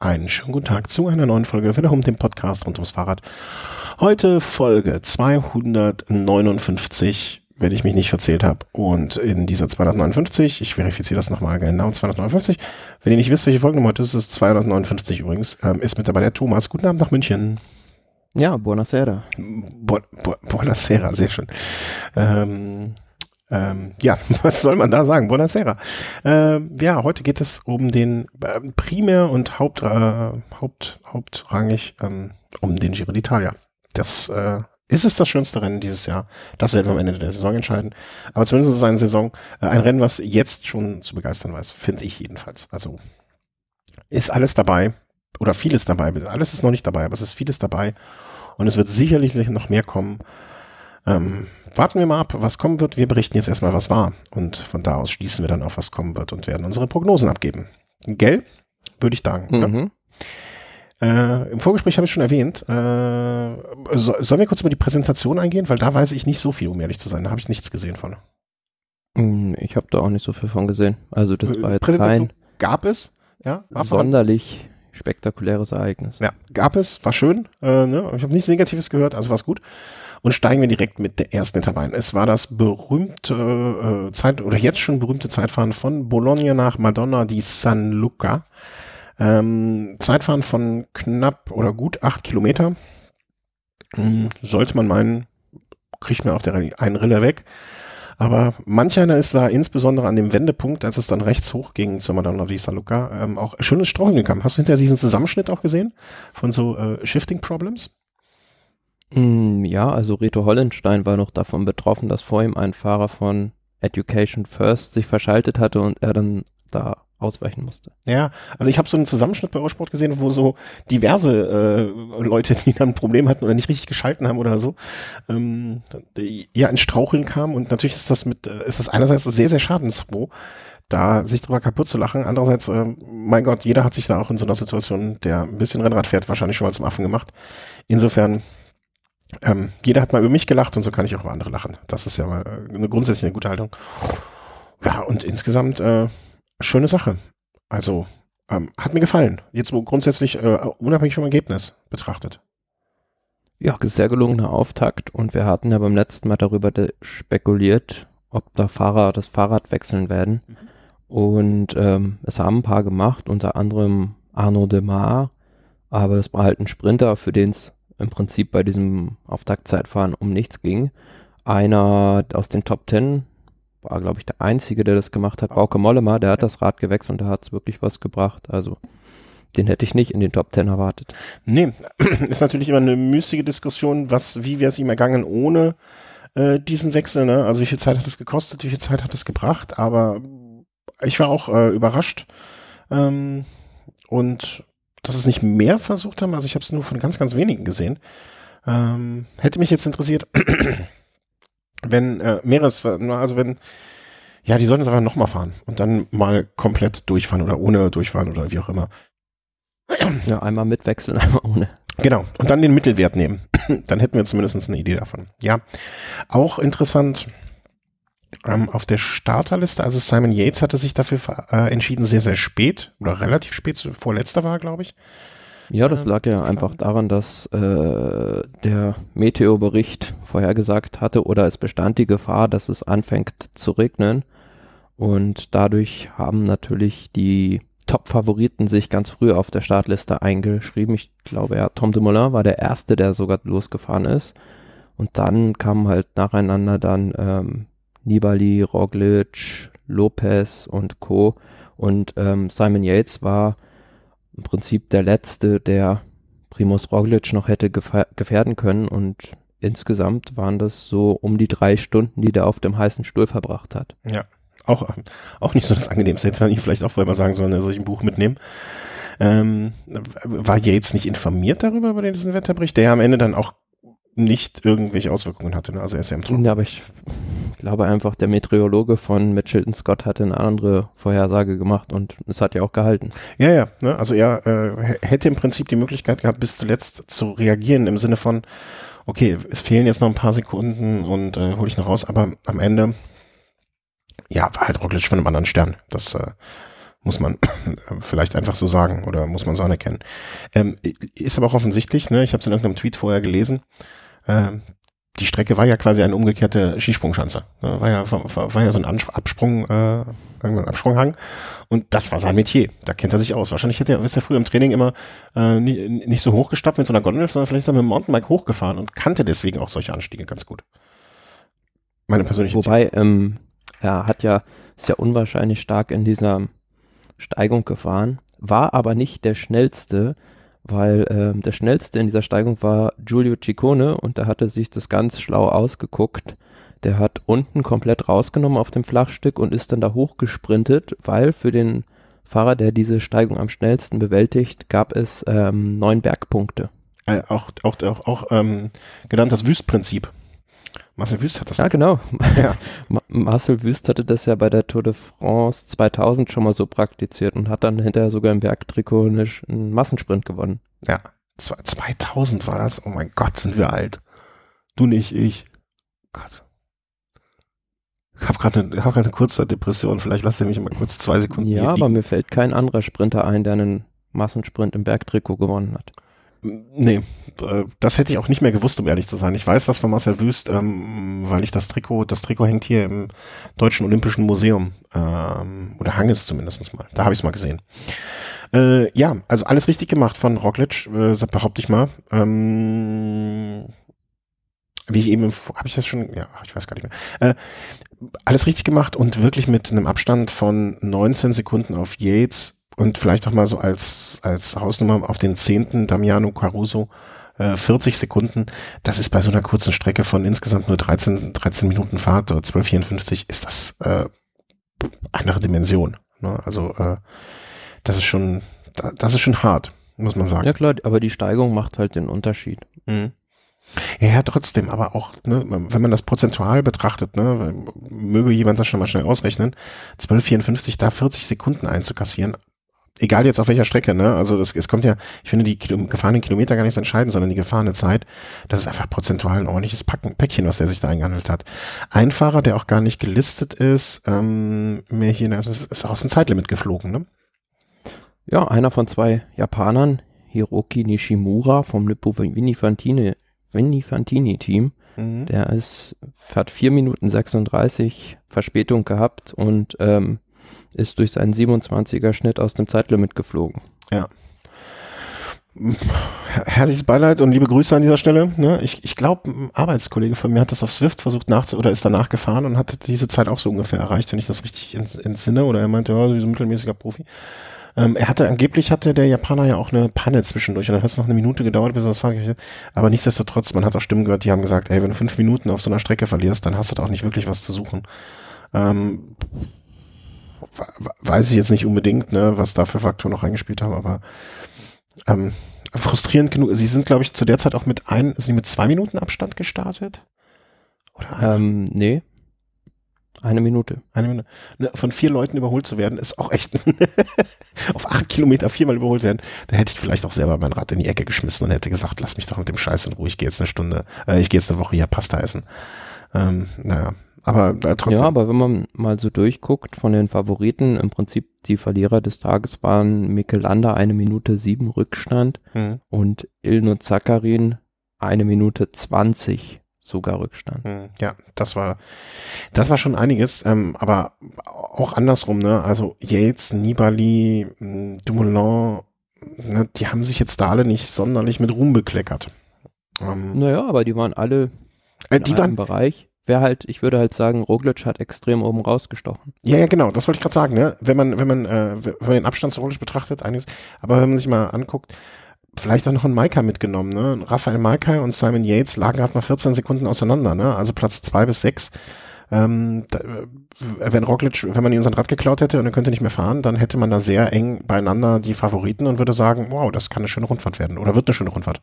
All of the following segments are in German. Einen schönen guten Tag zu einer neuen Folge wiederum dem Podcast rund ums Fahrrad. Heute Folge 259, wenn ich mich nicht verzählt habe. Und in dieser 259, ich verifiziere das nochmal genau, 259. Wenn ihr nicht wisst, welche Folge heute ist, ist 259 übrigens, ist mit dabei der Thomas. Guten Abend nach München. Ja, buonasera. Buonasera, sehr schön. Ja, was soll man da sagen? Buonasera. Ja, heute geht es um den primär und hauptrangig um den Giro d'Italia. Das ist es das schönste Rennen dieses Jahr. Das werden wir am Ende der Saison entscheiden. Aber zumindest ist es eine Saison, ein Rennen, was jetzt schon zu begeistern weiß, finde ich jedenfalls. Also ist alles dabei oder vieles dabei. Alles ist noch nicht dabei, aber es ist vieles dabei und es wird sicherlich noch mehr kommen. Warten wir mal ab, was kommen wird. Wir berichten jetzt erstmal, was war. Und von da aus schließen wir dann auf, was kommen wird und werden unsere Prognosen abgeben. Gell? Würde ich sagen. Mhm. Im Vorgespräch habe ich schon erwähnt, sollen wir kurz über die Präsentation eingehen? Weil da weiß ich nicht so viel, um ehrlich zu sein. Da habe ich nichts gesehen von. Ich habe da auch nicht so viel von gesehen. Also das war jetzt Präsentation gab es. Ja, sonderlich spektakuläres Ereignis. Ja, gab es. War schön. Ne? Ich habe nichts Negatives gehört, also war es gut. Und steigen wir direkt mit der ersten Etappe ein. Es war das berühmte jetzt schon berühmte Zeitfahren von Bologna nach Madonna di San Luca. Zeitfahren von knapp oder gut 8 Kilometer. Sollte man meinen, kriegt man auf der einen Rille weg. Aber manch einer ist da insbesondere an dem Wendepunkt, als es dann rechts hoch ging zur Madonna di San Luca, auch schönes Straucheln gekommen. Hast du hinterher diesen Zusammenschnitt auch gesehen von so Shifting Problems? Ja, also Reto Hollenstein war noch davon betroffen, dass vor ihm ein Fahrer von Education First sich verschaltet hatte und er dann da ausweichen musste. Ja, also ich habe so einen Zusammenschnitt bei Eurosport gesehen, wo so diverse Leute, die dann ein Problem hatten oder nicht richtig geschalten haben oder so, ins Straucheln kamen. Und natürlich ist das einerseits sehr, sehr schadensfroh, da sich drüber kaputt zu lachen. Andererseits, mein Gott, jeder hat sich da auch in so einer Situation, der ein bisschen Rennrad fährt, wahrscheinlich schon mal zum Affen gemacht. Insofern jeder hat mal über mich gelacht und so kann ich auch über andere lachen. Das ist ja mal grundsätzlich eine gute Haltung. Ja, und insgesamt schöne Sache. Also hat mir gefallen. Jetzt grundsätzlich unabhängig vom Ergebnis betrachtet. Ja, sehr gelungener Auftakt und wir hatten ja beim letzten Mal darüber spekuliert, ob da Fahrer das Fahrrad wechseln werden. Mhm. Und es haben ein paar gemacht, unter anderem Arnaud Demar, aber es war halt ein Sprinter, für den es im Prinzip bei diesem Auftaktzeitfahren um nichts ging. Einer aus den Top 10 war, glaube ich, der Einzige, der das gemacht hat. Bauke Mollema, der hat das Rad gewechselt und da hat es wirklich was gebracht. Also den hätte ich nicht in den Top 10 erwartet. Nee, ist natürlich immer eine müßige Diskussion, wie wäre es ihm ergangen ohne diesen Wechsel. Ne? Also wie viel Zeit hat es gekostet, wie viel Zeit hat es gebracht. Aber ich war auch überrascht und dass es nicht mehr versucht haben, also ich habe es nur von ganz, ganz wenigen gesehen. Hätte mich jetzt interessiert, wenn die sollten es einfach nochmal fahren und dann mal komplett durchfahren oder ohne durchfahren oder wie auch immer. Ja, einmal mitwechseln, einmal ohne. Genau, und dann den Mittelwert nehmen. Dann hätten wir zumindest eine Idee davon. Ja, auch interessant, auf der Starterliste, also Simon Yates hatte sich dafür entschieden, sehr, sehr spät oder relativ spät, vorletzter war, glaube ich. Ja, das lag ja einfach daran, dass der Meteobericht vorhergesagt hatte oder es bestand die Gefahr, dass es anfängt zu regnen und dadurch haben natürlich die Top-Favoriten sich ganz früh auf der Startliste eingeschrieben. Ich glaube ja, Tom Dumoulin war der Erste, der sogar losgefahren ist und dann kamen halt nacheinander dann Nibali, Roglic, Lopez und Co. Und Simon Yates war im Prinzip der Letzte, der Primoz Roglic noch hätte gefährden können. Und insgesamt waren das so um die 3 Stunden, die der auf dem heißen Stuhl verbracht hat. Ja, auch nicht so das Angenehmste. Hätte man ihn vielleicht auch vorher mal sagen sollen, er soll sich ein Buch mitnehmen. War Yates nicht informiert darüber, über diesen Wetterbericht, der ja am Ende dann auch nicht irgendwelche Auswirkungen hatte, ne? Also er ist ja im Druck. Ja, aber ich glaube einfach, der Meteorologe von Mitchelton Scott hatte eine andere Vorhersage gemacht und es hat ja auch gehalten. Ja, ne? Also er hätte im Prinzip die Möglichkeit gehabt, bis zuletzt zu reagieren im Sinne von, okay, es fehlen jetzt noch ein paar Sekunden und hole ich noch raus, aber am Ende, ja, war halt Roglic von einem anderen Stern. Das Muss man vielleicht einfach so sagen oder muss man so anerkennen. Ist aber auch offensichtlich, ne? Ich habe es in irgendeinem Tweet vorher gelesen, die Strecke war ja quasi eine umgekehrte Skisprungschanze. War ja so ein Absprung, irgendein Absprunghang. Und das war sein Metier. Da kennt er sich aus. Wahrscheinlich ist er früher im Training immer nicht so hochgestapft mit so einer Gondel, sondern vielleicht ist er mit dem Mountainbike hochgefahren und kannte deswegen auch solche Anstiege ganz gut. Meine persönliche. Wobei, er ist ja unwahrscheinlich stark in dieser Steigung gefahren, war aber nicht der schnellste, weil der schnellste in dieser Steigung war Giulio Ciccone und da hatte sich das ganz schlau ausgeguckt. Der hat unten komplett rausgenommen auf dem Flachstück und ist dann da hochgesprintet, weil für den Fahrer, der diese Steigung am schnellsten bewältigt, gab es 9 Bergpunkte. Auch genannt das Wüstprinzip. Marcel Wüst hat das. Ja, genau. Ja. Marcel Wüst hatte das ja bei der Tour de France 2000 schon mal so praktiziert und hat dann hinterher sogar im Bergtrikot einen Massensprint gewonnen. Ja, 2000 war das. Oh mein Gott, sind wir alt. Du nicht, ich. Gott. Ich habe gerade eine kurze Depression. Vielleicht lasst ihr mich mal kurz 2 Sekunden hier liegen. Ja, aber mir fällt kein anderer Sprinter ein, der einen Massensprint im Bergtrikot gewonnen hat. Nee, das hätte ich auch nicht mehr gewusst, um ehrlich zu sein. Ich weiß das von Marcel Wüst, weil ich das Trikot hängt hier im Deutschen Olympischen Museum, oder hang es zumindest mal. Da habe ich es mal gesehen. Ja, also alles richtig gemacht von Roglic, behaupte ich mal. Wie ich eben, habe ich das schon, ja, ich weiß gar nicht mehr. Alles richtig gemacht und wirklich mit einem Abstand von 19 Sekunden auf Yates. Und vielleicht auch mal so als Hausnummer auf den 10. Damiano Caruso, 40 Sekunden. Das ist bei so einer kurzen Strecke von insgesamt nur 13 Minuten Fahrt oder 12,54 ist das andere Dimension. Ne? Also das ist schon hart, muss man sagen. Ja klar, aber die Steigung macht halt den Unterschied. Mhm. Ja, trotzdem, aber auch, ne, wenn man das prozentual betrachtet, ne, möge jemand das schon mal schnell ausrechnen, 12,54 da 40 Sekunden einzukassieren, egal jetzt auf welcher Strecke, ne? Also es kommt ja, ich finde die gefahrenen Kilometer gar nicht entscheidend, sondern die gefahrene Zeit. Das ist einfach prozentual ein ordentliches Päckchen, was der sich da eingehandelt hat. Ein Fahrer, der auch gar nicht gelistet ist, das ist aus dem Zeitlimit geflogen, ne? Ja, einer von 2 Japanern, Hiroki Nishimura vom Lippo Vinifantini-Team. Mhm. Der hat 4 Minuten 36 Verspätung gehabt und ist durch seinen 27er Schnitt aus dem Zeitlimit geflogen. Ja. Herzliches Beileid und liebe Grüße an dieser Stelle. Ne? Ich glaube, ein Arbeitskollege von mir hat das auf Swift versucht oder ist danach gefahren und hat diese Zeit auch so ungefähr erreicht, wenn ich das richtig entsinne. Oder er meinte, ja, so ein mittelmäßiger Profi. Angeblich hatte der Japaner ja auch eine Panne zwischendurch und dann hat es noch eine Minute gedauert, bis er das Fahrrad. Aber nichtsdestotrotz, man hat auch Stimmen gehört, die haben gesagt, ey, wenn du 5 Minuten auf so einer Strecke verlierst, dann hast du da auch nicht wirklich was zu suchen. Weiß ich jetzt nicht unbedingt, ne, was da für Faktoren noch reingespielt haben, aber frustrierend genug. Sie sind, glaube ich, zu der Zeit auch mit 2 Minuten Abstand gestartet? Oder? Nee. 1 Minute. 1 Minute. Ne, von 4 Leuten überholt zu werden, ist auch echt auf 8 Kilometer 4-mal überholt werden. Da hätte ich vielleicht auch selber mein Rad in die Ecke geschmissen und hätte gesagt, lass mich doch mit dem Scheiß in Ruhe, ich gehe jetzt 1 Woche hier Pasta essen. Naja. Aber wenn man mal so durchguckt von den Favoriten, im Prinzip die Verlierer des Tages waren Mikel Landa 1 Minute 7 Rückstand und Ilnur Zakarin 1 Minute 20 sogar Rückstand. Ja, das war schon einiges, aber auch andersrum, ne? Also Yates, Nibali, Dumoulin, ne, die haben sich jetzt da alle nicht sonderlich mit Ruhm bekleckert. Aber die waren alle in einem Bereich. Ich würde halt sagen, Roglic hat extrem oben rausgestochen. Ja, genau, das wollte ich gerade sagen, ne? Wenn man den Abstand zu Roglic betrachtet, einiges, aber wenn man sich mal anguckt, vielleicht auch noch einen Maika mitgenommen, ne? Raphael Maika und Simon Yates lagen gerade noch 14 Sekunden auseinander, ne? Also Platz 2 bis 6. Wenn Roglic, wenn man ihn sein Rad geklaut hätte und er könnte nicht mehr fahren, dann hätte man da sehr eng beieinander die Favoriten und würde sagen, wow, das kann eine schöne Rundfahrt werden oder wird eine schöne Rundfahrt.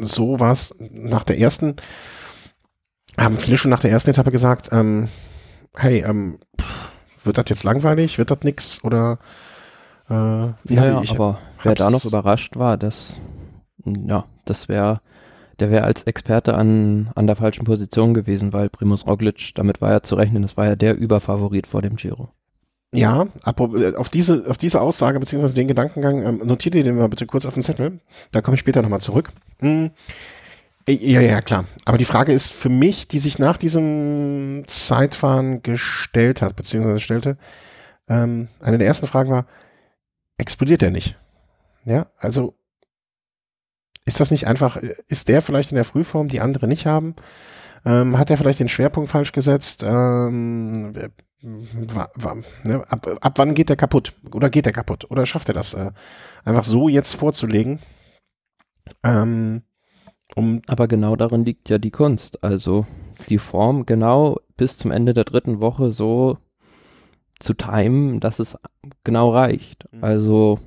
So war es nach der ersten. Haben viele schon nach der ersten Etappe gesagt, wird das jetzt langweilig, wird das nix oder wer da noch überrascht war, der wäre als Experte an der falschen Position gewesen, weil Primoz Roglic, damit war ja zu rechnen, das war ja der Überfavorit vor dem Giro. Ja, auf diese Aussage bzw. den Gedankengang, notiert ihr den mal bitte kurz auf den Zettel. Da komme ich später nochmal zurück. Ja, klar. Aber die Frage ist für mich, die sich nach diesem Zeitfahren gestellt hat, beziehungsweise stellte, eine der ersten Fragen war, explodiert der nicht? Ja, also ist das nicht einfach, ist der vielleicht in der Frühform, die andere nicht haben? Hat er vielleicht den Schwerpunkt falsch gesetzt? Ne? Ab wann geht der kaputt? Oder geht der kaputt? Oder schafft er das? Einfach so jetzt vorzulegen? Aber genau darin liegt ja die Kunst. Also die Form genau bis zum Ende der dritten Woche so zu timen, dass es genau reicht. Also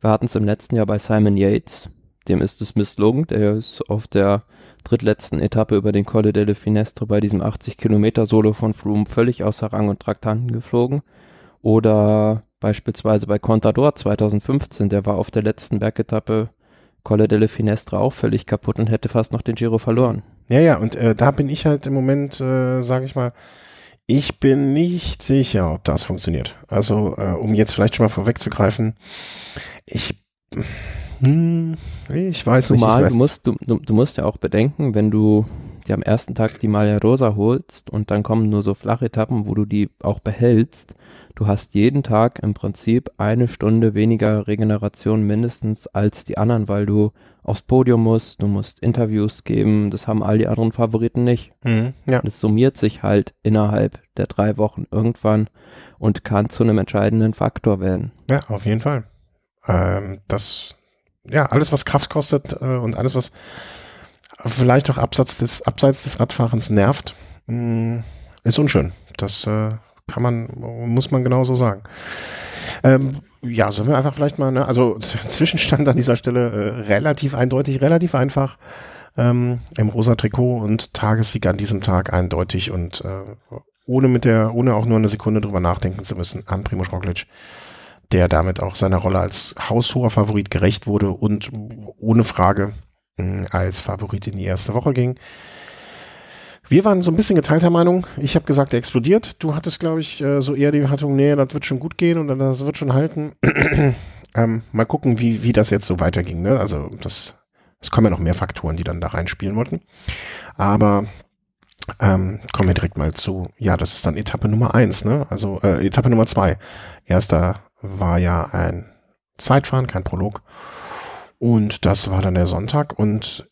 wir hatten es im letzten Jahr bei Simon Yates. Dem ist es misslungen. Der ist auf der drittletzten Etappe über den Colle delle Finestre bei diesem 80-Kilometer-Solo von Froome völlig außer Rang und Traktanten geflogen. Oder beispielsweise bei Contador 2015. Der war auf der letzten Bergetappe Colle delle Finestre auch völlig kaputt und hätte fast noch den Giro verloren. Ja, und da bin ich halt im Moment, sage ich mal, ich bin nicht sicher, ob das funktioniert. Also, um jetzt vielleicht schon mal vorwegzugreifen, ich weiß nicht. Zumal du musst ja auch bedenken, wenn du dir am ersten Tag die Maglia Rosa holst und dann kommen nur so flache Etappen, wo du die auch behältst, du hast jeden Tag im Prinzip eine Stunde weniger Regeneration mindestens als die anderen, weil du aufs Podium musst, du musst Interviews geben, das haben all die anderen Favoriten nicht. Ja. Das summiert sich halt innerhalb der 3 Wochen irgendwann und kann zu einem entscheidenden Faktor werden. Ja, auf jeden Fall. Alles, was Kraft kostet und alles, was vielleicht auch abseits des Radfahrens nervt, ist unschön. Das muss man genauso sagen. Sollen wir einfach vielleicht mal, Zwischenstand an dieser Stelle relativ eindeutig, relativ einfach im rosa Trikot und Tagessieg an diesem Tag eindeutig und ohne auch nur eine Sekunde drüber nachdenken zu müssen an Primoz Roglic, der damit auch seiner Rolle als haushoher Favorit gerecht wurde und ohne Frage als Favorit in die erste Woche ging. Wir waren so ein bisschen geteilter Meinung. Ich habe gesagt, er explodiert. Du hattest, glaube ich, so eher die Haltung, nee, das wird schon gut gehen und das wird schon halten. Mal gucken, wie das jetzt so weiterging. Ne? Also es kommen ja noch mehr Faktoren, die dann da reinspielen wollten. Aber kommen wir direkt mal zu, ja, das ist dann Etappe Nummer 1, ne? Also Etappe Nummer 2. Erster war ja ein Zeitfahren, kein Prolog. Und das war dann der Sonntag und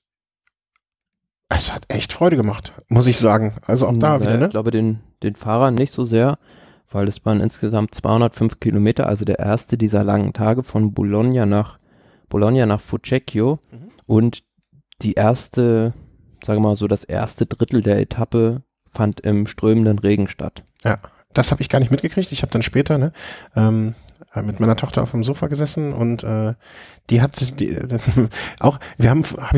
es hat echt Freude gemacht, muss ich sagen. Also auch da wieder, ne? Ich glaube, den Fahrern nicht so sehr, weil es waren insgesamt 205 Kilometer, also der erste dieser langen Tage von Bologna nach Fucecchio. Und die erste, sagen wir mal so, das erste Drittel der Etappe fand im strömenden Regen statt. Ja, das habe ich gar nicht mitgekriegt. Ich habe dann später, ne, mit meiner Tochter auf dem Sofa gesessen und habe ich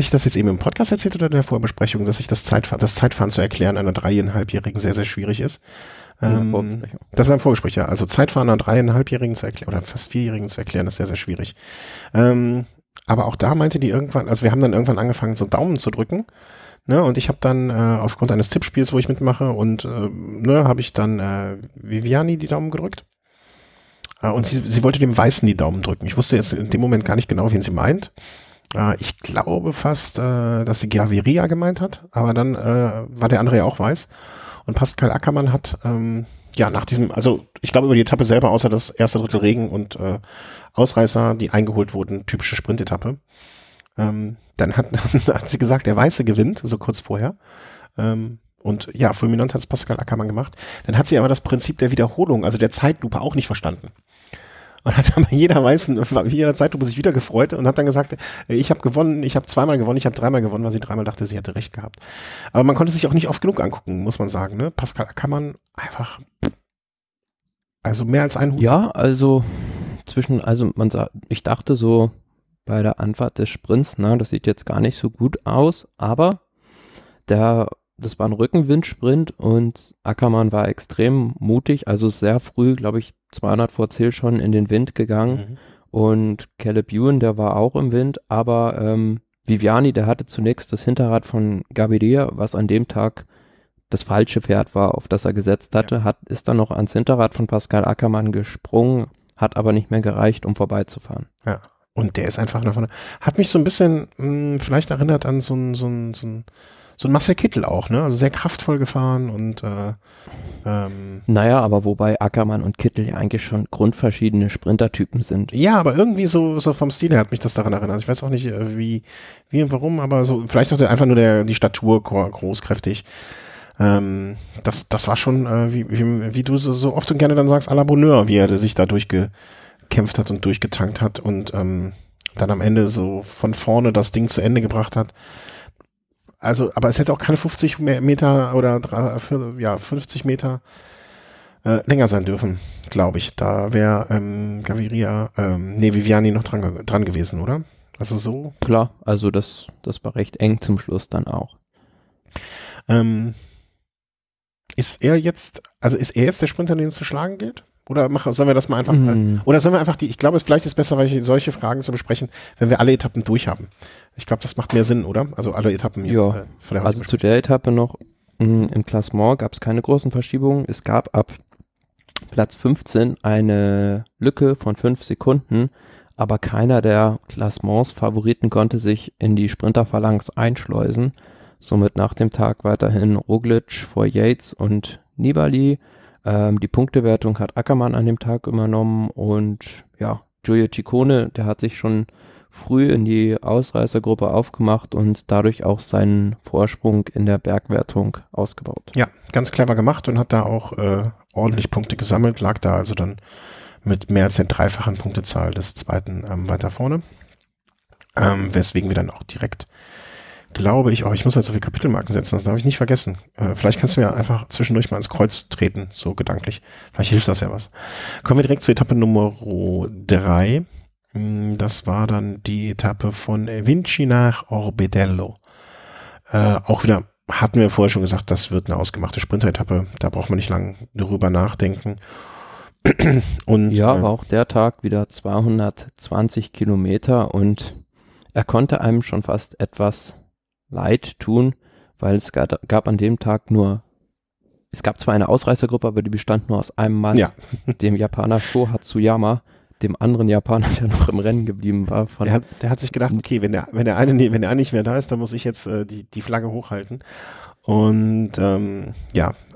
das jetzt eben im Podcast erzählt oder in der Vorbesprechung, dass ich das Zeitfahren zu erklären einer 3,5-Jährigen sehr, sehr schwierig ist. Das war im Vorgespräch, ja. Also Zeitfahren einer 3,5-Jährigen zu erklären oder fast 4-Jährigen zu erklären, ist sehr, sehr schwierig. Aber auch da meinte die irgendwann, also wir haben dann irgendwann angefangen, so Daumen zu drücken. Ne, und ich habe dann aufgrund eines Tippspiels, wo ich mitmache, und habe ich dann Viviani die Daumen gedrückt. Und sie wollte dem Weißen die Daumen drücken. Ich wusste jetzt in dem Moment gar nicht genau, wen sie meint. Ich glaube fast, dass sie Gaviria gemeint hat, aber dann war der andere ja auch weiß. Und Pascal Ackermann hat nach diesem, also ich glaube über die Etappe selber, außer das erste Drittel Regen und Ausreißer, die eingeholt wurden, typische Sprintetappe. Dann hat sie gesagt, der Weiße gewinnt, so kurz vorher. Und ja, fulminant hat es Pascal Ackermann gemacht. Dann hat sie aber das Prinzip der Wiederholung, also der Zeitlupe, auch nicht verstanden. Und hat aber jeder Zeitlupe sich wieder gefreut und hat dann gesagt, ich habe gewonnen, ich habe zweimal gewonnen, ich habe dreimal gewonnen, weil sie dreimal dachte, sie hätte recht gehabt. Aber man konnte sich auch nicht oft genug angucken, muss man sagen. Ne? Pascal Ackermann einfach, also mehr als ein Hut. Ja, also ich dachte so bei der Anfahrt des Sprints, na, das sieht jetzt gar nicht so gut aus, aber das war ein Rückenwindsprint und Ackermann war extrem mutig, also sehr früh, glaube ich, 200 vor Ziel schon in den Wind gegangen. Und Caleb Ewan, der war auch im Wind, aber Viviani, der hatte zunächst das Hinterrad von Gaviria, was an dem Tag das falsche Pferd war, auf das er gesetzt hatte, ist dann noch ans Hinterrad von Pascal Ackermann gesprungen, hat aber nicht mehr gereicht, um vorbeizufahren. Ja, und der ist einfach davon. Hat mich so ein bisschen vielleicht erinnert an so ein Marcel Kittel auch, ne? Also sehr kraftvoll gefahren und Naja, aber wobei Ackermann und Kittel ja eigentlich schon grundverschiedene Sprintertypen sind. Ja, aber irgendwie so vom Stil her hat mich das daran erinnert. Ich weiß auch nicht, wie und warum, aber so vielleicht auch einfach nur die Statur großkräftig. Das war schon, wie du so oft und gerne dann sagst, à la Bonheur, wie er sich da durchgekämpft hat und durchgetankt hat und dann am Ende so von vorne das Ding zu Ende gebracht hat. Also, aber es hätte auch keine 50 Meter oder 50 Meter länger sein dürfen, glaube ich. Da wäre Gaviria, Viviani noch dran gewesen, oder? Also so. Klar, also das war recht eng zum Schluss dann auch. Ist er jetzt der Sprinter, den es zu schlagen gilt? Oder sollen wir das mal einfach, oder sollen wir einfach ich glaube, vielleicht ist es besser, solche Fragen zu besprechen, wenn wir alle Etappen durch haben. Ich glaube, das macht mehr Sinn, oder? Also alle Etappen jetzt. Ja, also zu der Etappe noch im Klassement gab es keine großen Verschiebungen. Es gab ab Platz 15 eine Lücke von 5 Sekunden, aber keiner der Klassements-Favoriten konnte sich in die Sprinterphalanx einschleusen. Somit nach dem Tag weiterhin Roglic vor Yates und Nibali. Die Punktewertung hat Ackermann an dem Tag übernommen und ja, Giulio Ciccone, der hat sich schon früh in die Ausreißergruppe aufgemacht und dadurch auch seinen Vorsprung in der Bergwertung ausgebaut. Ja, ganz clever gemacht und hat da auch ordentlich Punkte gesammelt, lag da also dann mit mehr als der dreifachen Punktezahl des zweiten weiter vorne, weswegen wir dann auch direkt, glaube ich, ich muss halt so viele Kapitelmarken setzen, das darf ich nicht vergessen. Vielleicht kannst du mir einfach zwischendurch mal ins Kreuz treten, so gedanklich. Vielleicht hilft das ja was. Kommen wir direkt zur Etappe Nummer 3. Das war dann die Etappe von Vinci nach Orbetello. Auch wieder, hatten wir vorher schon gesagt, das wird eine ausgemachte Sprinteretappe. Da braucht man nicht lange darüber nachdenken. Und, war auch der Tag wieder 220 Kilometer und er konnte einem schon fast etwas leid tun, weil es gab an dem Tag es gab zwar eine Ausreißergruppe, aber die bestand nur aus einem Mann, dem Japaner Shohatsuyama, dem anderen Japaner, der noch im Rennen geblieben war. Der hat sich gedacht, okay, wenn der eine nicht mehr da ist, dann muss ich jetzt die Flagge hochhalten. Und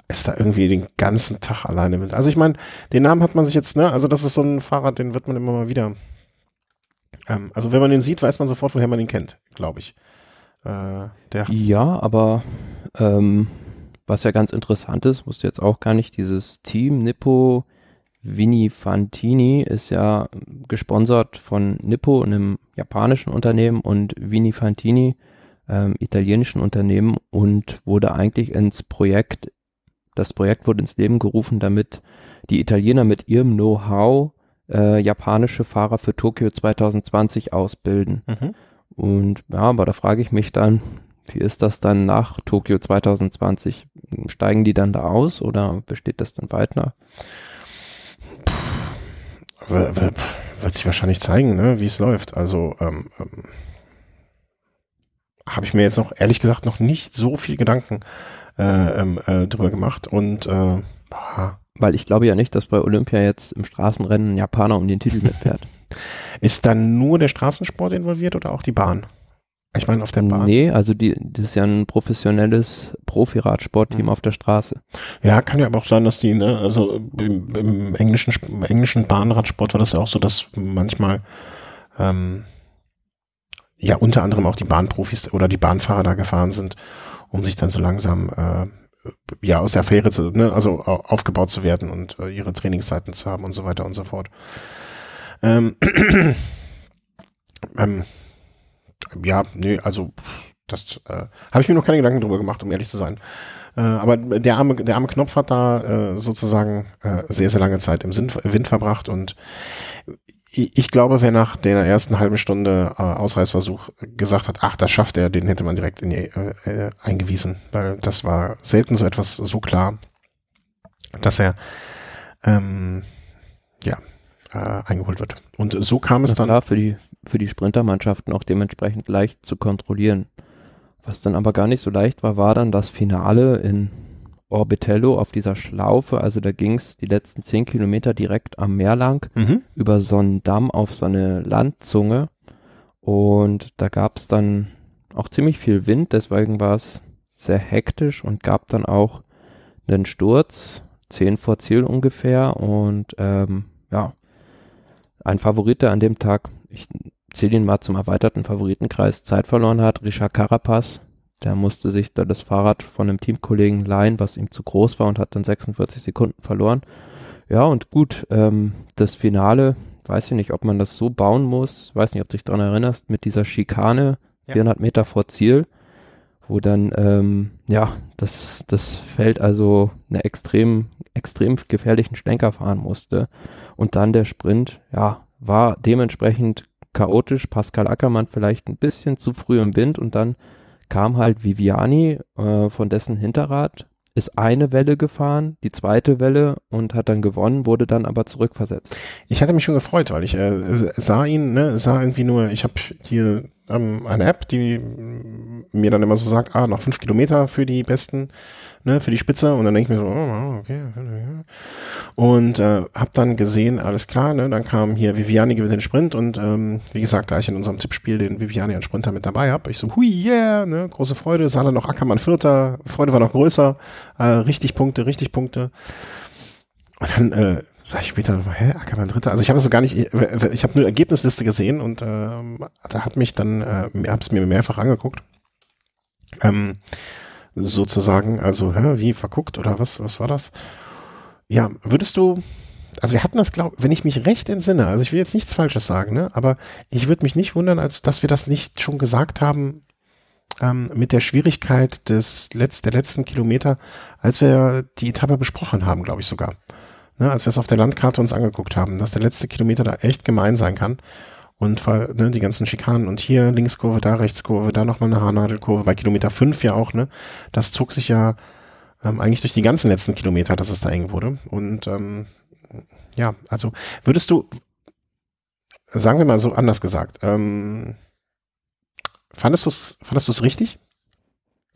ist da irgendwie den ganzen Tag alleine mit. Also ich meine, den Namen hat man sich jetzt, ne? Also das ist so ein Fahrrad, den wird man immer mal wieder. Also wenn man den sieht, weiß man sofort, woher man ihn kennt, glaube ich. Was ja ganz interessant ist, wusste jetzt auch gar nicht, dieses Team Nippo Vinifantini ist ja gesponsert von Nippo, einem japanischen Unternehmen, und Vinifantini, italienischen Unternehmen, und wurde eigentlich das Projekt wurde ins Leben gerufen, damit die Italiener mit ihrem Know-how japanische Fahrer für Tokio 2020 ausbilden. Mhm. Und ja, aber da frage ich mich dann, wie ist das dann nach Tokio 2020? Steigen die dann da aus oder besteht das dann weiter? Wird sich wahrscheinlich zeigen, ne, wie es läuft. Also habe ich mir jetzt noch, ehrlich gesagt, noch nicht so viel Gedanken drüber gemacht. Und weil ich glaube ja nicht, dass bei Olympia jetzt im Straßenrennen ein Japaner um den Titel mitfährt. Ist dann nur der Straßensport involviert oder auch die Bahn? Ich meine, auf der Bahn. Nee, also das ist ja ein professionelles Profi-Radsportteam auf der Straße. Ja, kann ja aber auch sein, dass die, ne, also im englischen Bahnradsport war das ja auch so, dass manchmal unter anderem auch die Bahnprofis oder die Bahnfahrer da gefahren sind, um sich dann so langsam aus der Fähre aufgebaut zu werden und ihre Trainingszeiten zu haben und so weiter und so fort. Das habe ich mir noch keine Gedanken drüber gemacht, um ehrlich zu sein. Aber der arme Knopf hat da sozusagen sehr, sehr lange Zeit im Wind verbracht und ich glaube, wer nach der ersten halben Stunde Ausreißversuch gesagt hat, ach, das schafft er, den hätte man direkt eingewiesen, weil das war selten so etwas so klar, dass er eingeholt wird. Und so kam es dann. Das war für die Sprintermannschaften auch dementsprechend leicht zu kontrollieren. Was dann aber gar nicht so leicht war, war dann das Finale in Orbitello auf dieser Schlaufe, also da ging es die letzten 10 Kilometer direkt am Meer lang, über so einen Damm auf so eine Landzunge, und da gab es dann auch ziemlich viel Wind, deswegen war es sehr hektisch und gab dann auch einen Sturz, 10 vor Ziel ungefähr, und ja, ein Favorit, der an dem Tag, ich zähle ihn mal zum erweiterten Favoritenkreis, Zeit verloren hat, Richard Carapaz. Der musste sich dann das Fahrrad von einem Teamkollegen leihen, was ihm zu groß war, und hat dann 46 Sekunden verloren. Ja, und gut, das Finale, weiß ich nicht, ob man das so bauen muss, weiß nicht, ob du dich daran erinnerst, mit dieser Schikane, ja. 400 Meter vor Ziel, wo dann, ja, das Feld also einen extrem gefährlichen Schlenker fahren musste. Und dann der Sprint, ja, war dementsprechend chaotisch. Pascal Ackermann vielleicht ein bisschen zu früh im Wind, und dann kam halt Viviani, von dessen Hinterrad ist eine Welle gefahren, die zweite Welle, und hat dann gewonnen, wurde dann aber zurückversetzt. Ich hatte mich schon gefreut, weil ich sah ihn, ne, sah irgendwie nur, ich habe hier eine App, die mir dann immer so sagt, noch 5 Kilometer für die Besten, ne, für die Spitze, und dann denke ich mir so, oh, okay, und habe dann gesehen, alles klar, ne, dann kam hier Viviani gewinnt den Sprint, und wie gesagt, da ich in unserem Tippspiel den Viviani als Sprinter mit dabei habe, ich so, hui, yeah, ne, große Freude, sah dann noch Ackermann Vierter, Freude war noch größer, richtig Punkte, und dann, sag ich später nochmal, Ackermann Dritter? Also ich habe es so gar nicht, ich habe nur Ergebnisliste gesehen, und da hat mich dann, habe es mir mehrfach angeguckt, sozusagen, also wie verguckt oder was war das? Ja, würdest du, also wir hatten das, glaube ich, wenn ich mich recht entsinne, also ich will jetzt nichts Falsches sagen, ne, aber ich würde mich nicht wundern, als dass wir das nicht schon gesagt haben, mit der Schwierigkeit der letzten Kilometer, als wir die Etappe besprochen haben, glaube ich sogar. Ne, als wir es auf der Landkarte uns angeguckt haben, dass der letzte Kilometer da echt gemein sein kann, und ne, die ganzen Schikanen und hier Linkskurve, da Rechtskurve, da nochmal eine Haarnadelkurve, bei Kilometer 5 ja auch, ne, das zog sich ja eigentlich durch die ganzen letzten Kilometer, dass es da eng wurde, und ja, also würdest du, sagen wir mal so anders gesagt, fandest du es richtig,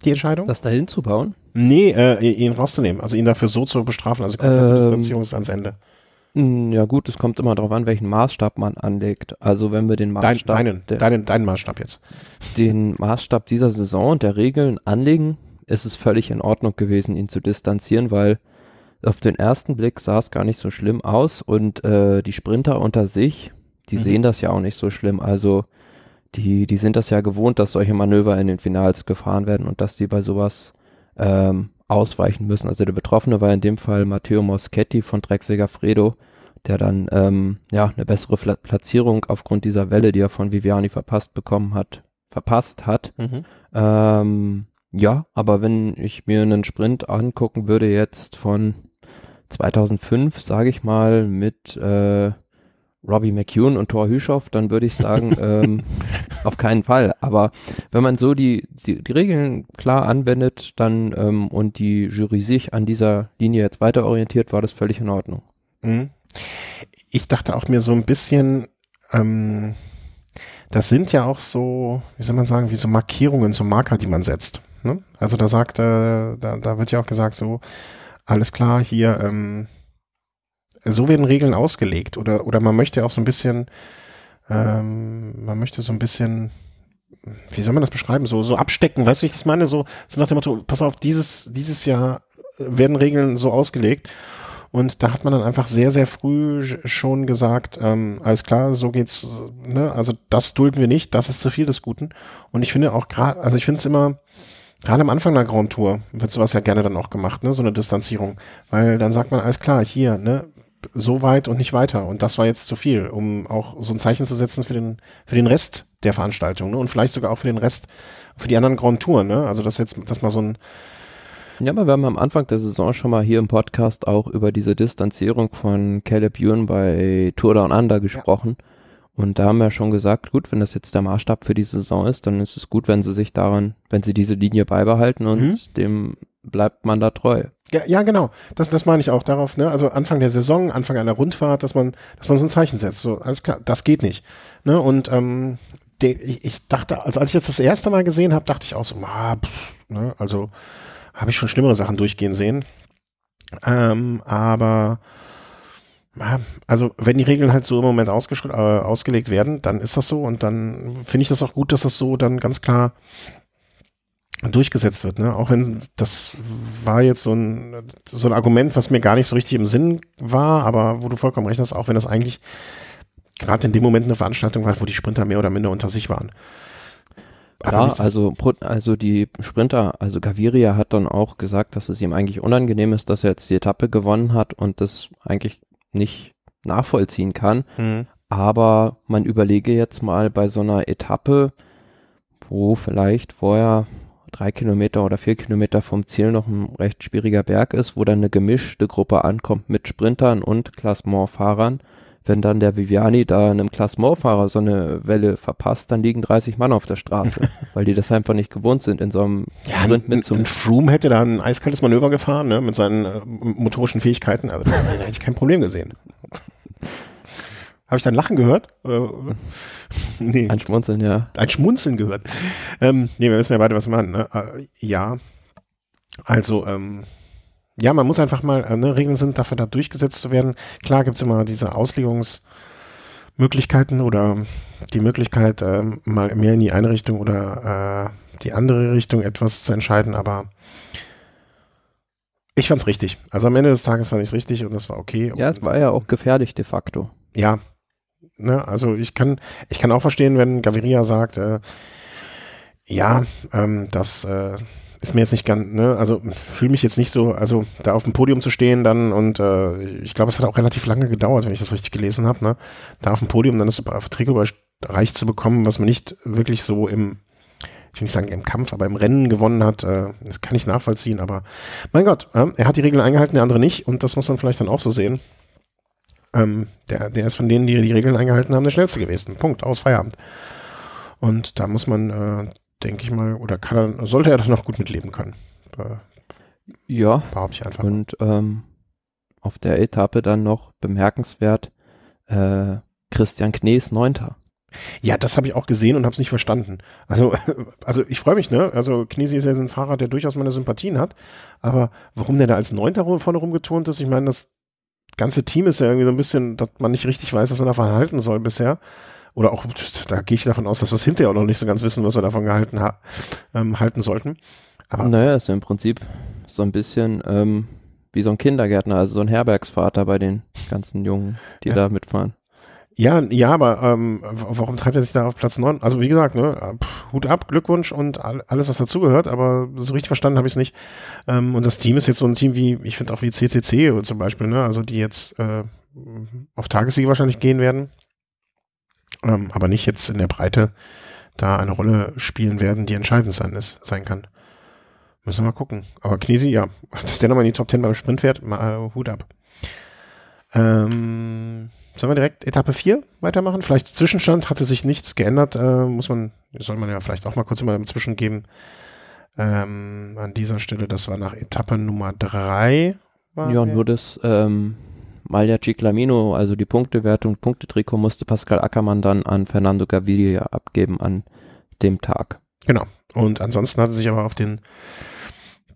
die Entscheidung? Das da hinzubauen? Nee, ihn rauszunehmen, also ihn dafür so zu bestrafen, also komplette Distanzierung ist ans Ende. Ja gut, es kommt immer darauf an, welchen Maßstab man anlegt. Also wenn wir den Maßstab... Deinen Maßstab jetzt. Den Maßstab dieser Saison und der Regeln anlegen, ist es völlig in Ordnung gewesen, ihn zu distanzieren, weil auf den ersten Blick sah es gar nicht so schlimm aus, und die Sprinter unter sich, die sehen das ja auch nicht so schlimm, also... Die sind das ja gewohnt, dass solche Manöver in den Finals gefahren werden und dass die bei sowas ausweichen müssen. Also der Betroffene war in dem Fall Matteo Moschetti von Trek Segafredo, der dann eine bessere Platzierung aufgrund dieser Welle, die er von Viviani verpasst hat. Mhm. Ja, aber wenn ich mir einen Sprint angucken würde jetzt von 2005, sage ich mal, mit... Robbie McEwen und Thor Hüschow, dann würde ich sagen, auf keinen Fall. Aber wenn man so die Regeln klar anwendet, dann und die Jury sich an dieser Linie jetzt weiter orientiert, war das völlig in Ordnung. Ich dachte auch mir so ein bisschen, das sind ja auch so, wie soll man sagen, wie so Markierungen, so Marker, die man setzt. Ne? Also da sagt, da wird ja auch gesagt, so, alles klar, hier, so werden Regeln ausgelegt, oder man möchte auch so ein bisschen, wie soll man das beschreiben, so abstecken, weißt du, wie ich das meine, so nach dem Motto, pass auf, dieses Jahr werden Regeln so ausgelegt, und da hat man dann einfach sehr, sehr früh schon gesagt, alles klar, so geht's, ne, also das dulden wir nicht, das ist zu viel des Guten, und ich finde auch gerade, also ich finde es immer, gerade am Anfang der Grand Tour wird sowas ja gerne dann auch gemacht, ne, so eine Distanzierung, weil dann sagt man, alles klar, hier, ne, so weit und nicht weiter. Und das war jetzt zu viel, um auch so ein Zeichen zu setzen für den Rest der Veranstaltung, ne? Und vielleicht sogar auch für den Rest, für die anderen Grand Touren, ne? Also das mal so ein... Ja, aber wir haben am Anfang der Saison schon mal hier im Podcast auch über diese Distanzierung von Caleb Ewan bei Tour Down Under gesprochen. Ja. Und da haben wir schon gesagt, gut, wenn das jetzt der Maßstab für die Saison ist, dann ist es gut, wenn sie sich daran, wenn sie diese Linie beibehalten, und dem bleibt man da treu. Ja, genau. Das meine ich auch darauf, ne? Also Anfang der Saison, Anfang einer Rundfahrt, dass man so ein Zeichen setzt. So, alles klar, das geht nicht. Ne? Und ich dachte, also als ich jetzt das erste Mal gesehen habe, dachte ich auch so, pff, ne? Also habe ich schon schlimmere Sachen durchgehen sehen. Aber also wenn die Regeln halt so im Moment ausgelegt werden, dann ist das so und dann finde ich das auch gut, dass das so dann ganz klar durchgesetzt wird, ne? Auch wenn das war jetzt so ein Argument, was mir gar nicht so richtig im Sinn war, aber wo du vollkommen recht hast, auch wenn das eigentlich gerade in dem Moment eine Veranstaltung war, wo die Sprinter mehr oder minder unter sich waren. Klar, also die Sprinter, also Gaviria hat dann auch gesagt, dass es ihm eigentlich unangenehm ist, dass er jetzt die Etappe gewonnen hat und das eigentlich nicht nachvollziehen kann. Aber man überlege jetzt mal bei so einer Etappe, wo vielleicht vorher 3 Kilometer oder 4 Kilometer vom Ziel noch ein recht schwieriger Berg ist, wo dann eine gemischte Gruppe ankommt mit Sprintern und Klassementfahrern. Wenn dann der Viviani da einem Klassementfahrer so eine Welle verpasst, dann liegen 30 Mann auf der Straße, weil die das einfach nicht gewohnt sind, in so einem Sprint mitzumachen. Und Froome hätte da ein eiskaltes Manöver gefahren, ne, mit seinen motorischen Fähigkeiten, aber da hätte ich kein Problem gesehen. Habe ich dann Lachen gehört? Nee. Ein Schmunzeln, ja. Ein Schmunzeln gehört. Nee, wir wissen ja beide, was wir machen. Ne? Ja, also ja, man muss einfach mal, ne, Regeln sind dafür da durchgesetzt zu werden. Klar gibt es immer diese Auslegungsmöglichkeiten oder die Möglichkeit, mal mehr in die eine Richtung oder die andere Richtung etwas zu entscheiden, aber ich fand's richtig. Also am Ende des Tages fand ich's richtig und das war okay. Ja, es war ja auch gefährlich de facto. Ja, ne, also ich kann auch verstehen, wenn Gaviria sagt, das ist mir jetzt nicht ganz, ne, also fühle mich jetzt nicht so, also da auf dem Podium zu stehen dann und ich glaube, es hat auch relativ lange gedauert, wenn ich das richtig gelesen habe, ne, da auf dem Podium dann das Trikot überreicht zu bekommen, was man nicht wirklich so im, ich will nicht sagen im Kampf, aber im Rennen gewonnen hat, das kann ich nachvollziehen, aber mein Gott, er hat die Regeln eingehalten, der andere nicht und das muss man vielleicht dann auch so sehen. Der ist von denen, die die Regeln eingehalten haben, der schnellste gewesen. Punkt, aus, Feierabend. Und da muss man, denke ich mal, oder sollte er doch noch gut mitleben können. Ja, behaupte ich einfach. Und auf der Etappe dann noch bemerkenswert Christian Knees 9. Ja, das habe ich auch gesehen und habe es nicht verstanden. Also ich freue mich, ne? Also Knesi ist ja ein Fahrer, der durchaus meine Sympathien hat, aber warum der da als 9. vorne rumgeturnt ist, ich meine, das ganze Team ist ja irgendwie so ein bisschen, dass man nicht richtig weiß, was man davon halten soll bisher. Oder auch, da gehe ich davon aus, dass wir es hinterher auch noch nicht so ganz wissen, was wir davon halten sollten. Aber naja, ist ja im Prinzip so ein bisschen wie so ein Kindergärtner, also so ein Herbergsvater bei den ganzen Jungen, die da mitfahren. Ja, aber warum treibt er sich da auf Platz 9? Also wie gesagt, ne, Hut ab, Glückwunsch und alles, was dazugehört, aber so richtig verstanden habe ich es nicht. Und das Team ist jetzt so ein Team wie, ich finde auch wie CCC zum Beispiel, ne, also die jetzt auf Tagessiege wahrscheinlich gehen werden, aber nicht jetzt in der Breite da eine Rolle spielen werden, die entscheidend sein kann. Müssen wir mal gucken. Aber Knesi, ja, dass der nochmal in die Top 10 beim Sprint fährt, mal Hut ab. Sollen wir direkt Etappe 4 weitermachen? Vielleicht Zwischenstand, hatte sich nichts geändert, soll man ja vielleicht auch mal kurz mal dazwischen geben. An dieser Stelle, das war nach Etappe Nummer 3. Ja, nur das Maglia Ciclamino, also die Punktewertung, Punktetrikot musste Pascal Ackermann dann an Fernando Gaviria abgeben an dem Tag. Genau, und ansonsten hatte sich aber auf den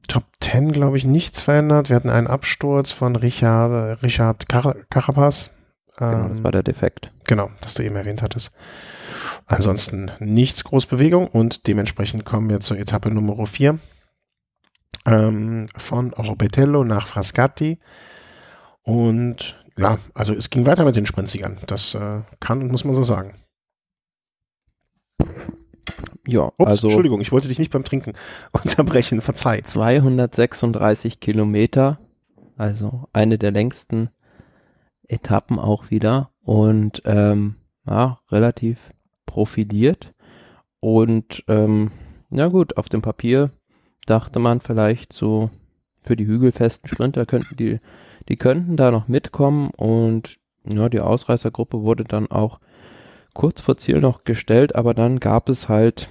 Top 10, glaube ich, nichts verändert. Wir hatten einen Absturz von Richard Carapaz. Genau, das war der Defekt. Genau, das du eben erwähnt hattest. Ansonsten nichts groß Bewegung und dementsprechend kommen wir zur Etappe Nummer 4 von Orbetello nach Frascati und ja, also es ging weiter mit den Sprintsiegern. Das kann und muss man so sagen. Ja, ups, also Entschuldigung, ich wollte dich nicht beim Trinken unterbrechen, verzeih. 236 Kilometer, also eine der längsten Etappen auch wieder und relativ profiliert und na gut, auf dem Papier dachte man vielleicht so für die hügelfesten Sprinter könnten die könnten da noch mitkommen und ja, die Ausreißergruppe wurde dann auch kurz vor Ziel noch gestellt, aber dann gab es halt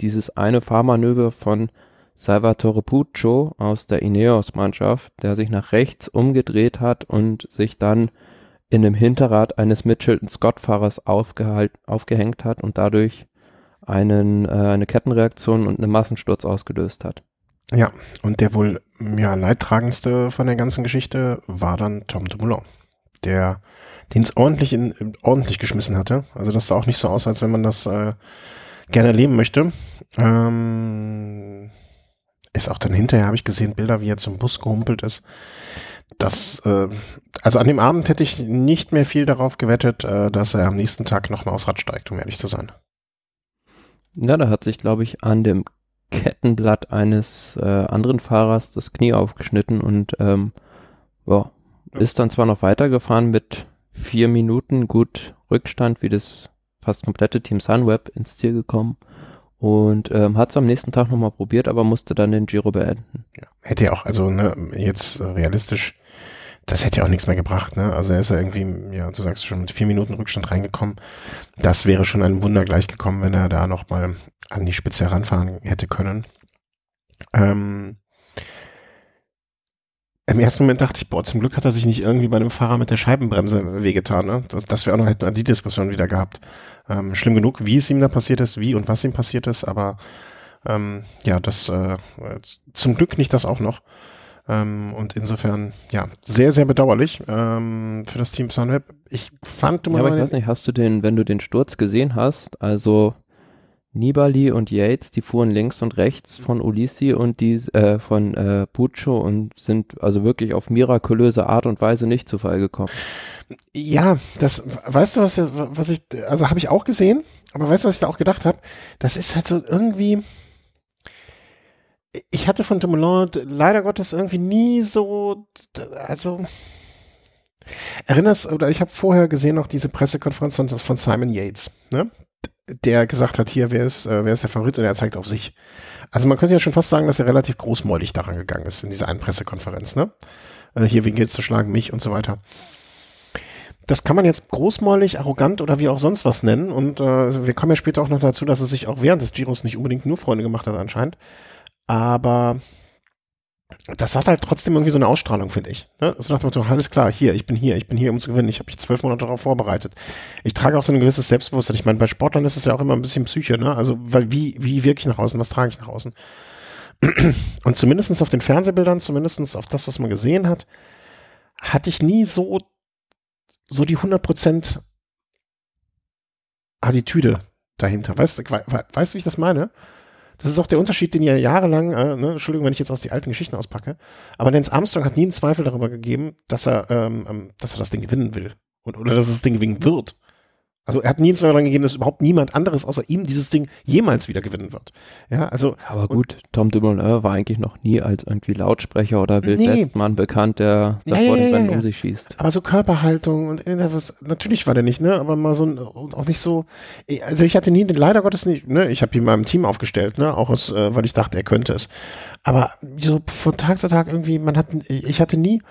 dieses eine Fahrmanöver von Salvatore Puccio aus der Ineos-Mannschaft, der sich nach rechts umgedreht hat und sich dann in dem Hinterrad eines Mitchelton-Scott-Fahrers aufgehängt hat und dadurch eine Kettenreaktion und einen Massensturz ausgelöst hat. Ja, und der wohl leidtragendste von der ganzen Geschichte war dann Tom Dumoulin, der den es ordentlich geschmissen hatte. Also das sah auch nicht so aus, als wenn man das gerne erleben möchte. Ist auch dann hinterher, habe ich gesehen, Bilder, wie er zum Bus gehumpelt ist. Das, also an dem Abend hätte ich nicht mehr viel darauf gewettet, dass er am nächsten Tag nochmal aufs Rad steigt, um ehrlich zu sein. Ja, da hat sich, glaube ich, an dem Kettenblatt eines anderen Fahrers das Knie aufgeschnitten und ist dann zwar noch weitergefahren mit 4 Minuten gut Rückstand, wie das fast komplette Team Sunweb ins Ziel gekommen und hat es am nächsten Tag nochmal probiert, aber musste dann den Giro beenden. Ja, hätte ja auch, jetzt realistisch, das hätte ja auch nichts mehr gebracht, ne? Also er ist ja irgendwie, ja, du sagst schon, mit 4 Minuten Rückstand reingekommen. Das wäre schon ein Wunder gleich gekommen, wenn er da nochmal an die Spitze heranfahren hätte können. Im ersten Moment dachte ich, boah, zum Glück hat er sich nicht irgendwie bei einem Fahrer mit der Scheibenbremse wehgetan, ne? Das wäre auch noch, hätten wir die Diskussion wieder gehabt. Schlimm genug, wie es ihm da passiert ist, wie und was ihm passiert ist, aber zum Glück nicht das auch noch. Und insofern, ja, sehr, sehr bedauerlich für das Team Sunweb. Ich fand immer... Ja, aber ich weiß nicht, wenn du den Sturz gesehen hast, also Nibali und Yates, die fuhren links und rechts von Ulissi und die von Puccio und sind also wirklich auf mirakulöse Art und Weise nicht zu Fall gekommen. Ja, das, weißt du, was ich, also habe ich auch gesehen, aber weißt du, was ich da auch gedacht habe? Das ist halt so irgendwie... Ich hatte von Dumoulin leider Gottes irgendwie nie so, also ich habe vorher gesehen noch diese Pressekonferenz von Simon Yates, ne? Der gesagt hat, hier, wer ist der Favorit, und er zeigt auf sich. Also man könnte ja schon fast sagen, dass er relativ großmäulig daran gegangen ist in dieser einen Pressekonferenz, ne? Hier, wen geht's zu schlagen, mich und so weiter. Das kann man jetzt großmäulig, arrogant oder wie auch sonst was nennen, und wir kommen ja später auch noch dazu, dass er sich auch während des Giros nicht unbedingt nur Freunde gemacht hat anscheinend. Aber das hat halt trotzdem irgendwie so eine Ausstrahlung, finde ich. Ne? So dachte man, alles klar, ich bin hier, um zu gewinnen. Ich habe mich 12 Monate darauf vorbereitet. Ich trage auch so ein gewisses Selbstbewusstsein. Ich meine, bei Sportlern ist es ja auch immer ein bisschen Psyche, ne? Also, weil wie wirke ich nach außen, was trage ich nach außen? Und zumindest auf den Fernsehbildern, zumindest auf das, was man gesehen hat, hatte ich nie so die 100% Attitüde dahinter. Weißt du, wie ich das meine? Das ist auch der Unterschied, den ja jahrelang, Entschuldigung, wenn ich jetzt aus die alten Geschichten auspacke, aber Lance Armstrong hat nie einen Zweifel darüber gegeben, dass er das Ding gewinnen will oder dass er das Ding gewinnen wird. Also er hat nie einen Zweifel daran gegeben, dass überhaupt niemand anderes außer ihm dieses Ding jemals wieder gewinnen wird. Ja, also. Aber gut, Tom Dumoulin war eigentlich noch nie als irgendwie Lautsprecher oder Wildwestmann bekannt, der das Rennen um sich schießt. Aber so Körperhaltung und Interviews, natürlich war der nicht, ne? Aber mal so auch nicht so. Also ich hatte nie, leider Gottes nicht, ne? Ich habe ihn in meinem Team aufgestellt, ne? Auch aus, weil ich dachte, er könnte es. Aber so von Tag zu Tag irgendwie, ich hatte nie.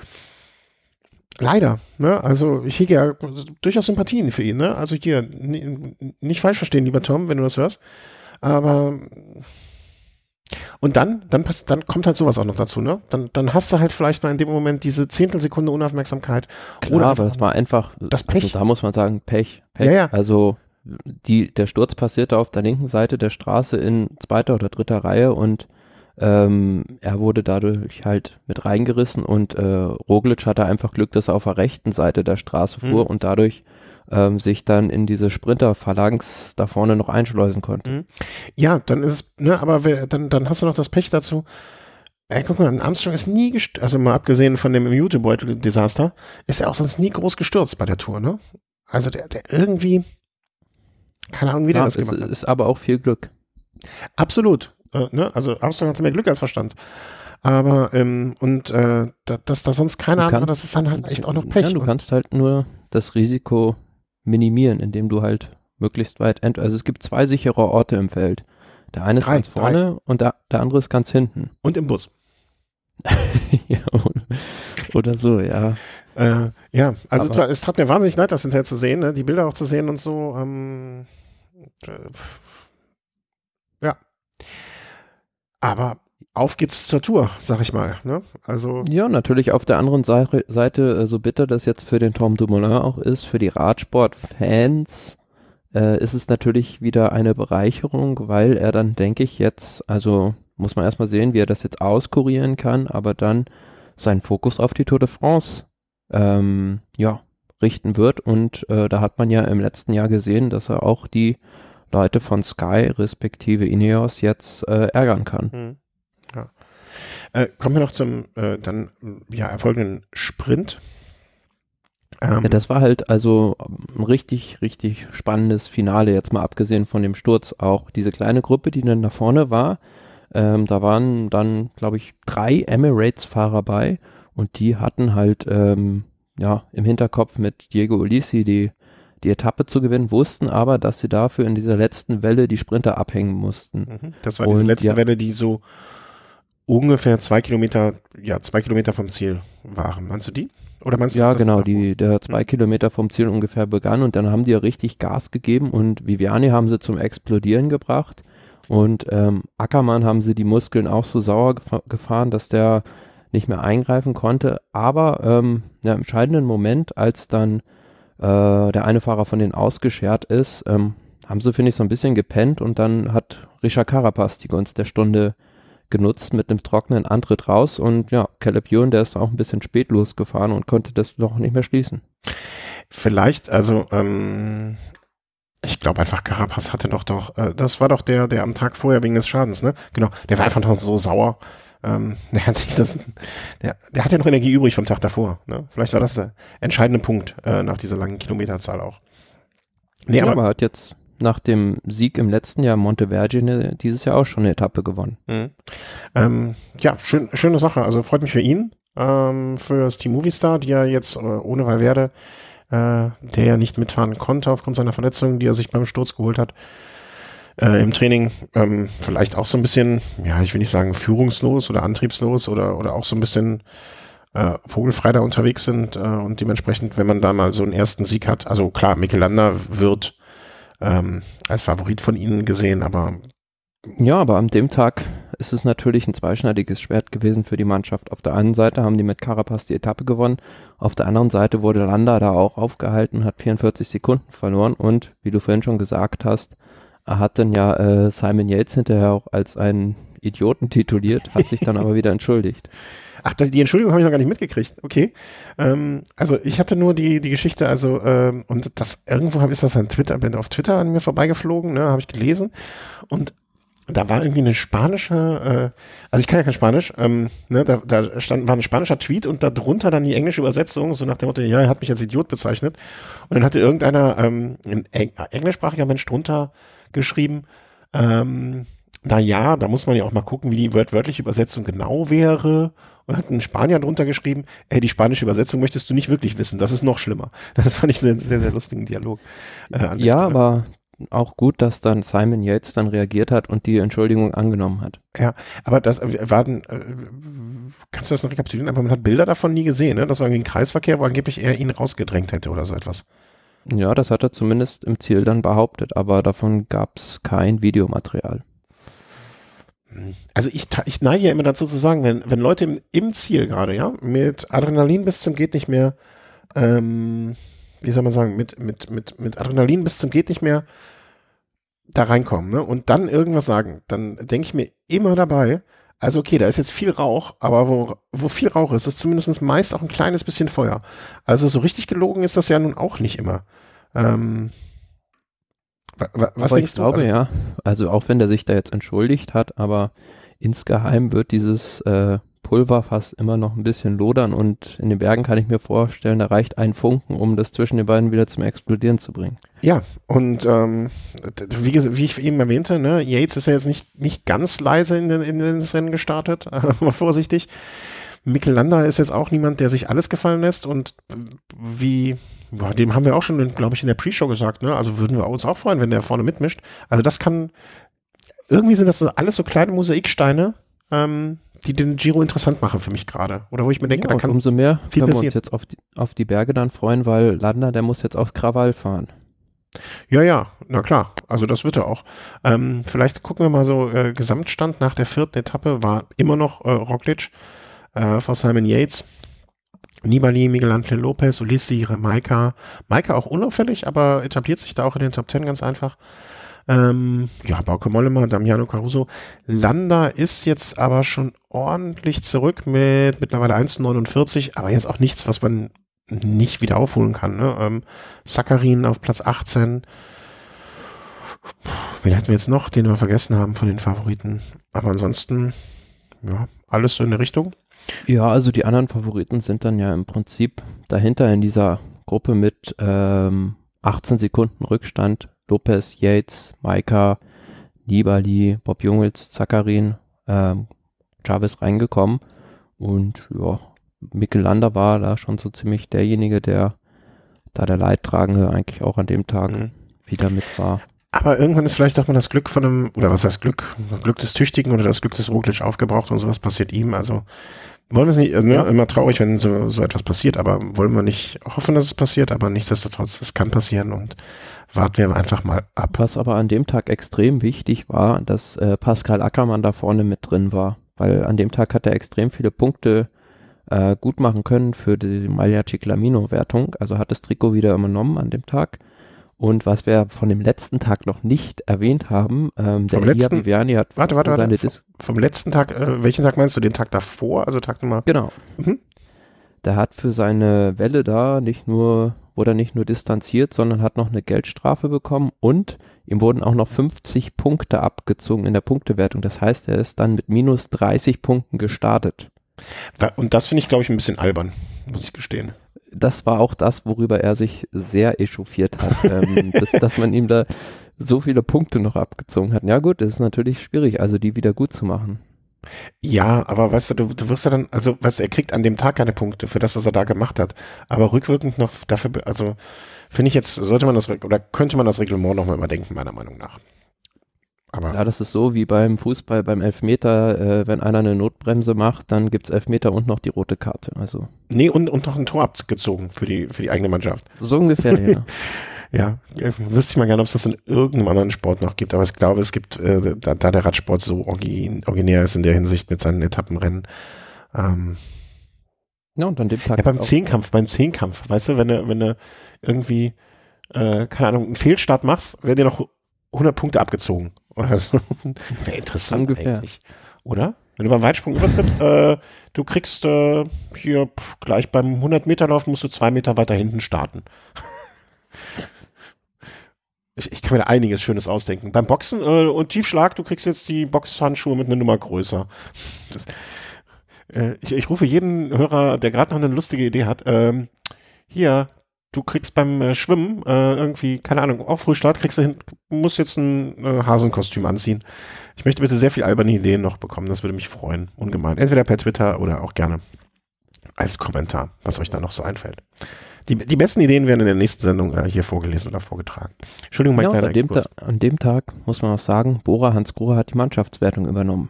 Leider, ne? Also ich hege ja durchaus Sympathien für ihn, ne? Also hier, nicht falsch verstehen, lieber Tom, wenn du das hörst. Aber und dann kommt halt sowas auch noch dazu, ne? Dann hast du halt vielleicht mal in dem Moment diese Zehntelsekunde Unaufmerksamkeit. Klar, oder aber das war einfach das Pech. Also da muss man sagen, Pech. Ja. Also der Sturz passierte auf der linken Seite der Straße in 2. oder 3. Reihe und er wurde dadurch halt mit reingerissen und Roglic hatte einfach Glück, dass er auf der rechten Seite der Straße fuhr und dadurch sich dann in diese Sprinter-Phalanx da vorne noch einschleusen konnte. Ja, dann ist es, ne, aber dann hast du noch das Pech dazu. Ey, guck mal, ein Armstrong ist nie gestürzt, also mal abgesehen von dem Jutebeutel-Desaster, ist er auch sonst nie groß gestürzt bei der Tour, ne? Also der irgendwie, keine Ahnung, wie der das gemacht hat. Ist aber auch viel Glück. Absolut. Ne? Also Armstrong hatte mehr Glück als Verstand. Aber dass sonst keine Ahnung, das ist dann halt echt auch noch Pech. Ja, du kannst halt nur das Risiko minimieren, indem du halt möglichst weit also es gibt 2 sichere Orte im Feld. Der eine ist ganz vorne und der andere ist ganz hinten. Und im Bus. Ja, oder so, ja. Ja, also es tat mir wahnsinnig leid, das hinterher zu sehen, ne? Die Bilder auch zu sehen und so. Ja. Aber auf geht's zur Tour, sag ich mal. Ne? Also ja, natürlich auf der anderen Seite, so bitter das jetzt für den Tom Dumoulin auch ist, für die Radsportfans ist es natürlich wieder eine Bereicherung, weil er dann, denke ich, jetzt, also muss man erstmal sehen, wie er das jetzt auskurieren kann, aber dann seinen Fokus auf die Tour de France richten wird. Und da hat man ja im letzten Jahr gesehen, dass er auch die Leute von Sky respektive Ineos jetzt ärgern kann. Mhm. Ja. Kommen wir noch zum erfolgenden Sprint. Das war halt also ein richtig, richtig spannendes Finale, jetzt mal abgesehen von dem Sturz. Auch diese kleine Gruppe, die dann da vorne war, da waren dann, glaube ich, 3 Emirates-Fahrer bei und die hatten halt im Hinterkopf mit Diego Ulissi die Etappe zu gewinnen, wussten aber, dass sie dafür in dieser letzten Welle die Sprinter abhängen mussten. Das war diese letzte Welle, die so ungefähr 2 Kilometer vom Ziel waren. Meinst du die? Oder meinst du ja, genau, der 2 Kilometer vom Ziel ungefähr begann und dann haben die ja richtig Gas gegeben und Viviani haben sie zum Explodieren gebracht und Ackermann haben sie die Muskeln auch so sauer gefahren, dass der nicht mehr eingreifen konnte, aber im entscheidenden Moment, als dann der eine Fahrer von denen ausgeschert ist, haben sie, finde ich, so ein bisschen gepennt und dann hat Richard Carapaz die Gunst der Stunde genutzt mit einem trockenen Antritt raus und ja, Caleb Ewan, der ist auch ein bisschen spät losgefahren und konnte das noch nicht mehr schließen. Vielleicht, also ich glaube einfach, Carapaz hatte das war doch der am Tag vorher wegen des Schadens, ne? Genau, der war einfach noch so sauer. Der hat ja noch Energie übrig vom Tag davor, ne? Vielleicht war das der entscheidende Punkt nach dieser langen Kilometerzahl auch. Nee, ja, aber hat jetzt nach dem Sieg im letzten Jahr Montevergine dieses Jahr auch schon eine Etappe gewonnen. Mhm. Schöne Sache. Also freut mich für ihn, für das Team Movistar, die ja jetzt ohne Valverde, der ja nicht mitfahren konnte aufgrund seiner Verletzung, die er sich beim Sturz geholt hat, im Training, vielleicht auch so ein bisschen, ja, ich will nicht sagen führungslos oder antriebslos oder auch so ein bisschen vogelfrei da unterwegs sind und dementsprechend, wenn man da mal so einen ersten Sieg hat, also klar, Mikel Landa wird als Favorit von ihnen gesehen, aber... Ja, aber an dem Tag ist es natürlich ein zweischneidiges Schwert gewesen für die Mannschaft. Auf der einen Seite haben die mit Carapaz die Etappe gewonnen, auf der anderen Seite wurde Landa da auch aufgehalten, hat 44 Sekunden verloren und, wie du vorhin schon gesagt hast, er hat dann ja Simon Yates hinterher auch als einen Idioten tituliert, hat sich dann aber wieder entschuldigt. Ach, die Entschuldigung habe ich noch gar nicht mitgekriegt. Okay. Also ich hatte nur die Geschichte, also und das irgendwo ist das auf Twitter an mir vorbeigeflogen, ne, habe ich gelesen. Und da war irgendwie eine spanische, also ich kann ja kein Spanisch, war ein spanischer Tweet und darunter dann die englische Übersetzung, so nach dem Motto, ja, er hat mich als Idiot bezeichnet. Und dann hatte irgendeiner, ein englischsprachiger Mensch drunter geschrieben, da muss man ja auch mal gucken, wie die wörtliche Übersetzung genau wäre. Und hat ein Spanier drunter geschrieben, ey, die spanische Übersetzung möchtest du nicht wirklich wissen, das ist noch schlimmer. Das fand ich einen sehr, sehr lustigen Dialog. Ja, aber auch gut, dass dann Simon Yates dann reagiert hat und die Entschuldigung angenommen hat. Ja, aber das waren, kannst du das noch rekapitulieren, aber man hat Bilder davon nie gesehen, ne? Das war irgendwie ein Kreisverkehr, wo angeblich er ihn rausgedrängt hätte oder so etwas. Ja, das hat er zumindest im Ziel dann behauptet, aber davon gab es kein Videomaterial. Also ich neige ja immer dazu zu sagen, wenn Leute im Ziel gerade, ja, mit Adrenalin bis zum geht nicht mehr, wie soll man sagen, mit Adrenalin bis zum geht nicht mehr da reinkommen, ne, und dann irgendwas sagen, dann denke ich mir immer dabei, also okay, da ist jetzt viel Rauch, aber wo viel Rauch ist, ist zumindest meist auch ein kleines bisschen Feuer. Also so richtig gelogen ist das ja nun auch nicht immer. Was denkst du? Ich glaube, ja. Also auch wenn der sich da jetzt entschuldigt hat, aber insgeheim wird dieses Pulverfass immer noch ein bisschen lodern und in den Bergen kann ich mir vorstellen, da reicht ein Funken, um das zwischen den beiden wieder zum Explodieren zu bringen. Ja, und wie ich eben erwähnte, ne, Yates ist ja jetzt nicht ganz leise in den Rennen gestartet, mal vorsichtig. Mikel Landa ist jetzt auch niemand, der sich alles gefallen lässt und dem haben wir auch schon, glaube ich, in der Pre-Show gesagt, ne? Also würden wir uns auch freuen, wenn der vorne mitmischt. Also das kann, irgendwie sind das so alles so kleine Mosaiksteine, die den Giro interessant machen für mich gerade. Oder wo ich mir denke, ja, da kann umso mehr viel können passieren. Wir uns jetzt auf die Berge dann freuen, weil Landa, der muss jetzt auf Krawall fahren. Ja, na klar. Also das wird er auch. Vielleicht gucken wir mal so, Gesamtstand nach der 4. Etappe war immer noch Roglic vor Simon Yates, Nibali, Miguel Ángel Lopez, Ulissi, Maika. Maika auch unauffällig, aber etabliert sich da auch in den Top 10 ganz einfach. Ja, Bauke Mollema, Damiano Caruso. Landa ist jetzt aber schon ordentlich zurück mit mittlerweile 1,49, aber jetzt auch nichts, was man nicht wieder aufholen kann. Ne? Zakarin auf Platz 18. Wen hatten wir jetzt noch, den wir vergessen haben von den Favoriten? Aber ansonsten, ja, alles so in der Richtung. Ja, also die anderen Favoriten sind dann ja im Prinzip dahinter in dieser Gruppe mit 18 Sekunden Rückstand. Lopez, Yates, Maika, Nibali, Bob Jungels, Zakarin, Chavez reingekommen. Und ja, Mikel Landa war da schon so ziemlich derjenige, der Leidtragende eigentlich auch an dem Tag wieder mit war. Aber irgendwann ist vielleicht auch mal das Glück von einem, oder was heißt Glück? Das Glück des Tüchtigen oder das Glück des Roglic aufgebraucht und sowas passiert ihm. Also wollen wir es nicht, ne? Immer traurig, wenn so etwas passiert, aber wollen wir nicht hoffen, dass es passiert, aber nichtsdestotrotz, es kann passieren und warten wir einfach mal ab. Was aber an dem Tag extrem wichtig war, dass Pascal Ackermann da vorne mit drin war, weil an dem Tag hat er extrem viele Punkte gut machen können für die Maglia Ciclamino-Wertung, also hat das Trikot wieder übernommen an dem Tag. Und was wir von dem letzten Tag noch nicht erwähnt haben, der Elia Viviani hat... Warte. Vom letzten Tag, welchen Tag meinst du? Den Tag davor? Also Tag Nummer... Genau. Mhm. Der hat für seine Welle da nicht nur distanziert, sondern hat noch eine Geldstrafe bekommen und ihm wurden auch noch 50 Punkte abgezogen in der Punktewertung. Das heißt, er ist dann mit minus 30 Punkten gestartet. Und das finde ich, glaube ich, ein bisschen albern, muss ich gestehen. Das war auch das, worüber er sich sehr echauffiert hat, dass man ihm da so viele Punkte noch abgezogen hat. Ja gut, das ist natürlich schwierig, also die wieder gut zu machen. Ja, aber weißt du wirst ja dann, also weißt du, er kriegt an dem Tag keine Punkte für das, was er da gemacht hat, aber rückwirkend noch dafür, also finde ich jetzt, sollte man das, oder könnte man das Reglement nochmal überdenken, meiner Meinung nach. Aber ja, das ist so wie beim Fußball, beim Elfmeter, wenn einer eine Notbremse macht, dann gibt es Elfmeter und noch die rote Karte. Also. Nee, und noch ein Tor abgezogen für die eigene Mannschaft. So ungefähr, ja. Ja, wüsste ich mal gerne, ob es das in irgendeinem anderen Sport noch gibt, aber ich glaube, es gibt, da der Radsport so originär ist in der Hinsicht mit seinen Etappenrennen, ja, und an dem Tag ja, beim Zehnkampf, weißt du, wenn du irgendwie, keine Ahnung, einen Fehlstart machst, werden dir noch 100 Punkte abgezogen. Oder so. Wäre interessant ungefähr. Eigentlich. Oder? Wenn du beim Weitsprung übertrittst, du kriegst hier gleich beim 100-Meter-Lauf musst du 2 Meter weiter hinten starten. Ich kann mir da einiges Schönes ausdenken. Beim Boxen und Tiefschlag, du kriegst jetzt die Boxhandschuhe mit einer Nummer größer. Das, ich rufe jeden Hörer, der gerade noch eine lustige Idee hat, hier, du kriegst beim Schwimmen irgendwie, keine Ahnung, auch Frühstart, musst jetzt ein Hasenkostüm anziehen. Ich möchte bitte sehr viel alberne Ideen noch bekommen, das würde mich freuen, ungemein. Entweder per Twitter oder auch gerne als Kommentar, was euch da noch so einfällt. Die besten Ideen werden in der nächsten Sendung hier vorgelesen oder vorgetragen. Entschuldigung, mein kleiner Exkurs. An dem Tag, muss man auch sagen, Bora Hansgrohe hat die Mannschaftswertung übernommen.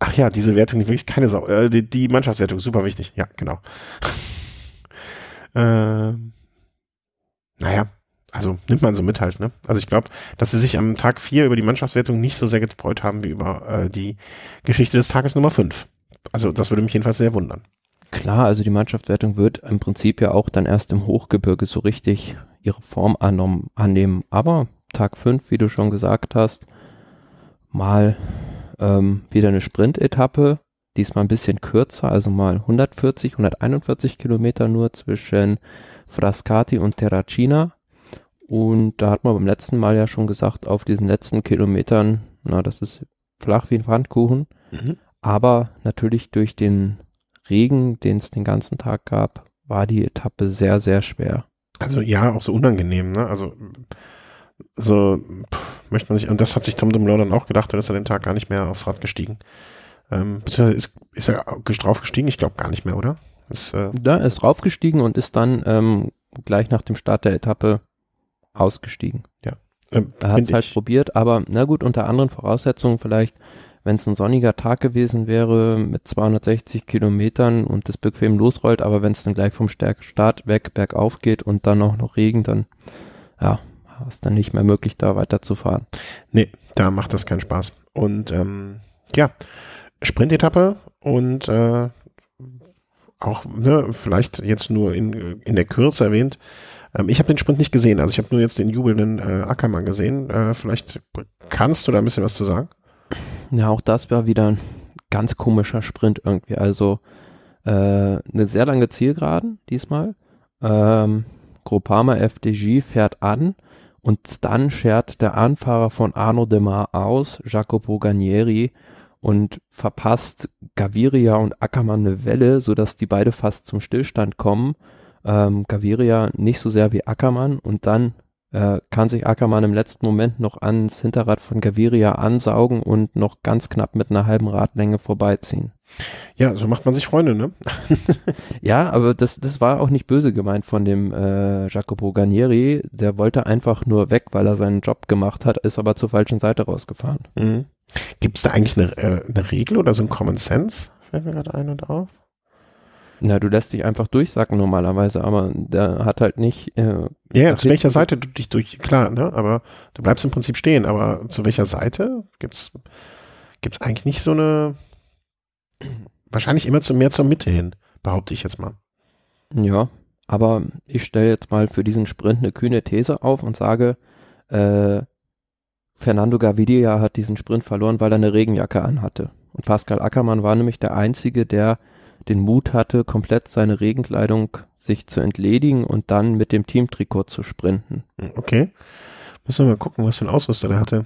Ach ja, diese Wertung, die wirklich keine Sau, die Mannschaftswertung, super wichtig, ja, genau. Naja, also nimmt man so mit halt, ne? Also ich glaube, dass sie sich am Tag 4 über die Mannschaftswertung nicht so sehr gefreut haben wie über die Geschichte des Tages Nummer 5. Also das würde mich jedenfalls sehr wundern. Klar, also die Mannschaftswertung wird im Prinzip ja auch dann erst im Hochgebirge so richtig ihre Form annehmen. Aber Tag 5, wie du schon gesagt hast, mal wieder eine Sprintetappe. Diesmal ein bisschen kürzer, also mal 141 Kilometer nur zwischen Frascati und Terracina. Und da hat man beim letzten Mal ja schon gesagt, auf diesen letzten Kilometern, na, das ist flach wie ein Pfannkuchen. Mhm. Aber natürlich durch den Regen, den es den ganzen Tag gab, war die Etappe sehr, sehr schwer. Also ja, auch so unangenehm, ne? Also so möchte man sich, und das hat sich Tom Dumoulin dann auch gedacht, dann ist er den Tag gar nicht mehr aufs Rad gestiegen. Beziehungsweise ist er draufgestiegen? Ich glaube gar nicht mehr, oder? Er ist draufgestiegen und ist dann gleich nach dem Start der Etappe ausgestiegen. Ja. Er hat es halt probiert, aber na gut, unter anderen Voraussetzungen vielleicht, wenn es ein sonniger Tag gewesen wäre mit 260 Kilometern und das bequem losrollt, aber wenn es dann gleich vom Start weg bergauf geht und dann auch noch Regen, dann ja, ist dann nicht mehr möglich, da weiterzufahren. Nee, da macht das keinen Spaß. Und ja, Sprintetappe und auch, ne, vielleicht jetzt nur in der Kürze erwähnt, Ich habe den Sprint nicht gesehen, also ich habe nur jetzt den jubelnden Ackermann gesehen. Vielleicht kannst du da ein bisschen was zu sagen? Ja, auch das war wieder ein ganz komischer Sprint irgendwie. Also eine sehr lange Zielgeraden diesmal. Groupama FDJ fährt an und dann schert der Anfahrer von Arnaud Demar aus, Jacopo Guarnieri, und verpasst Gaviria und Ackermann eine Welle, sodass die beide fast zum Stillstand kommen. Gaviria nicht so sehr wie Ackermann, und dann kann sich Ackermann im letzten Moment noch ans Hinterrad von Gaviria ansaugen und noch ganz knapp mit einer halben Radlänge vorbeiziehen. Ja, so macht man sich Freunde, ne? Ja, aber das war auch nicht böse gemeint von dem Jacopo Guarnieri. Der wollte einfach nur weg, weil er seinen Job gemacht hat, ist aber zur falschen Seite rausgefahren. Mhm. Gibt es da eigentlich eine Regel oder so ein Common Sense? Fällt mir gerade ein und auf. Na, du lässt dich einfach durchsacken normalerweise, aber der hat halt nicht... ja, zu welcher Seite du dich durch... Klar, ne? Aber du bleibst im Prinzip stehen, aber zu welcher Seite gibt's eigentlich nicht so eine... Wahrscheinlich immer mehr zur Mitte hin, behaupte ich jetzt mal. Ja, aber ich stelle jetzt mal für diesen Sprint eine kühne These auf und sage, Fernando Gaviria hat diesen Sprint verloren, weil er eine Regenjacke anhatte. Und Pascal Ackermann war nämlich der Einzige, der den Mut hatte, komplett seine Regenkleidung sich zu entledigen und dann mit dem Teamtrikot zu sprinten. Okay. Müssen wir mal gucken, was für ein Ausrüster der hatte.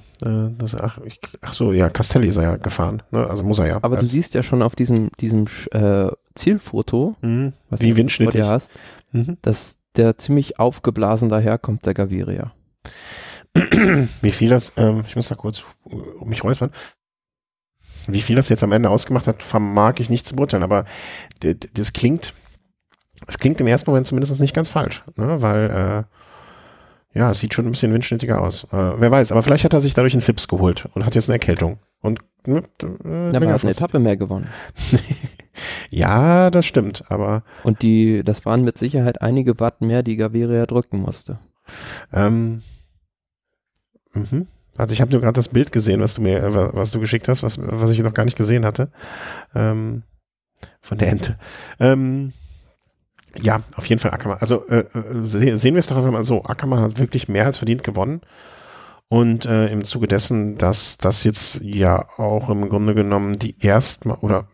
Castelli ist er ja gefahren. Ne? Also muss er ja. Aber du siehst ja schon auf diesem Zielfoto, was wie windschnittig du hast, dass der ziemlich aufgeblasen daherkommt, der Gaviria. Wie viel das, ich muss da kurz mich räuspern, wie viel das jetzt am Ende ausgemacht hat, vermag ich nicht zu beurteilen, aber das klingt im ersten Moment zumindest nicht ganz falsch, ne? Weil ja, es sieht schon ein bisschen windschnittiger aus. Wer weiß, aber vielleicht hat er sich dadurch einen Fips geholt und hat jetzt eine Erkältung. Und er hat eine Etappe mehr gewonnen. Ja, das stimmt, aber... Und das waren mit Sicherheit einige Watt mehr, die Gaviria drücken musste. Also ich habe nur gerade das Bild gesehen, was du geschickt hast, was ich noch gar nicht gesehen hatte, von der Ente. Ja, auf jeden Fall Ackermann. Also sehen wir es doch einfach mal so. Ackermann hat wirklich mehr als verdient gewonnen. Und im Zuge dessen, dass das jetzt ja auch im Grunde genommen die erste oder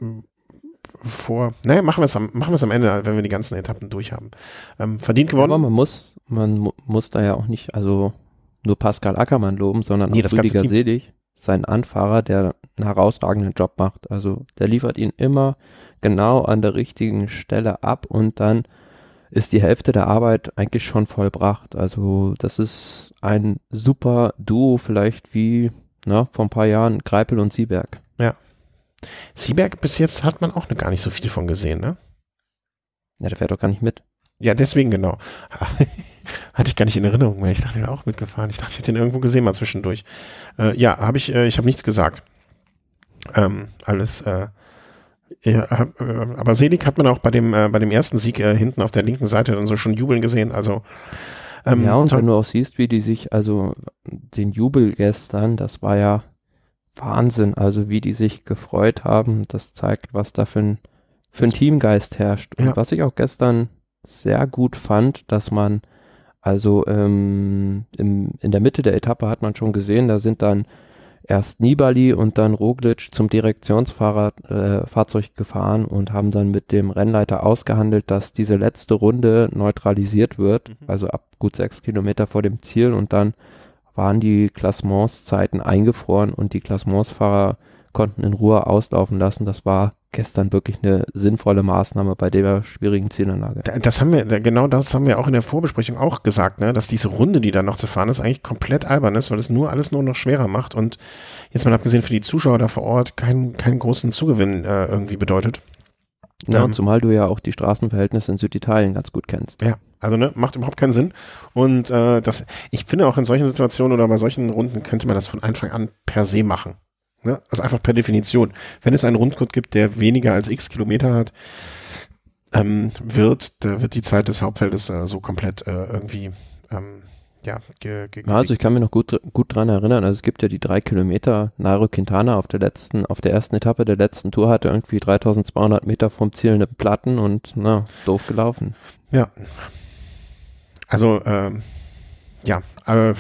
machen wir es am Ende, wenn wir die ganzen Etappen durch haben. Verdient gewonnen. Aber man muss da ja auch nicht, also nur Pascal Ackermann loben, sondern auch Rüdiger Selig, sein Anfahrer, der einen herausragenden Job macht. Also der liefert ihn immer genau an der richtigen Stelle ab und dann ist die Hälfte der Arbeit eigentlich schon vollbracht. Also das ist ein super Duo, vielleicht wie vor ein paar Jahren Greipel und Sieberg. Ja. Sieberg bis jetzt hat man auch gar nicht so viel von gesehen, ne? Ja, der fährt doch gar nicht mit. Ja, deswegen genau. Hatte ich gar nicht in Erinnerung mehr. Ich dachte, er wäre auch mitgefahren. Ich dachte, ich hätte ihn irgendwo gesehen mal zwischendurch. Ja, ich habe nichts gesagt. Aber Selig hat man auch bei dem ersten Sieg hinten auf der linken Seite dann so schon jubeln gesehen. Also ja, und wenn du auch siehst, wie die sich, also den Jubel gestern, das war ja Wahnsinn. Also wie die sich gefreut haben, das zeigt, was da für ein Teamgeist herrscht. Und was ich auch gestern sehr gut fand, dass man also in der Mitte der Etappe hat man schon gesehen, da sind dann erst Nibali und dann Roglic zum Direktionsfahrzeug gefahren und haben dann mit dem Rennleiter ausgehandelt, dass diese letzte Runde neutralisiert wird, also ab gut 6 Kilometer vor dem Ziel, und dann waren die Klassementszeiten eingefroren und die Klassementsfahrer konnten in Ruhe auslaufen lassen. Das war gestern wirklich eine sinnvolle Maßnahme bei der schwierigen Zielanlage. Das haben wir auch in der Vorbesprechung auch gesagt, ne, dass diese Runde, die da noch zu fahren ist, eigentlich komplett albern ist, weil es alles nur noch schwerer macht und jetzt mal abgesehen für die Zuschauer da vor Ort keinen großen Zugewinn irgendwie bedeutet. Ja, zumal du ja auch die Straßenverhältnisse in Süditalien ganz gut kennst. Ja, also macht überhaupt keinen Sinn. Und ich finde auch in solchen Situationen oder bei solchen Runden könnte man das von Anfang an per se machen. Ne? Also einfach per Definition. Wenn es einen Rundkurs gibt, der weniger als x Kilometer hat, wird die Zeit des Hauptfeldes so komplett irgendwie, Also ich kann mich noch gut dran erinnern. Also es gibt ja die 3 Kilometer. Nairo Quintana auf der ersten Etappe der letzten Tour hatte irgendwie 3200 Meter vom Ziel eine Platten und doof gelaufen. Ja. Also, ja, aber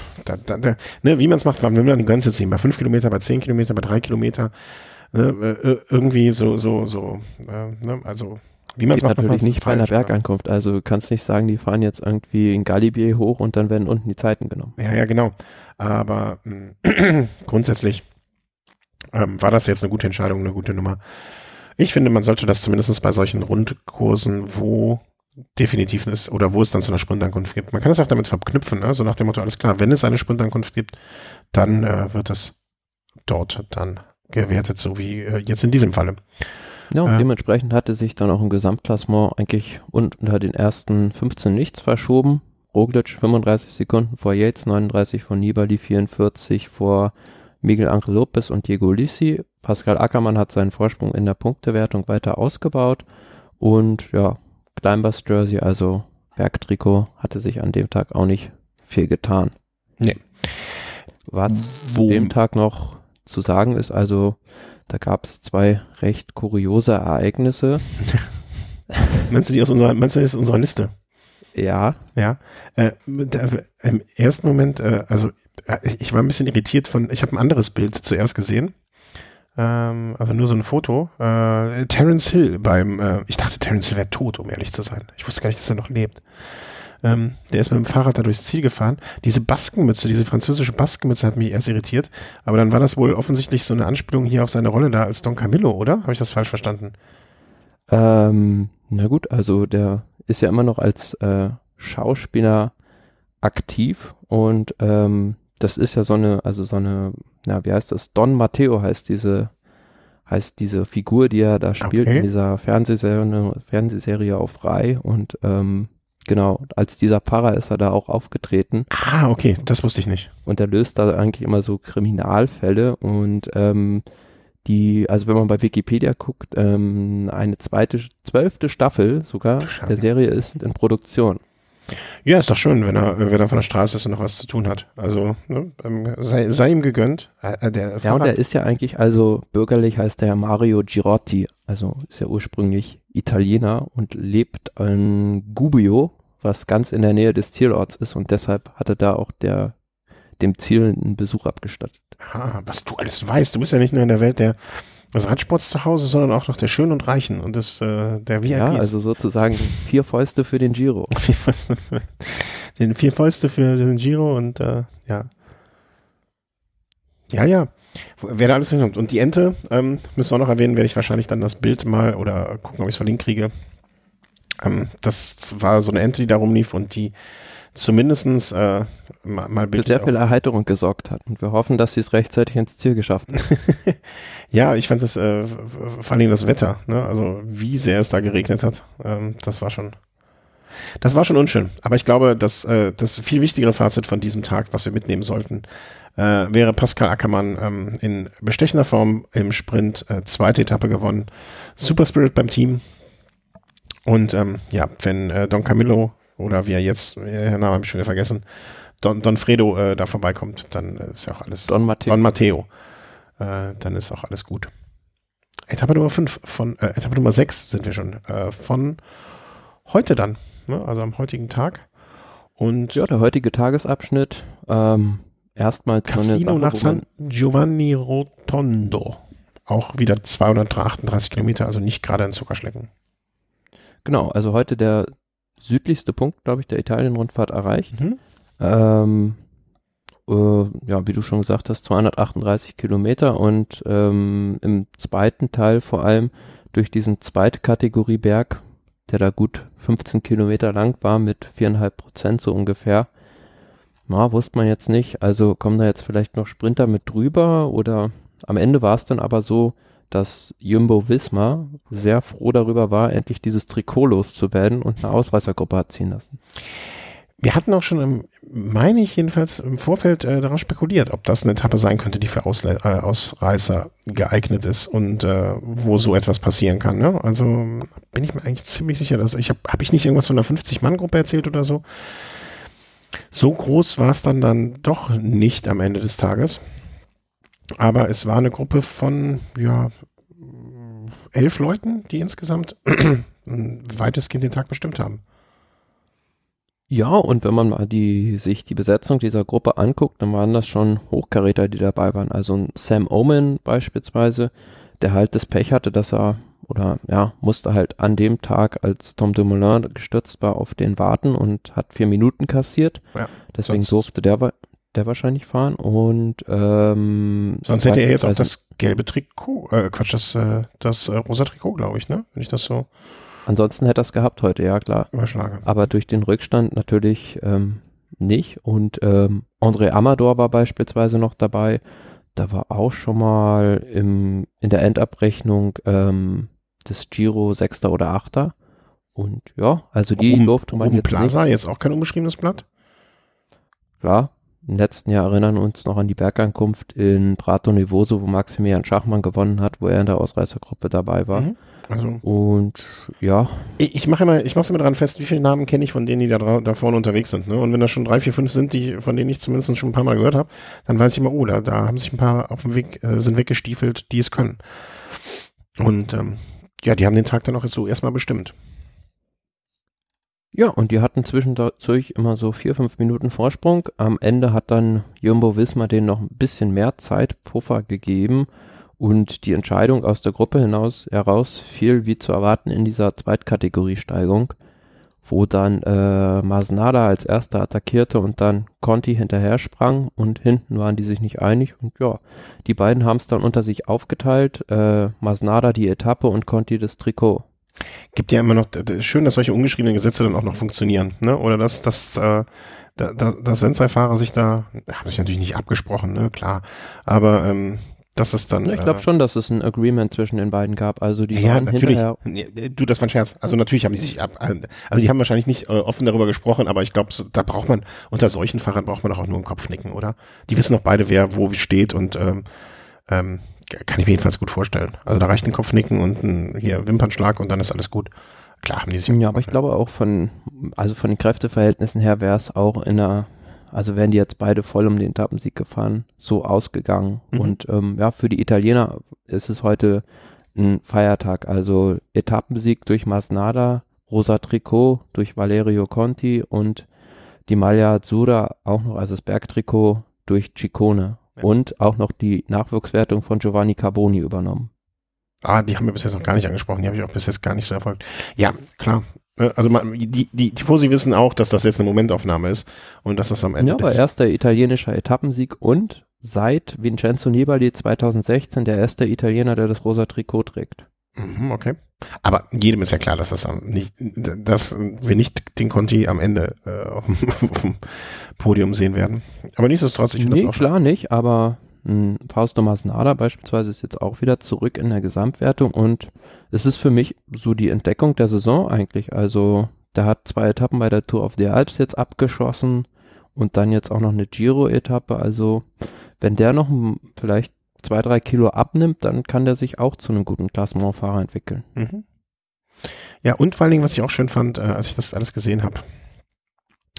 ne, wie man es macht, wann will man die Grenze ziehen? Bei 5 Kilometer, bei 10 Kilometer, bei 3 Kilometer, ne, irgendwie so, ne, also wie man es macht. Natürlich nicht bei einer Bergankunft, also du kannst nicht sagen, die fahren jetzt irgendwie in Galibier hoch und dann werden unten die Zeiten genommen. Ja, genau, aber grundsätzlich war das jetzt eine gute Entscheidung, eine gute Nummer. Ich finde, man sollte das zumindest bei solchen Rundkursen, wo definitiv ist oder wo es dann zu einer Sprintankunft gibt. Man kann es auch damit verknüpfen, ne? So nach dem Motto, alles klar, wenn es eine Sprintankunft gibt, dann wird das dort dann gewertet, so wie jetzt in diesem Falle. Ja, und dementsprechend hatte sich dann auch im Gesamtklassement eigentlich unter den ersten 15 nichts verschoben. Roglic 35 Sekunden vor Yates, 39 vor Nibali, 44 vor Miguel Ángel Lopez und Diego Ulissi. Pascal Ackermann hat seinen Vorsprung in der Punktewertung weiter ausgebaut und ja, Climbers Jersey, also Bergtrikot, hatte sich an dem Tag auch nicht viel getan. Nee. Was an dem Tag noch zu sagen ist, also da gab es zwei recht kuriose Ereignisse. Meinst du die aus unserer Liste? Ja. Ja. Im ersten Moment, ich war ein bisschen irritiert ich habe ein anderes Bild zuerst gesehen. Also nur so ein Foto. Terence Hill ich dachte, Terence Hill wäre tot, um ehrlich zu sein. Ich wusste gar nicht, dass er noch lebt. Der ist mit dem Fahrrad da durchs Ziel gefahren. Diese französische Baskenmütze hat mich erst irritiert. Aber dann war das wohl offensichtlich so eine Anspielung hier auf seine Rolle da als Don Camillo, oder? Habe ich das falsch verstanden? Na gut, also der ist ja immer noch als Schauspieler aktiv und das ist ja wie heißt das? Don Matteo heißt diese Figur, die er da spielt in dieser Fernsehserie auf Rai. Und genau, als dieser Pfarrer ist er da auch aufgetreten. Ah, okay, das wusste ich nicht. Und er löst da eigentlich immer so Kriminalfälle und also wenn man bei Wikipedia guckt, eine 12. Staffel sogar der Serie ist in Produktion. Ja, ist doch schön, wenn er von der Straße ist und noch was zu tun hat. Also, ne, sei ihm gegönnt. Und er ist ja eigentlich, also bürgerlich heißt er Mario Girotti, also ist ja ursprünglich Italiener und lebt in Gubbio, was ganz in der Nähe des Zielorts ist und deshalb hatte da auch dem Ziel einen Besuch abgestattet. Aha, was du alles weißt. Du bist ja nicht nur in der Welt des Radsports zu Hause, sondern auch noch der Schönen und Reichen und der VIPs. Ja, also sozusagen 4 Fäuste für den Giro. 4 Fäuste für den Giro und ja. Ja. Wer da alles hinkommt. Und die Ente, müssen wir auch noch erwähnen, werde ich wahrscheinlich dann das Bild mal oder gucken, ob ich es verlinkt kriege. Das war so eine Ente, die da rumlief und die zumindest mal für sehr viel Erheiterung gesorgt hat. Und wir hoffen, dass sie es rechtzeitig ins Ziel geschafft haben. Ja, ich fand das, vor allem das Wetter, ne? Also wie sehr es da geregnet hat, das war schon unschön. Aber ich glaube, dass das viel wichtigere Fazit von diesem Tag, was wir mitnehmen sollten, wäre Pascal Ackermann in bestechender Form im Sprint zweite Etappe gewonnen. Super Spirit beim Team. Und ja, wenn Don Camillo oder wie er jetzt, Herr Name habe ich schon wieder vergessen, Don Fredo da vorbeikommt, dann ist ja auch alles... Don Matteo. Dann ist auch alles gut. Etappe Nummer 5 Etappe Nummer 6 sind wir schon von heute dann, ne? Also am heutigen Tag. Und ja, der heutige Tagesabschnitt erstmals... Casino nach San Giovanni Rotondo. Auch wieder 238 Kilometer, also nicht gerade ein Zuckerschlecken. Genau, also heute der südlichste Punkt, glaube ich, der Italien-Rundfahrt erreicht. Mhm. Ja, wie du schon gesagt hast, 238 Kilometer und im zweiten Teil vor allem durch diesen Zweitkategorie-Berg, der da gut 15 Kilometer lang war mit 4,5% so ungefähr. Na, wusste man jetzt nicht. Also kommen da jetzt vielleicht noch Sprinter mit drüber oder am Ende war es dann aber so, dass Jumbo Visma sehr froh darüber war, endlich dieses Trikot loszuwerden und eine Ausreißergruppe hat ziehen lassen. Wir hatten auch schon, im Vorfeld darauf spekuliert, ob das eine Etappe sein könnte, die für Ausreißer geeignet ist und wo so etwas passieren kann. Ne? Also bin ich mir eigentlich ziemlich sicher, dass habe ich nicht irgendwas von einer 50-Mann-Gruppe erzählt oder so. So groß war es dann doch nicht am Ende des Tages. Aber es war eine Gruppe von 11 Leuten, die insgesamt weitestgehend den Tag bestimmt haben. Ja, und wenn man mal sich die Besetzung dieser Gruppe anguckt, dann waren das schon Hochkaräter, die dabei waren. Also ein Sam Oomen beispielsweise, der halt das Pech hatte, dass er, oder ja, musste halt an dem Tag, als Tom Dumoulin gestürzt war, auf den warten und hat 4 Minuten kassiert. Ja, deswegen durfte der wahrscheinlich fahren. Und sonst hätte er jetzt auch das gelbe Trikot, das rosa Trikot, glaube ich, ne? Wenn ich das so... Ansonsten hätte er es gehabt heute, ja klar. Aber durch den Rückstand natürlich nicht. Und André Amador war beispielsweise noch dabei. Da war auch schon mal in der Endabrechnung des Giro 6. oder 8. Und ja, also die durfte man jetzt Plaza, nicht. Jetzt auch kein unbeschriebenes Blatt? Klar, im letzten Jahr erinnern uns noch an die Bergankunft in Prato Nevoso, wo Maximilian Schachmann gewonnen hat, wo er in der Ausreißergruppe dabei war. Mhm. Also, und ja. Ich mache immer daran fest, wie viele Namen kenne ich von denen, die da vorne unterwegs sind. Ne? Und wenn da schon 3, 4, 5 sind, die, von denen ich zumindest schon ein paar Mal gehört habe, dann weiß ich immer, oh, da haben sich ein paar auf dem Weg, sind weggestiefelt, die es können. Und ja, die haben den Tag dann auch so erstmal bestimmt. Ja, und die hatten zwischendurch immer so 4, 5 Minuten Vorsprung. Am Ende hat dann Jumbo Visma denen noch ein bisschen mehr Zeitpuffer gegeben. Und die Entscheidung aus der Gruppe heraus fiel, wie zu erwarten, in dieser Zweitkategoriesteigung, wo dann Masnada als erster attackierte und dann Conti hinterher sprang und hinten waren die sich nicht einig. Und ja, die beiden haben es dann unter sich aufgeteilt, Masnada die Etappe und Conti das Trikot. Gibt ja immer noch, schön, dass solche ungeschriebenen Gesetze dann auch noch funktionieren, ne? Oder dass wenn zwei Fahrer sich da, habe ich natürlich nicht abgesprochen, ne? Klar, aber das ist dann. Ja, ich glaube schon, dass es ein Agreement zwischen den beiden gab. Also die waren natürlich. Hinterher. Du, das war ein Scherz. Also natürlich haben die sich also die haben wahrscheinlich nicht offen darüber gesprochen, aber ich glaube, da braucht man, unter solchen Fahrern braucht man doch auch nur im Kopf nicken, oder? Die wissen doch beide, wer wo steht und kann ich mir jedenfalls gut vorstellen. Also da reicht ein Kopfnicken und ein Wimpernschlag und dann ist alles gut. Klar haben die sich. Ja, aber ich glaube auch von den Kräfteverhältnissen her wäre es auch also wären die jetzt beide voll um den Etappensieg gefahren, so ausgegangen. Mhm. Und ja, für die Italiener ist es heute ein Feiertag. Also Etappensieg durch Masnada, rosa Trikot durch Valerio Conti und die Maglia Azzurra auch noch, also das Bergtrikot durch Ciccone. Ja. Und auch noch die Nachwuchswertung von Giovanni Carboni übernommen. Die haben wir bis jetzt noch gar nicht angesprochen. Die habe ich auch bis jetzt gar nicht so erfolgt. Ja, klar. Also die Tifosi wissen auch, dass das jetzt eine Momentaufnahme ist und dass das am Ende ist. Ja, aber erster italienischer Etappensieg und seit Vincenzo Nibali 2016 der erste Italiener, der das rosa Trikot trägt. Okay. Aber jedem ist ja klar, dass dass wir nicht den Conti am Ende auf dem Podium sehen werden. Aber nichtsdestotrotz, ich finde das auch klar nicht, aber Fausto Masnada beispielsweise ist jetzt auch wieder zurück in der Gesamtwertung und es ist für mich so die Entdeckung der Saison eigentlich. Also der hat 2 Etappen bei der Tour of the Alps jetzt abgeschossen und dann jetzt auch noch eine Giro-Etappe. Also wenn der noch vielleicht 2, 3 Kilo abnimmt, dann kann der sich auch zu einem guten Klassementfahrer entwickeln. Mhm. Ja, und vor allen Dingen, was ich auch schön fand, als ich das alles gesehen habe,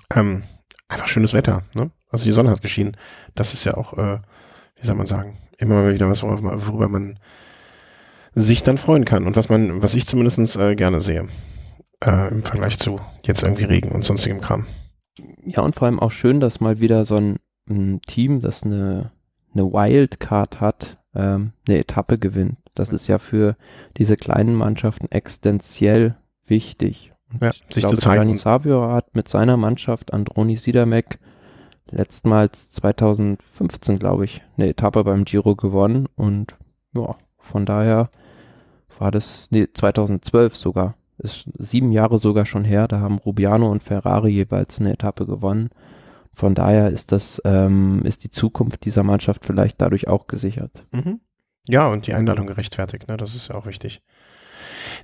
einfach schönes Wetter, ne? Also die Sonne hat geschienen. Das ist ja auch... wie soll man sagen, immer mal wieder was, worüber man sich dann freuen kann und was ich zumindest gerne sehe, im Vergleich zu jetzt irgendwie Regen und sonstigem Kram. Ja, und vor allem auch schön, dass mal wieder so ein Team, das eine Wildcard hat, eine Etappe gewinnt. Das ist ja für diese kleinen Mannschaften existenziell wichtig. Und ja, ich glaube, Gianni Savio hat mit seiner Mannschaft Androni Sidamek letztmals 2015, glaube ich, eine Etappe beim Giro gewonnen und ja, von daher war das, 2012 sogar, ist 7 Jahre sogar schon her, da haben Rubiano und Ferrari jeweils eine Etappe gewonnen. Von daher ist ist die Zukunft dieser Mannschaft vielleicht dadurch auch gesichert. Mhm. Ja, und die Einladung gerechtfertigt, ne? Das ist ja auch wichtig.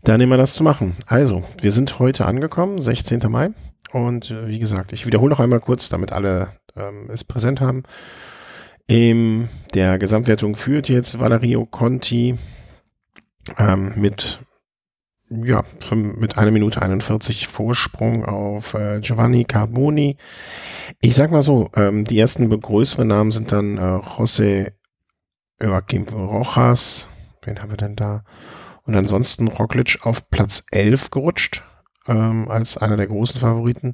Da nehmen wir das zu machen. Also, wir sind heute angekommen, 16. Mai und wie gesagt, ich wiederhole noch einmal kurz, damit alle es präsent haben. In der Gesamtwertung führt jetzt Valerio Conti mit 1 Minute 41 Vorsprung auf Giovanni Carboni. Ich sag mal so, die ersten größeren Namen sind dann José Joaquim Rojas, wen haben wir denn da? Und ansonsten Roglic auf Platz 11 gerutscht. als einer der großen Favoriten.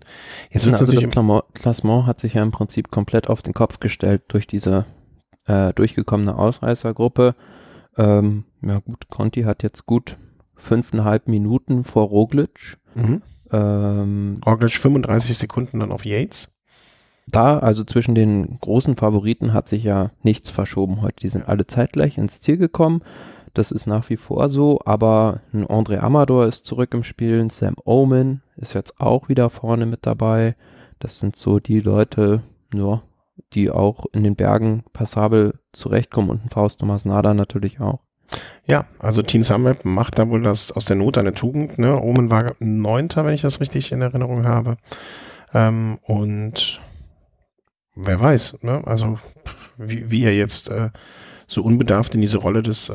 Jetzt wird's also natürlich das Klassement hat sich ja im Prinzip komplett auf den Kopf gestellt durch diese durchgekommene Ausreißergruppe. Ja gut, Conti hat jetzt gut 5,5 Minuten vor Roglic. Mhm. Roglic 35 Sekunden dann auf Yates. Da, also zwischen den großen Favoriten hat sich ja nichts verschoben heute. Die sind alle zeitgleich ins Ziel gekommen. Das ist nach wie vor so, aber ein André Amador ist zurück im Spiel, ein Sam Oomen ist jetzt auch wieder vorne mit dabei. Das sind so die Leute, ja, die auch in den Bergen passabel zurechtkommen und ein Fausto Masnada natürlich auch. Ja, also Team Sunweb macht da wohl das aus der Not eine Tugend, ne? Oomen war 9., wenn ich das richtig in Erinnerung habe. Und wer weiß, ne? Also wie er jetzt so unbedarft in diese Rolle des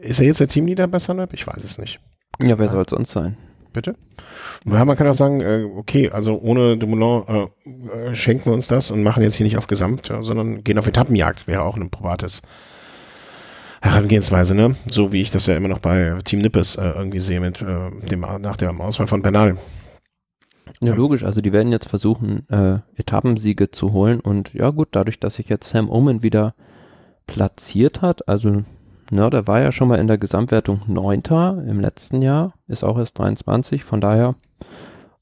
ist er jetzt der Teamleader bei Sunweb? Ich weiß es nicht. Ja, wer soll es sonst sein? Bitte? Ja, man kann auch sagen, okay, also ohne Dumoulin schenken wir uns das und machen jetzt hier nicht auf Gesamt, sondern gehen auf Etappenjagd, wäre auch ein probates Herangehensweise, ne? So wie ich das ja immer noch bei Team Nippes irgendwie sehe mit nach dem Ausfall von Bernal. Ja, logisch, also die werden jetzt versuchen, Etappensiege zu holen und ja gut, dadurch, dass sich jetzt Sam Oomen wieder platziert hat, also na, der war ja schon mal in der Gesamtwertung 9. im letzten Jahr, ist auch erst 23, von daher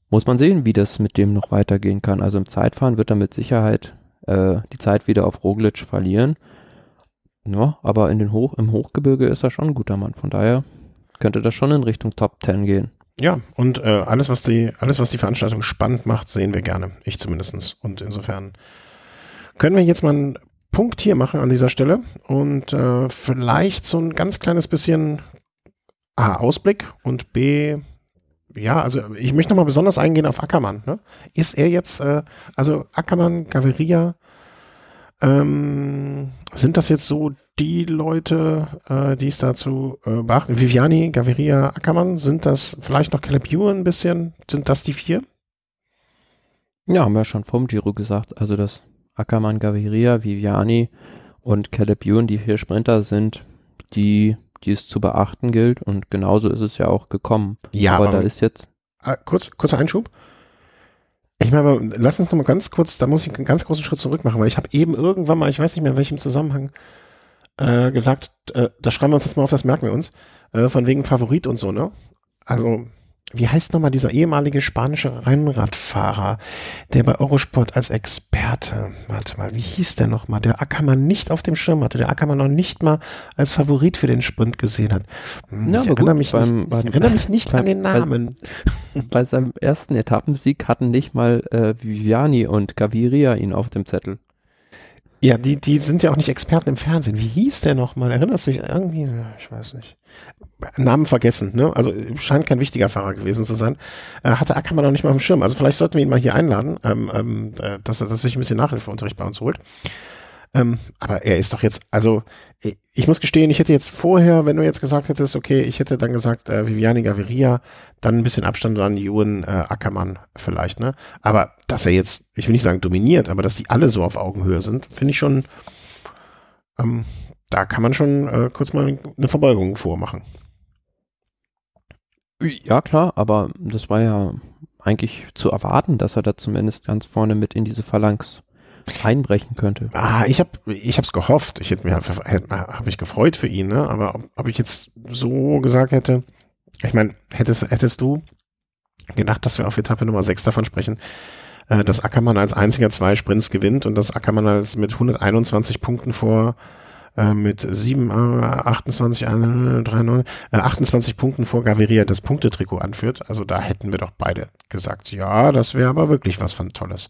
muss man sehen, wie das mit dem noch weitergehen kann. Also im Zeitfahren wird er mit Sicherheit die Zeit wieder auf Roglic verlieren. Ja, aber in den im Hochgebirge ist er schon ein guter Mann. Von daher könnte das schon in Richtung Top 10 gehen. Ja, und alles, was die Veranstaltung spannend macht, sehen wir gerne. Ich zumindest. Und insofern können wir jetzt mal einen Punkt hier machen an dieser Stelle und vielleicht so ein ganz kleines bisschen A, Ausblick und B, ja, also ich möchte nochmal besonders eingehen auf Ackermann. Ne? Ist er jetzt, also Ackermann, Gaviria, sind das jetzt so die Leute, die es dazu beachten? Viviani, Gaviria, Ackermann, sind das vielleicht noch Caleb Ewan ein bisschen? Sind das die 4? Ja, haben wir schon vom Giro gesagt. Also das Ackermann, Gaviria, Viviani und Caleb Ewan, die 4 Sprinter sind, die es zu beachten gilt. Und genauso ist es ja auch gekommen. Ja, aber da ist jetzt... Kurzer Einschub. Ich meine, lass uns noch mal ganz kurz, da muss ich einen ganz großen Schritt zurück machen, weil ich habe eben irgendwann mal, ich weiß nicht mehr in welchem Zusammenhang, gesagt, das schreiben wir uns jetzt mal auf, das merken wir uns, von wegen Favorit und so, ne? Also, wie heißt nochmal dieser ehemalige spanische Rennradfahrer, der bei Eurosport als Experte, warte mal, wie hieß der nochmal, der Ackermann nicht auf dem Schirm hatte, der Ackermann noch nicht mal als Favorit für den Sprint gesehen hat. Ja, ich erinnere mich nicht an den Namen. Bei seinem ersten Etappensieg hatten nicht mal Viviani und Gaviria ihn auf dem Zettel. Ja, die sind ja auch nicht Experten im Fernsehen. Wie hieß der nochmal? Erinnerst du dich irgendwie? Ich weiß nicht. Namen vergessen, ne? Also scheint kein wichtiger Fahrer gewesen zu sein. Hatte Ackermann noch nicht mal auf dem Schirm. Also vielleicht sollten wir ihn mal hier einladen, dass er sich ein bisschen Nachhilfeunterricht bei uns holt. Aber er ist doch jetzt, also ich muss gestehen, ich hätte jetzt vorher, wenn du jetzt gesagt hättest, okay, ich hätte dann gesagt Viviani, Gaviria, dann ein bisschen Abstand an Ewan, Ackermann vielleicht, ne? Aber dass er jetzt, ich will nicht sagen dominiert, aber dass die alle so auf Augenhöhe sind, finde ich schon, da kann man schon kurz mal eine Verbeugung vormachen. Ja klar, aber das war ja eigentlich zu erwarten, dass er da zumindest ganz vorne mit in diese Phalanx einbrechen könnte. Ich hab's gehofft. Ich hätte mir, habe ich gefreut für ihn, ne? Aber ob ich jetzt so gesagt hätte, ich meine, hättest du gedacht, dass wir auf Etappe Nummer 6 davon sprechen, dass Ackermann als einziger 2 Sprints gewinnt und dass Ackermann als mit 121 Punkten vor, mit 28 Punkten vor Gaviria das Punktetrikot anführt. Also da hätten wir doch beide gesagt, ja, das wäre aber wirklich was von Tolles.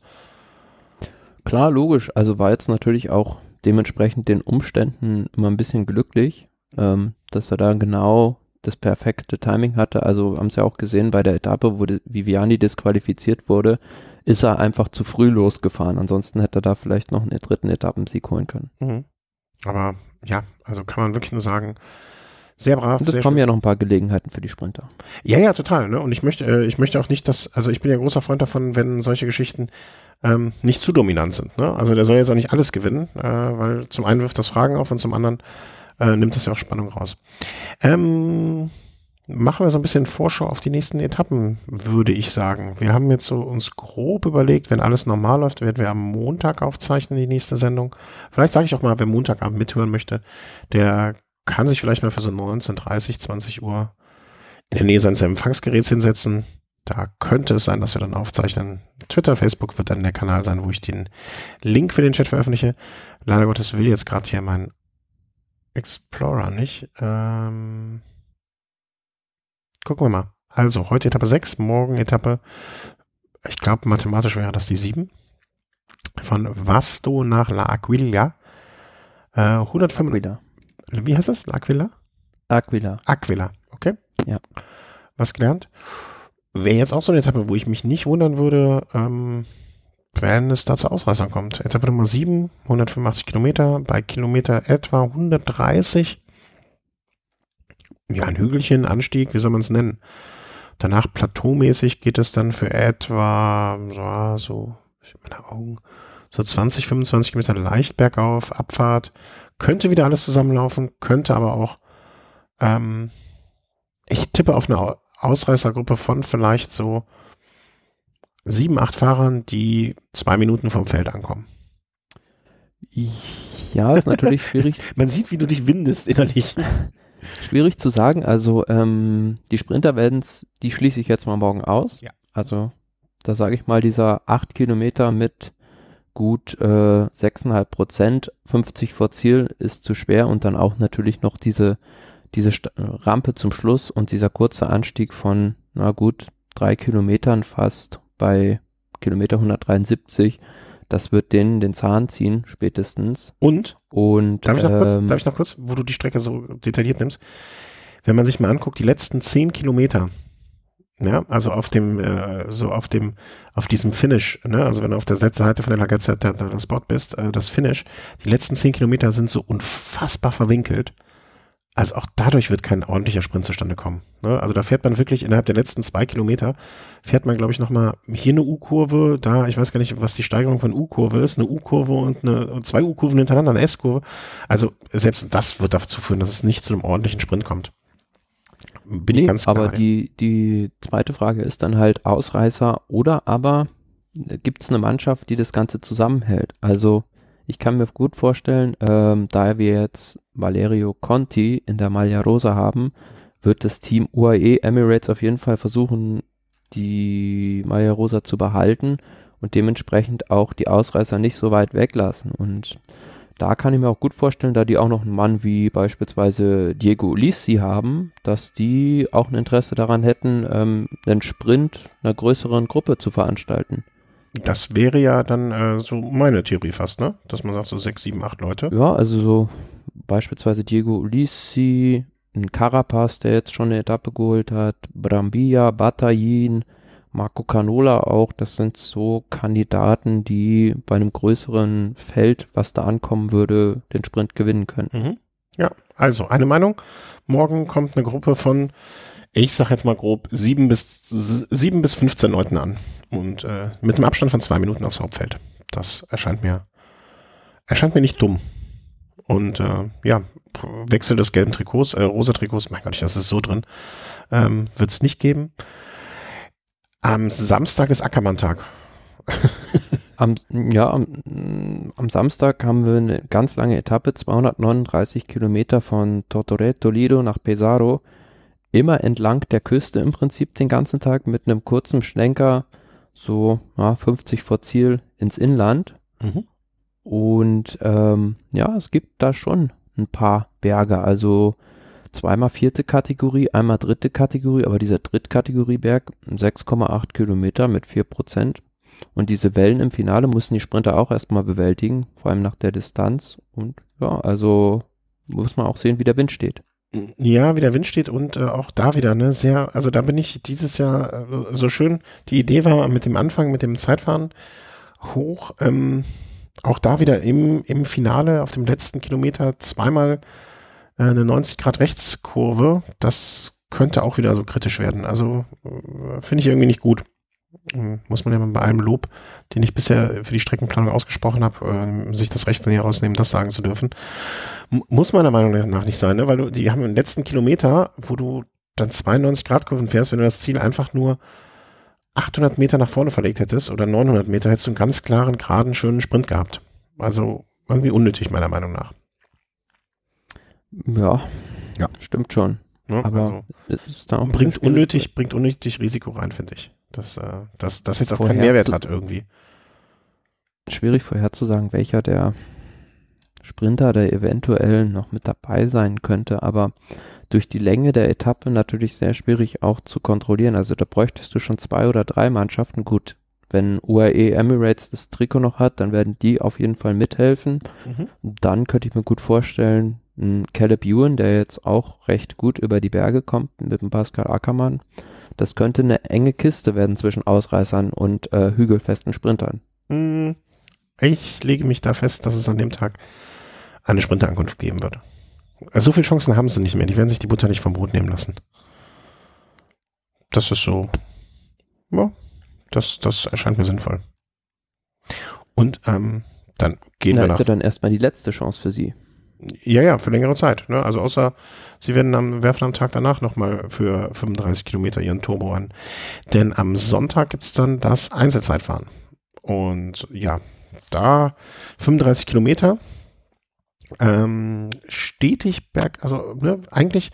Klar, logisch. Also war jetzt natürlich auch dementsprechend den Umständen immer ein bisschen glücklich, dass er da genau das perfekte Timing hatte. Also haben sie ja auch gesehen, bei der Etappe, wo Viviani disqualifiziert wurde, ist er einfach zu früh losgefahren. Ansonsten hätte er da vielleicht noch einen 3. Etappensieg holen können. Mhm. Aber ja, also kann man wirklich nur sagen, sehr brav. Und es kommen ja noch ein paar Gelegenheiten für die Sprinter. Ja, ja, total. Ne? Und ich möchte auch nicht, dass, also ich bin ja großer Freund davon, wenn solche Geschichten nicht zu dominant sind. Ne? Also der soll jetzt auch nicht alles gewinnen, weil zum einen wirft das Fragen auf und zum anderen nimmt das ja auch Spannung raus. machen wir so ein bisschen Vorschau auf die nächsten Etappen, würde ich sagen. Wir haben jetzt so uns grob überlegt, wenn alles normal läuft, werden wir am Montag aufzeichnen, die nächste Sendung. Vielleicht sage ich auch mal, wer Montagabend mithören möchte, der kann sich vielleicht mal für so 19:30, 20 Uhr in der Nähe seines Empfangsgeräts hinsetzen. Da könnte es sein, dass wir dann aufzeichnen. Twitter, Facebook wird dann der Kanal sein, wo ich den Link für den Chat veröffentliche. Leider Gottes will jetzt gerade hier mein Explorer nicht. Gucken wir mal. Also, heute Etappe 6, morgen Etappe, ich glaube mathematisch wäre das die 7, von Vasto nach La Aquila. 105. Wie heißt das? La Aquila? Aquila. Aquila, okay. Ja. Was gelernt? Wäre jetzt auch so eine Etappe, wo ich mich nicht wundern würde, wenn es da zu Ausreißern kommt. Etappe Nummer 7, 185 Kilometer, bei Kilometer etwa 130. Ja, ein Hügelchen, Anstieg, wie soll man es nennen? Danach plateaumäßig geht es dann für etwa, so 20, 25 Kilometer leicht bergauf, Abfahrt. Könnte wieder alles zusammenlaufen, könnte aber auch, ich tippe auf eine Ausreißergruppe von vielleicht so 7, 8 Fahrern, die 2 Minuten vom Feld ankommen. Ja, ist natürlich schwierig. Man sieht, wie du dich windest innerlich. Schwierig zu sagen. Also die Sprinter werden es, die schließe ich jetzt mal morgen aus. Ja. Also da sage ich mal, dieser 8 Kilometer mit gut 6,5%, 50 vor Ziel ist zu schwer und dann auch natürlich noch diese Rampe zum Schluss und dieser kurze Anstieg von, 3 Kilometern fast bei Kilometer 173, das wird denen den Zahn ziehen spätestens. Und darf ich noch kurz, wo du die Strecke so detailliert nimmst, wenn man sich mal anguckt, die letzten 10 Kilometer, ja, also auf diesem Finish, ne, also wenn du auf der Seite von der La Gazzetta das Board bist, das Finish, die letzten 10 Kilometer sind so unfassbar verwinkelt. Also auch dadurch wird kein ordentlicher Sprint zustande kommen. Ne? Also da fährt man wirklich innerhalb der letzten 2 Kilometer, fährt man, glaube ich, nochmal hier eine U-Kurve, da, ich weiß gar nicht, was die Steigerung von U-Kurve ist, eine U-Kurve und zwei U-Kurven hintereinander, eine S-Kurve. Also selbst das wird dazu führen, dass es nicht zu einem ordentlichen Sprint kommt. Bin ich ganz klar. Aber die zweite Frage ist dann halt Ausreißer oder aber gibt es eine Mannschaft, die das Ganze zusammenhält? Also ich kann mir gut vorstellen, da wir jetzt Valerio Conti in der Maglia Rosa haben, wird das Team UAE Emirates auf jeden Fall versuchen, die Maglia Rosa zu behalten und dementsprechend auch die Ausreißer nicht so weit weglassen. Und da kann ich mir auch gut vorstellen, da die auch noch einen Mann wie beispielsweise Diego Ulissi haben, dass die auch ein Interesse daran hätten, einen Sprint einer größeren Gruppe zu veranstalten. Das wäre ja dann so meine Theorie fast, ne? Dass man sagt, so 6, 7, 8 Leute. Ja, also so beispielsweise Diego Ulissi, ein Carapaz, der jetzt schon eine Etappe geholt hat, Brambilla, Bataillin, Marco Canola auch. Das sind so Kandidaten, die bei einem größeren Feld, was da ankommen würde, den Sprint gewinnen können. Mhm. Ja, also eine Meinung. Morgen kommt eine Gruppe von, ich sag jetzt mal grob, 7 bis 15 Leuten an. Und mit einem Abstand von 2 Minuten aufs Hauptfeld. Das erscheint mir nicht dumm. Und Wechsel des gelben Trikots, rosa Trikots, mein Gott, das ist so drin, wird es nicht geben. Am Samstag ist Ackermann-Tag. Am Samstag haben wir eine ganz lange Etappe, 239 Kilometer von Tortoreto, Toledo nach Pesaro, immer entlang der Küste im Prinzip den ganzen Tag mit einem kurzen Schlenker, so 50 vor Ziel ins Inland. Mhm. Und es gibt da schon ein paar Berge, also zweimal 4. Kategorie, einmal 3. Kategorie, aber dieser Drittkategorie-Berg 6,8 Kilometer mit 4%. Und diese Wellen im Finale mussten die Sprinter auch erstmal bewältigen, vor allem nach der Distanz. Und ja, also muss man auch sehen, wie der Wind steht. Ja, wie der Wind steht und auch da wieder, ne, sehr, also da bin ich dieses Jahr so schön, die Idee war mit dem Anfang, mit dem Zeitfahren hoch, auch da wieder im Finale auf dem letzten Kilometer zweimal eine 90 Grad Rechtskurve, das könnte auch wieder so kritisch werden, also finde ich irgendwie nicht gut. Muss man ja bei allem Lob, den ich bisher für die Streckenplanung ausgesprochen habe, sich das Recht herausnehmen, das sagen zu dürfen. Muss meiner Meinung nach nicht sein, ne? Weil die haben im letzten Kilometer, wo du dann 92 Grad Kurven fährst, wenn du das Ziel einfach nur 800 Meter nach vorne verlegt hättest oder 900 Meter, hättest du einen ganz klaren, geraden, schönen Sprint gehabt. Also irgendwie unnötig, meiner Meinung nach. Ja. Stimmt schon. Ja, aber also ist da auch bringt unnötig Risiko rein, finde ich. Dass das jetzt auch keinen Mehrwert hat irgendwie. Schwierig vorherzusagen, welcher der Sprinter, der eventuell noch mit dabei sein könnte, aber durch die Länge der Etappe natürlich sehr schwierig auch zu kontrollieren. Also da bräuchtest du schon 2 oder 3 Mannschaften. Gut, wenn UAE Emirates das Trikot noch hat, dann werden die auf jeden Fall mithelfen. Mhm. Dann könnte ich mir gut vorstellen, Caleb Ewan, der jetzt auch recht gut über die Berge kommt mit dem Pascal Ackermann, das könnte eine enge Kiste werden zwischen Ausreißern und hügelfesten Sprintern. Ich lege mich da fest, dass es an dem Tag eine Sprinterankunft geben wird. Also so viele Chancen haben sie nicht mehr. Die werden sich die Butter nicht vom Brot nehmen lassen. Das ist so. Ja, das erscheint mir sinnvoll. Und dann gehen wir nach. Das ist ja dann erstmal die letzte Chance für sie. Ja, für längere Zeit. Ne? Also außer sie werden werfen am Tag danach nochmal für 35 Kilometer ihren Turbo an. Denn am Sonntag gibt es dann das Einzelzeitfahren. Und ja, da 35 Kilometer stetig berg, also ne, eigentlich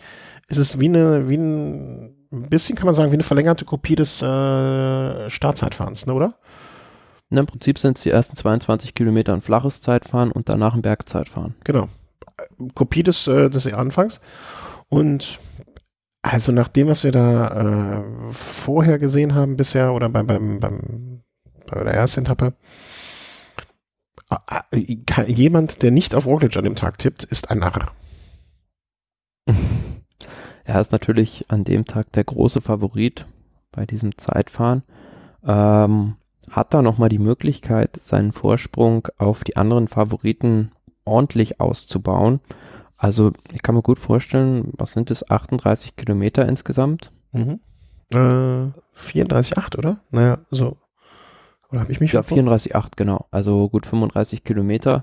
ist es ein bisschen, kann man sagen, wie eine verlängerte Kopie des Startzeitfahrens, ne, oder? Na, im Prinzip sind es die ersten 22 Kilometer ein flaches Zeitfahren und danach ein Bergzeitfahren. Genau, Kopie des Anfangs. Und also nach dem, was wir da vorher gesehen haben bisher oder bei der ersten Etappe, jemand, der nicht auf Roglic an dem Tag tippt, ist ein Narr. Er ist natürlich an dem Tag der große Favorit bei diesem Zeitfahren. Hat da nochmal die Möglichkeit, seinen Vorsprung auf die anderen Favoriten ordentlich auszubauen. Also ich kann mir gut vorstellen, was sind das, 38 Kilometer insgesamt? Mhm. 34,8, oder? Naja, so. Oder habe ich mich? Ja, 34,8, genau. Also gut 35 Kilometer.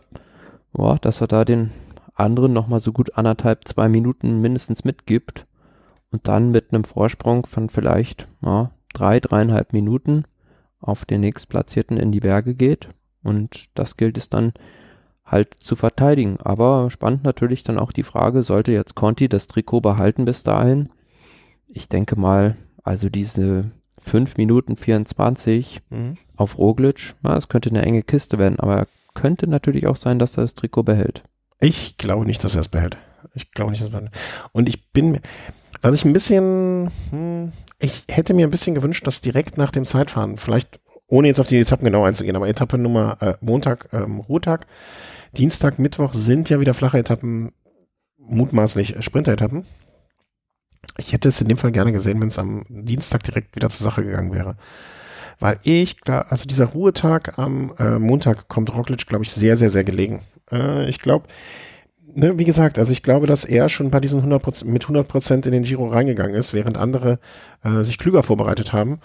Boah, dass er da den anderen nochmal so gut 1,5, 2 Minuten mindestens mitgibt und dann mit einem Vorsprung von vielleicht 3,5 Minuten auf den Nächstplatzierten in die Berge geht. Und das gilt es dann halt zu verteidigen. Aber spannend natürlich dann auch die Frage, sollte jetzt Conti das Trikot behalten bis dahin? Ich denke mal, also diese 5 Minuten 24 auf Roglic, es könnte eine enge Kiste werden, aber könnte natürlich auch sein, dass er das Trikot behält. Ich glaube nicht, dass er es behält. Und ich hätte mir ein bisschen gewünscht, dass direkt nach dem Zeitfahren, vielleicht ohne jetzt auf die Etappen genau einzugehen, aber Etappe Nummer Montag, Ruhetag, Dienstag, Mittwoch sind ja wieder flache Etappen, mutmaßlich Sprinteretappen. Ich hätte es in dem Fall gerne gesehen, wenn es am Dienstag direkt wieder zur Sache gegangen wäre. Weil dieser Ruhetag am Montag kommt Roglic, glaube ich, sehr, sehr, sehr gelegen. Ich glaube, ne, wie gesagt, also ich glaube, dass er schon bei diesen 100% in den Giro reingegangen ist, während andere sich klüger vorbereitet haben.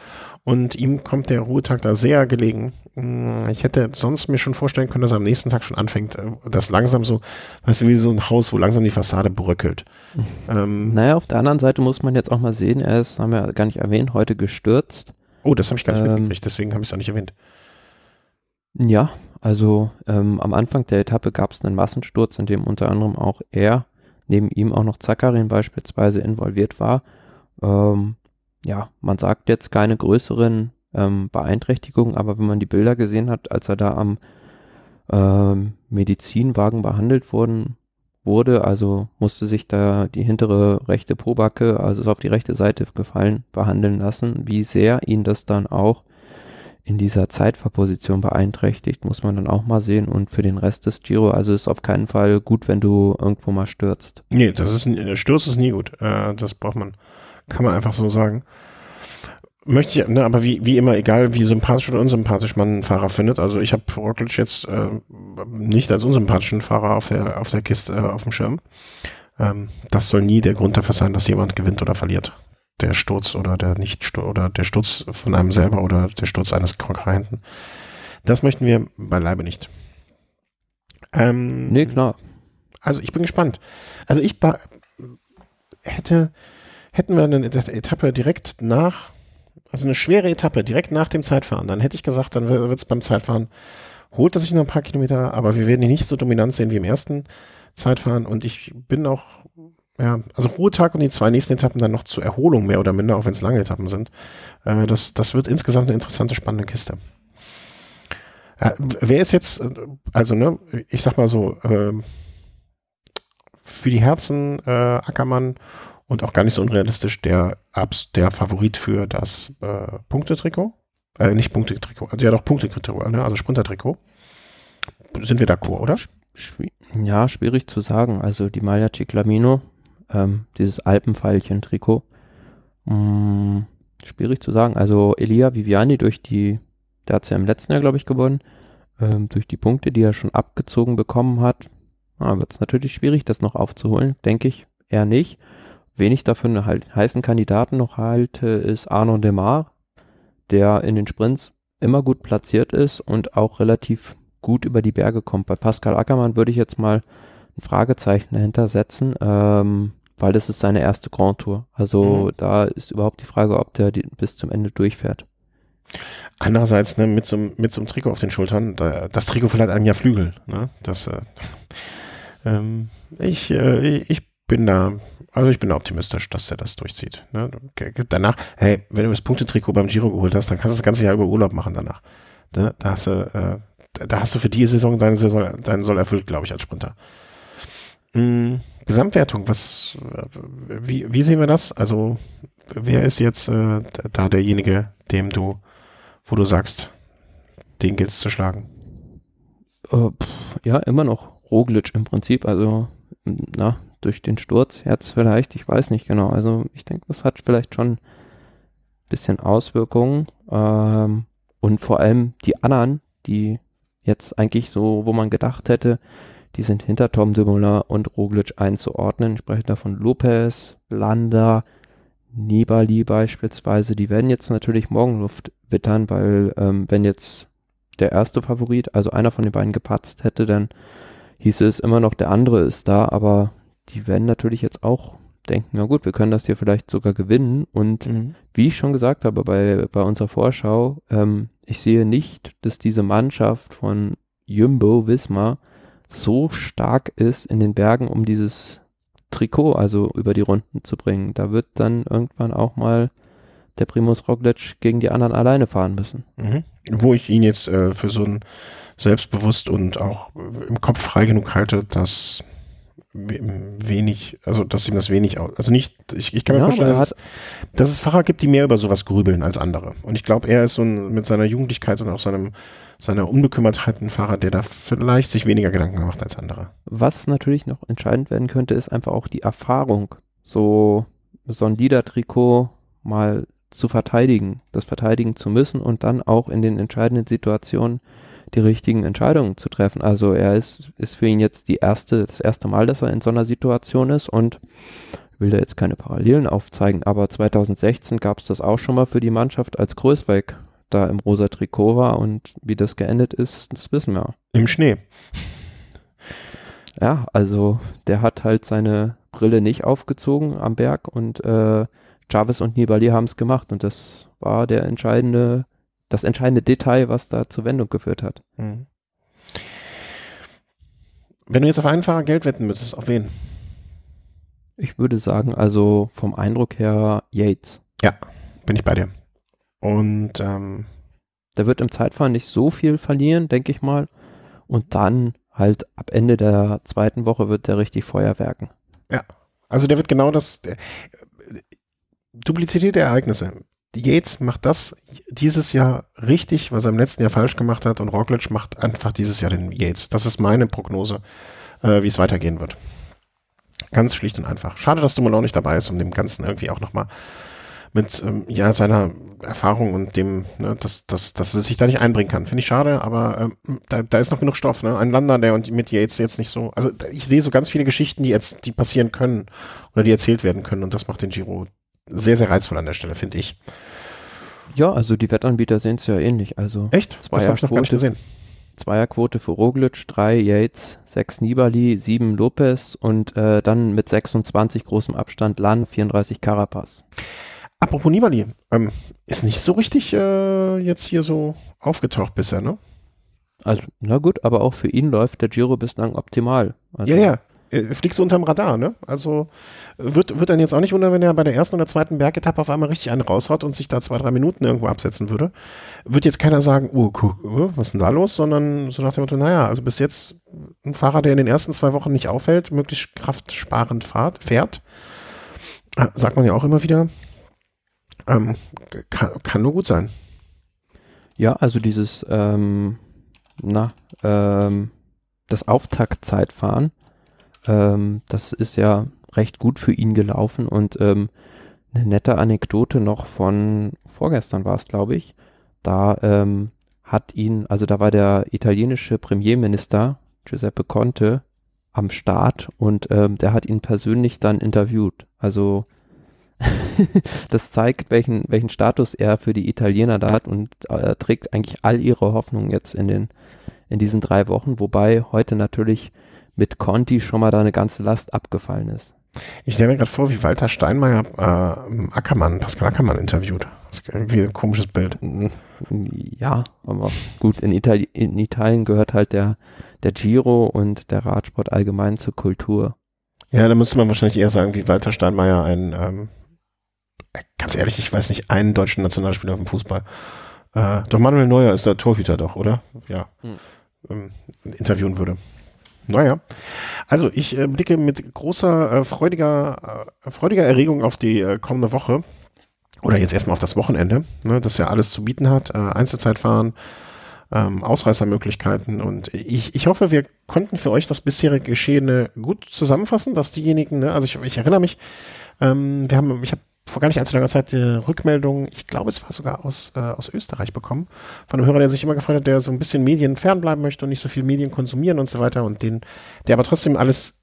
Und ihm kommt der Ruhetag da sehr gelegen. Ich hätte sonst mir schon vorstellen können, dass er am nächsten Tag schon anfängt, das langsam so, weißt du, wie so ein Haus, wo langsam die Fassade bröckelt. Naja, auf der anderen Seite muss man jetzt auch mal sehen, er ist, haben wir gar nicht erwähnt, heute gestürzt. Oh, das habe ich gar nicht mitgekriegt, deswegen habe ich es auch nicht erwähnt. Ja, also am Anfang der Etappe gab es einen Massensturz, in dem unter anderem auch neben ihm auch noch Zakarin beispielsweise involviert war. Ja, man sagt jetzt keine größeren Beeinträchtigungen, aber wenn man die Bilder gesehen hat, als er da am Medizinwagen behandelt wurde, also musste sich da die hintere rechte Pobacke, also ist auf die rechte Seite gefallen, behandeln lassen. Wie sehr ihn das dann auch in dieser Zeitfahrposition beeinträchtigt, muss man dann auch mal sehen. Und für den Rest des Giro, also ist auf keinen Fall gut, wenn du irgendwo mal stürzt. Nee, Sturz ist nie gut. Das braucht man. Kann man einfach so sagen. Möchte ich, ne, aber wie immer, egal wie sympathisch oder unsympathisch man einen Fahrer findet, also ich habe Roglic jetzt nicht als unsympathischen Fahrer auf der Kiste, auf dem Schirm. Das soll nie der Grund dafür sein, dass jemand gewinnt oder verliert. Der Sturz oder der Sturz von einem selber oder der Sturz eines Konkurrenten. Das möchten wir beileibe nicht. Nee, klar. Also ich bin gespannt. Also ich hätte hätten wir eine Etappe direkt nach, also eine schwere Etappe direkt nach dem Zeitfahren, dann hätte ich gesagt, dann wird es beim Zeitfahren, holt er sich noch ein paar Kilometer, aber wir werden ihn nicht so dominant sehen wie im ersten Zeitfahren und ich bin auch, ja, also Ruhetag und die zwei nächsten Etappen dann noch zur Erholung mehr oder minder, auch wenn es lange Etappen sind. Das wird insgesamt eine interessante, spannende Kiste. Wer ist jetzt, also ne, ich sag mal so, für die Herzen Ackermann und auch gar nicht so unrealistisch der Favorit für das Punktetrikot? Nicht Punktetrikot, also ja doch Punktetrikot, ne? Also Sprintertrikot. Sind wir d'accord, oder? Ja, schwierig zu sagen. Also die Maglia Ciclamino, dieses Alpenfeilchen-Trikot, schwierig zu sagen. Also Elia Viviani der hat es ja im letzten Jahr, glaube ich, gewonnen, durch die Punkte, die er schon abgezogen bekommen hat, wird es natürlich schwierig, das noch aufzuholen, denke ich eher nicht. Wen ich dafür einen heißen Kandidaten noch halte, ist Arnaud Demar, der in den Sprints immer gut platziert ist und auch relativ gut über die Berge kommt. Bei Pascal Ackermann würde ich jetzt mal ein Fragezeichen dahinter setzen, weil das ist seine erste Grand Tour. Also da ist überhaupt die Frage, ob der bis zum Ende durchfährt. Andererseits, ne, mit so einem Trikot auf den Schultern, das Trikot verleiht einem ja Flügel. Ne? Das, ich bin da optimistisch, dass er das durchzieht. Ne? Danach, hey, wenn du das Punktetrikot beim Giro geholt hast, dann kannst du das ganze Jahr über Urlaub machen danach. Ne? Da hast du für die Saison deinen Soll erfüllt, glaube ich, als Sprinter. Gesamtwertung, wie sehen wir das? Also, wer ist jetzt da derjenige, wo du sagst, den gilt es zu schlagen? Ja, immer noch Roglic im Prinzip, also durch den Sturz jetzt vielleicht, ich weiß nicht genau, also ich denke, das hat vielleicht schon ein bisschen Auswirkungen und vor allem die anderen, die jetzt eigentlich so, wo man gedacht hätte, die sind hinter Tom Dumoulin und Roglic einzuordnen. Ich spreche da von Lopez, Landa, Nibali beispielsweise, die werden jetzt natürlich Morgenluft wittern, weil wenn jetzt der erste Favorit, also einer von den beiden gepatzt hätte, dann hieße es immer noch, der andere ist da, aber die werden natürlich jetzt auch denken, na gut, wir können das hier vielleicht sogar gewinnen und wie ich schon gesagt habe bei unserer Vorschau, ich sehe nicht, dass diese Mannschaft von Jumbo Visma so stark ist in den Bergen, um dieses Trikot also über die Runden zu bringen. Da wird dann irgendwann auch mal der Primoz Roglic gegen die anderen alleine fahren müssen. Wo ich ihn jetzt für so ein selbstbewusst und auch im Kopf frei genug halte, dass wenig, also dass ihm das wenig aus, also nicht, ich kann mir vorstellen, dass es Fahrer gibt, die mehr über sowas grübeln als andere. Und ich glaube, er ist so mit seiner Jugendlichkeit und auch seiner Unbekümmertheit ein Fahrer, der da vielleicht sich weniger Gedanken macht als andere. Was natürlich noch entscheidend werden könnte, ist einfach auch die Erfahrung, so ein Leader-Trikot mal zu verteidigen, das verteidigen zu müssen und dann auch in den entscheidenden Situationen die richtigen Entscheidungen zu treffen. Also er ist für ihn jetzt das erste Mal, dass er in so einer Situation ist und ich will da jetzt keine Parallelen aufzeigen, aber 2016 gab es das auch schon mal für die Mannschaft, als Groesbeck da im rosa Trikot war und wie das geendet ist, das wissen wir. Im Schnee. Ja, also der hat halt seine Brille nicht aufgezogen am Berg und Chavez und Nibali haben es gemacht und das war das entscheidende Detail, was da zur Wendung geführt hat. Wenn du jetzt auf einen Fahrer Geld wetten müsstest, auf wen? Ich würde sagen, also vom Eindruck her Yates. Ja, bin ich bei dir. Und der wird im Zeitfahren nicht so viel verlieren, denke ich mal. Und dann halt ab Ende der zweiten Woche wird der richtig Feuer werken. Ja, also der wird genau das Duplizität der Ereignisse. Yates macht das dieses Jahr richtig, was er im letzten Jahr falsch gemacht hat und Roglic macht einfach dieses Jahr den Yates. Das ist meine Prognose, wie es weitergehen wird. Ganz schlicht und einfach. Schade, dass Dumoulin nicht dabei ist, um dem Ganzen irgendwie auch nochmal mit seiner Erfahrung und dem, ne, dass er sich da nicht einbringen kann. Finde ich schade, aber da ist noch genug Stoff. Ne? Ein Lander, der und mit Yates jetzt nicht so, also ich sehe so ganz viele Geschichten, die passieren können oder die erzählt werden können und das macht den Giro sehr, sehr reizvoll an der Stelle, finde ich. Ja, also die Wettanbieter sehen es ja ähnlich. Also echt? Das habe ich noch gar nicht gesehen. Zweierquote für Roglic, 3 Yates, 6 Nibali, 7 Lopez und dann mit 26 großem Abstand Lan, 34 Carapaz. Apropos Nibali, ist nicht so richtig jetzt hier so aufgetaucht bisher, ne? Also, na gut, aber auch für ihn läuft der Giro bislang optimal. Also, ja. Fliegt so unterm Radar, ne? Also wird dann jetzt auch nicht wundern, wenn er bei der ersten oder zweiten Bergetappe auf einmal richtig einen raushaut und sich da 2-3 Minuten irgendwo absetzen würde. Wird jetzt keiner sagen, guck, was ist denn da los? Sondern so nach dem Motto, naja, also bis jetzt ein Fahrer, der in den ersten 2 Wochen nicht auffällt, möglichst kraftsparend fährt, sagt man ja auch immer wieder, kann nur gut sein. Ja, also dieses das Auftaktzeitfahren, das ist ja recht gut für ihn gelaufen und eine nette Anekdote noch von vorgestern war es, glaube ich. Da da war der italienische Premierminister Giuseppe Conte am Start und der hat ihn persönlich dann interviewt. Also das zeigt, welchen Status er für die Italiener da hat und trägt eigentlich all ihre Hoffnung jetzt in diesen 3 Wochen, wobei heute natürlich mit Conti schon mal da eine ganze Last abgefallen ist. Ich stelle mir gerade vor, wie Walter Steinmeier Pascal Ackermann interviewt. Das ist irgendwie ein komisches Bild. Ja, aber gut, in Italien gehört halt der Giro und der Radsport allgemein zur Kultur. Ja, da müsste man wahrscheinlich eher sagen, wie Walter Steinmeier ganz ehrlich, ich weiß nicht, einen deutschen Nationalspieler auf dem Fußball. Doch Manuel Neuer ist der Torhüter doch, oder? Ja. Interviewen würde. Naja, also ich blicke mit großer, freudiger Erregung auf die kommende Woche oder jetzt erstmal auf das Wochenende, ne, das ja alles zu bieten hat, Einzelzeitfahren, Ausreißermöglichkeiten und ich hoffe, wir konnten für euch das bisherige Geschehene gut zusammenfassen, dass diejenigen, ne, also ich erinnere mich, ich habe vor gar nicht allzu langer Zeit die Rückmeldung, ich glaube, es war sogar aus Österreich bekommen, von einem Hörer, der sich immer gefreut hat, der so ein bisschen Medien fernbleiben möchte und nicht so viel Medien konsumieren und so weiter und der aber trotzdem alles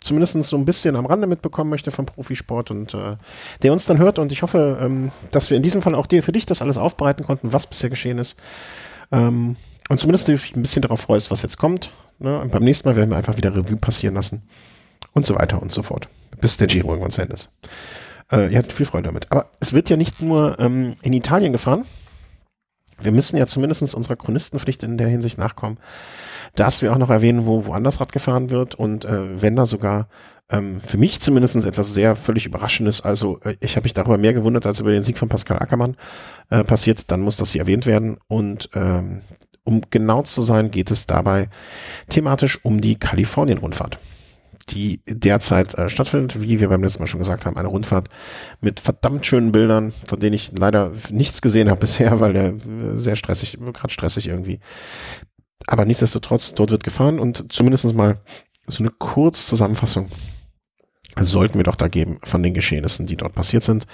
zumindest so ein bisschen am Rande mitbekommen möchte vom Profisport und der uns dann hört und ich hoffe, dass wir in diesem Fall auch für dich das alles aufbereiten konnten, was bisher geschehen ist und zumindest dich ein bisschen darauf freust, was jetzt kommt, ne? Und beim nächsten Mal werden wir einfach wieder Revue passieren lassen und so weiter und so fort, bis der Giro irgendwann zu Ende ist. Ihr hattet viel Freude damit. Aber es wird ja nicht nur in Italien gefahren. Wir müssen ja zumindest unserer Chronistenpflicht in der Hinsicht nachkommen, dass wir auch noch erwähnen, wo woanders Rad gefahren wird und wenn da sogar für mich zumindest etwas sehr völlig Überraschendes, also ich habe mich darüber mehr gewundert als über den Sieg von Pascal Ackermann passiert, dann muss das hier erwähnt werden und um genau zu sein, geht es dabei thematisch um die Kalifornien-Rundfahrt, die derzeit stattfindet, wie wir beim letzten Mal schon gesagt haben, eine Rundfahrt mit verdammt schönen Bildern, von denen ich leider nichts gesehen habe bisher, weil der gerade stressig irgendwie. Aber nichtsdestotrotz, dort wird gefahren und zumindest mal so eine Kurzzusammenfassung sollten wir doch da geben von den Geschehnissen, die dort passiert sind.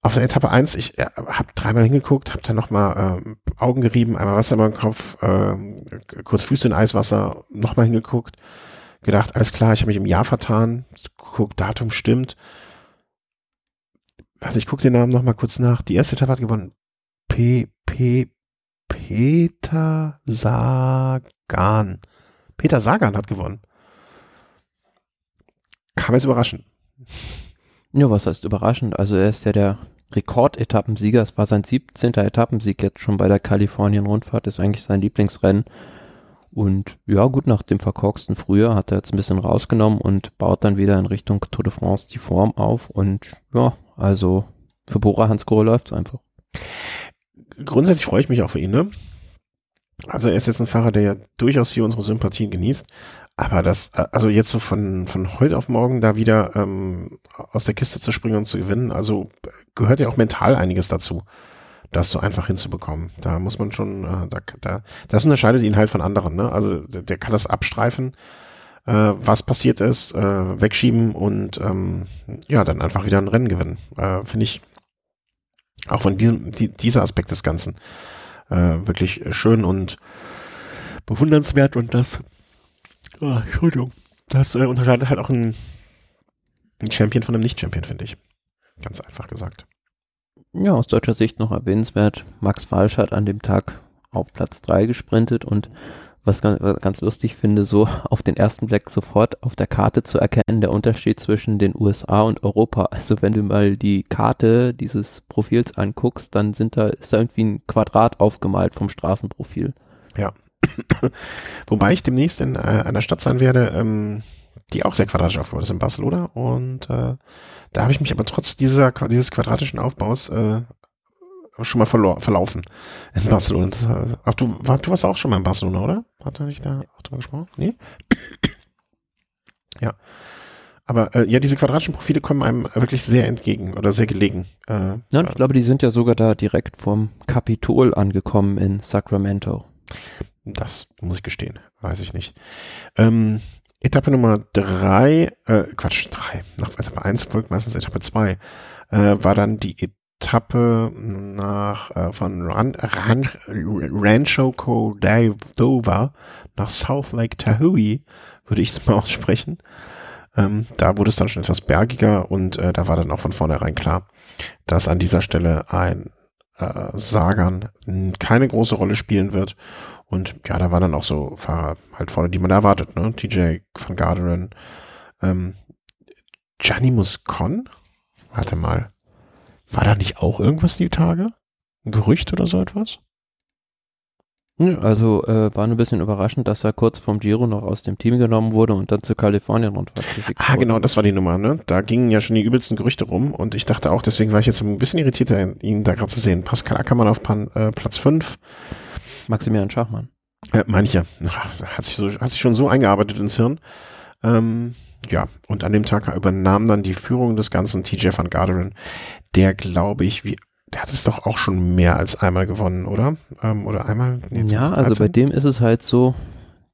Auf der Etappe 1, ich habe dreimal hingeguckt, habe dann nochmal Augen gerieben, einmal Wasser über den Kopf, kurz Füße in Eiswasser, nochmal hingeguckt, gedacht, alles klar, ich habe mich im Jahr vertan, guck, Datum stimmt. Also ich gucke den Namen nochmal kurz nach. Die erste Etappe hat gewonnen. Peter Sagan. Peter Sagan hat gewonnen. Kam jetzt überraschend. Ja, was heißt überraschend? Also er ist ja der Rekordetappensieger. Es war sein 17. Etappensieg jetzt schon bei der Kalifornien-Rundfahrt. Das ist eigentlich sein Lieblingsrennen. Und ja, gut, nach dem verkorksten Frühjahr hat er jetzt ein bisschen rausgenommen und baut dann wieder in Richtung Tour de France die Form auf. Und ja, also für Bora Hansgrohe läuft es einfach. Grundsätzlich freue ich mich auch für ihn, ne? Also er ist jetzt ein Fahrer, der ja durchaus hier unsere Sympathien genießt. Aber das, also jetzt so von heute auf morgen da wieder aus der Kiste zu springen und zu gewinnen, also gehört ja auch mental einiges dazu, das so einfach hinzubekommen. Da muss man schon, das unterscheidet ihn halt von anderen, ne? Also der kann das abstreifen, was passiert ist, wegschieben und dann einfach wieder ein Rennen gewinnen. Finde ich auch von dieser Aspekt des Ganzen wirklich schön und bewundernswert und das, das unterscheidet halt auch einen Champion von einem Nicht-Champion, finde ich. Ganz einfach gesagt. Ja, aus deutscher Sicht noch erwähnenswert, Max Walsch hat an dem Tag auf Platz 3 gesprintet und was ganz lustig finde, so auf den ersten Blick sofort auf der Karte zu erkennen, der Unterschied zwischen den USA und Europa. Also wenn du mal die Karte dieses Profils anguckst, dann ist da irgendwie ein Quadrat aufgemalt vom Straßenprofil. Ja, wobei ich demnächst in einer Stadt sein werde, die auch sehr quadratisch aufgebaut ist, in Barcelona. Und da habe ich mich aber trotz dieses quadratischen Aufbaus schon mal verlaufen in Barcelona. Ach, du warst auch schon mal in Barcelona, oder? Hat er nicht da auch drüber gesprochen? Nee? Ja. Aber ja, diese quadratischen Profile kommen einem wirklich sehr entgegen oder sehr gelegen. Ja, ich glaube, die sind ja sogar da direkt vom Kapitol angekommen in Sacramento. Das muss ich gestehen, weiß ich nicht. Etappe Nummer 3, nach Etappe 1 folgt meistens Etappe 2, war dann die Etappe von Rancho Cordova nach South Lake Tahoe, würde ich es mal aussprechen. Da wurde es dann schon etwas bergiger und da war dann auch von vornherein klar, dass an dieser Stelle ein Sagan keine große Rolle spielen wird. Und ja, da waren dann auch so Fahrer halt vorne, die man erwartet, ne? TJ van Garderen, Gianni Muscon, warte mal, war da nicht auch irgendwas die Tage? Ein Gerücht oder so etwas? Also war ein bisschen überraschend, dass er kurz vom Giro noch aus dem Team genommen wurde und dann zur Kalifornien-Rundfahrt geschickt wurde. Ah, genau, das war die Nummer, ne? Da gingen ja schon die übelsten Gerüchte rum und ich dachte auch, deswegen war ich jetzt ein bisschen irritiert, ihn da gerade zu sehen. Pascal Ackermann auf Platz 5. Maximilian Schachmann. Manche. Hat sich schon so eingearbeitet ins Hirn. Ja, und an dem Tag übernahm dann die Führung des Ganzen TJ van Garderen, der, glaube ich, der hat es doch auch schon mehr als einmal gewonnen, oder? Oder einmal? Nee, ja, also bei dem ist es halt so,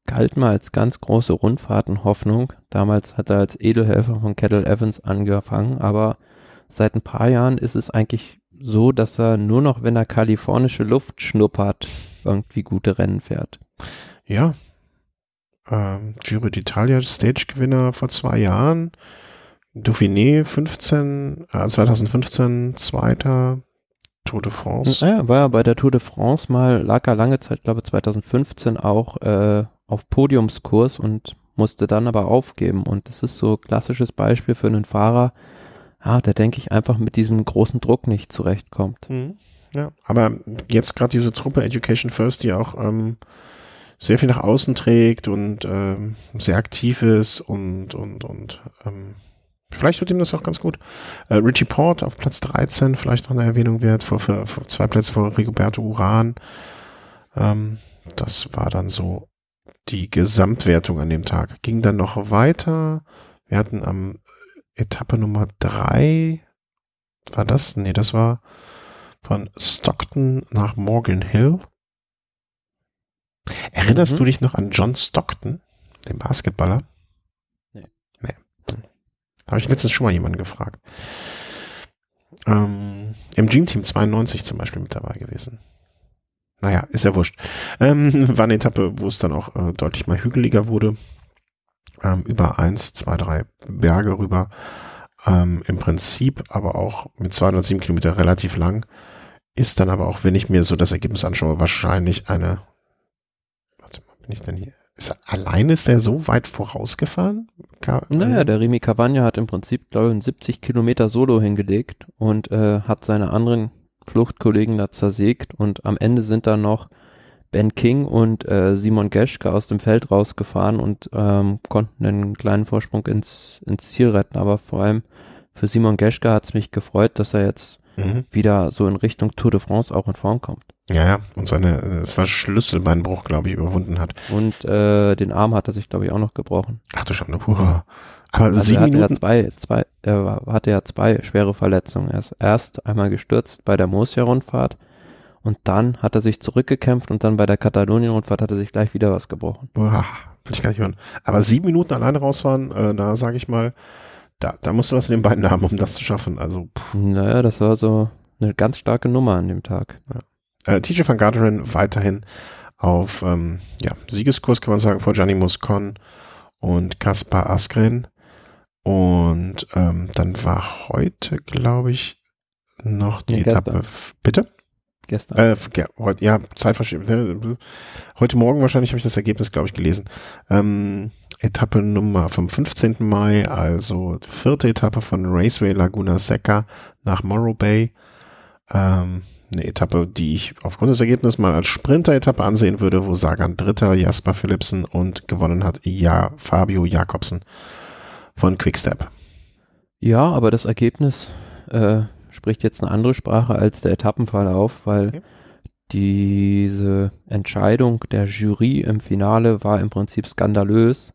galt mal als ganz große Rundfahrtenhoffnung. Damals hat er als Edelhelfer von Cadel Evans angefangen, aber seit ein paar Jahren ist es eigentlich so, dass er nur noch, wenn er kalifornische Luft schnuppert, irgendwie gute Rennen fährt. Ja. Giro d'Italia, Stage-Gewinner vor 2 Jahren. Dauphiné 2015, zweiter Tour de France. Ja, war ja bei der Tour de France mal, lag er lange Zeit, glaube 2015 auch auf Podiumskurs und musste dann aber aufgeben. Und das ist so ein klassisches Beispiel für einen Fahrer, der, denke ich, einfach mit diesem großen Druck nicht zurechtkommt. Mhm. Ja, aber jetzt gerade diese Truppe Education First, die auch sehr viel nach außen trägt und sehr aktiv ist und vielleicht tut ihm das auch ganz gut. Richie Port auf Platz 13, vielleicht noch eine Erwähnung wert, vor 2 Plätze vor Rigoberto Uran. Das war dann so die Gesamtwertung an dem Tag. Ging dann noch weiter. Wir hatten am Etappe Nummer 3, war das? Nee, das war von Stockton nach Morgan Hill. Erinnerst du dich noch an John Stockton, den Basketballer? Nee. Habe ich letztens schon mal jemanden gefragt. Im Dream Team 92 zum Beispiel mit dabei gewesen. Naja, ist ja wurscht. War eine Etappe, wo es dann auch deutlich mal hügeliger wurde. Über 1, 2, 3 Berge rüber. Im Prinzip aber auch mit 207 Kilometer relativ lang, ist dann aber auch, wenn ich mir so das Ergebnis anschaue, wahrscheinlich eine, warte mal, bin ich denn hier? Alleine ist der so weit vorausgefahren? Der Remy Cavagna hat im Prinzip, glaube ich, einen 70 Kilometer Solo hingelegt und hat seine anderen Fluchtkollegen da zersägt und am Ende sind dann noch Ben King und Simon Geschke aus dem Feld rausgefahren und konnten einen kleinen Vorsprung ins Ziel retten. Aber vor allem für Simon Geschke hat es mich gefreut, dass er jetzt wieder so in Richtung Tour de France auch in Form kommt. Ja, und es war Schlüsselbeinbruch, glaube ich, überwunden hat. Und den Arm hat er sich, glaube ich, auch noch gebrochen. Ach du Schande, hurra. Aber also 7 Minuten. Er hatte ja 2 schwere Verletzungen. Er ist erst einmal gestürzt bei der Murcia-Rundfahrt. Und dann hat er sich zurückgekämpft und dann bei der Katalonien-Rundfahrt hat er sich gleich wieder was gebrochen. Boah, will ich gar nicht hören. Aber 7 Minuten alleine rausfahren, da sage ich mal, da musst du was in den Beinen haben, um das zu schaffen. Also, das war so eine ganz starke Nummer an dem Tag. Ja. TJ van Garderen weiterhin auf Siegeskurs, kann man sagen, vor Gianni Muscon und Kaspar Asgreen. Und dann war heute, glaube ich, noch die Etappe. Bitte? Gestern. Ja, Zeitverschiebung. Heute Morgen wahrscheinlich habe ich das Ergebnis, glaube ich, gelesen. Etappe Nummer vom 15. Mai, also vierte Etappe von Raceway Laguna Seca nach Morro Bay. Eine Etappe, die ich aufgrund des Ergebnisses mal als Sprinter-Etappe ansehen würde, wo Sagan Dritter, Jasper Philipsen und gewonnen hat Fabio Jakobsen von Quickstep. Ja, aber das Ergebnis spricht jetzt eine andere Sprache als der Etappenverlauf, weil diese Entscheidung der Jury im Finale war im Prinzip skandalös,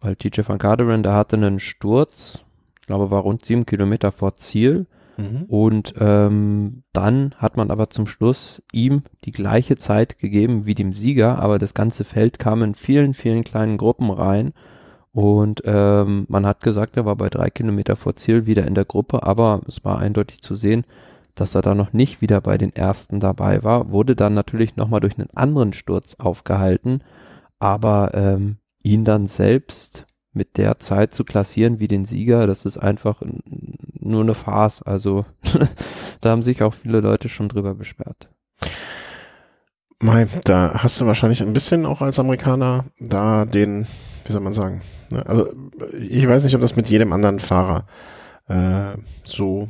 weil TJ van Garderen, der hatte einen Sturz, ich glaube, war rund 7 Kilometer vor Ziel. Und dann hat man aber zum Schluss ihm die gleiche Zeit gegeben wie dem Sieger, aber das ganze Feld kam in vielen, vielen kleinen Gruppen rein und man hat gesagt, er war bei 3 Kilometer vor Ziel wieder in der Gruppe, aber es war eindeutig zu sehen, dass er da noch nicht wieder bei den Ersten dabei war, wurde dann natürlich nochmal durch einen anderen Sturz aufgehalten, aber ihn dann selbst mit der Zeit zu klassieren wie den Sieger, das ist einfach nur eine Farce. Also da haben sich auch viele Leute schon drüber beschwert. Mei, da hast du wahrscheinlich ein bisschen auch als Amerikaner da den, wie soll man sagen, also ich weiß nicht, ob das mit jedem anderen Fahrer so,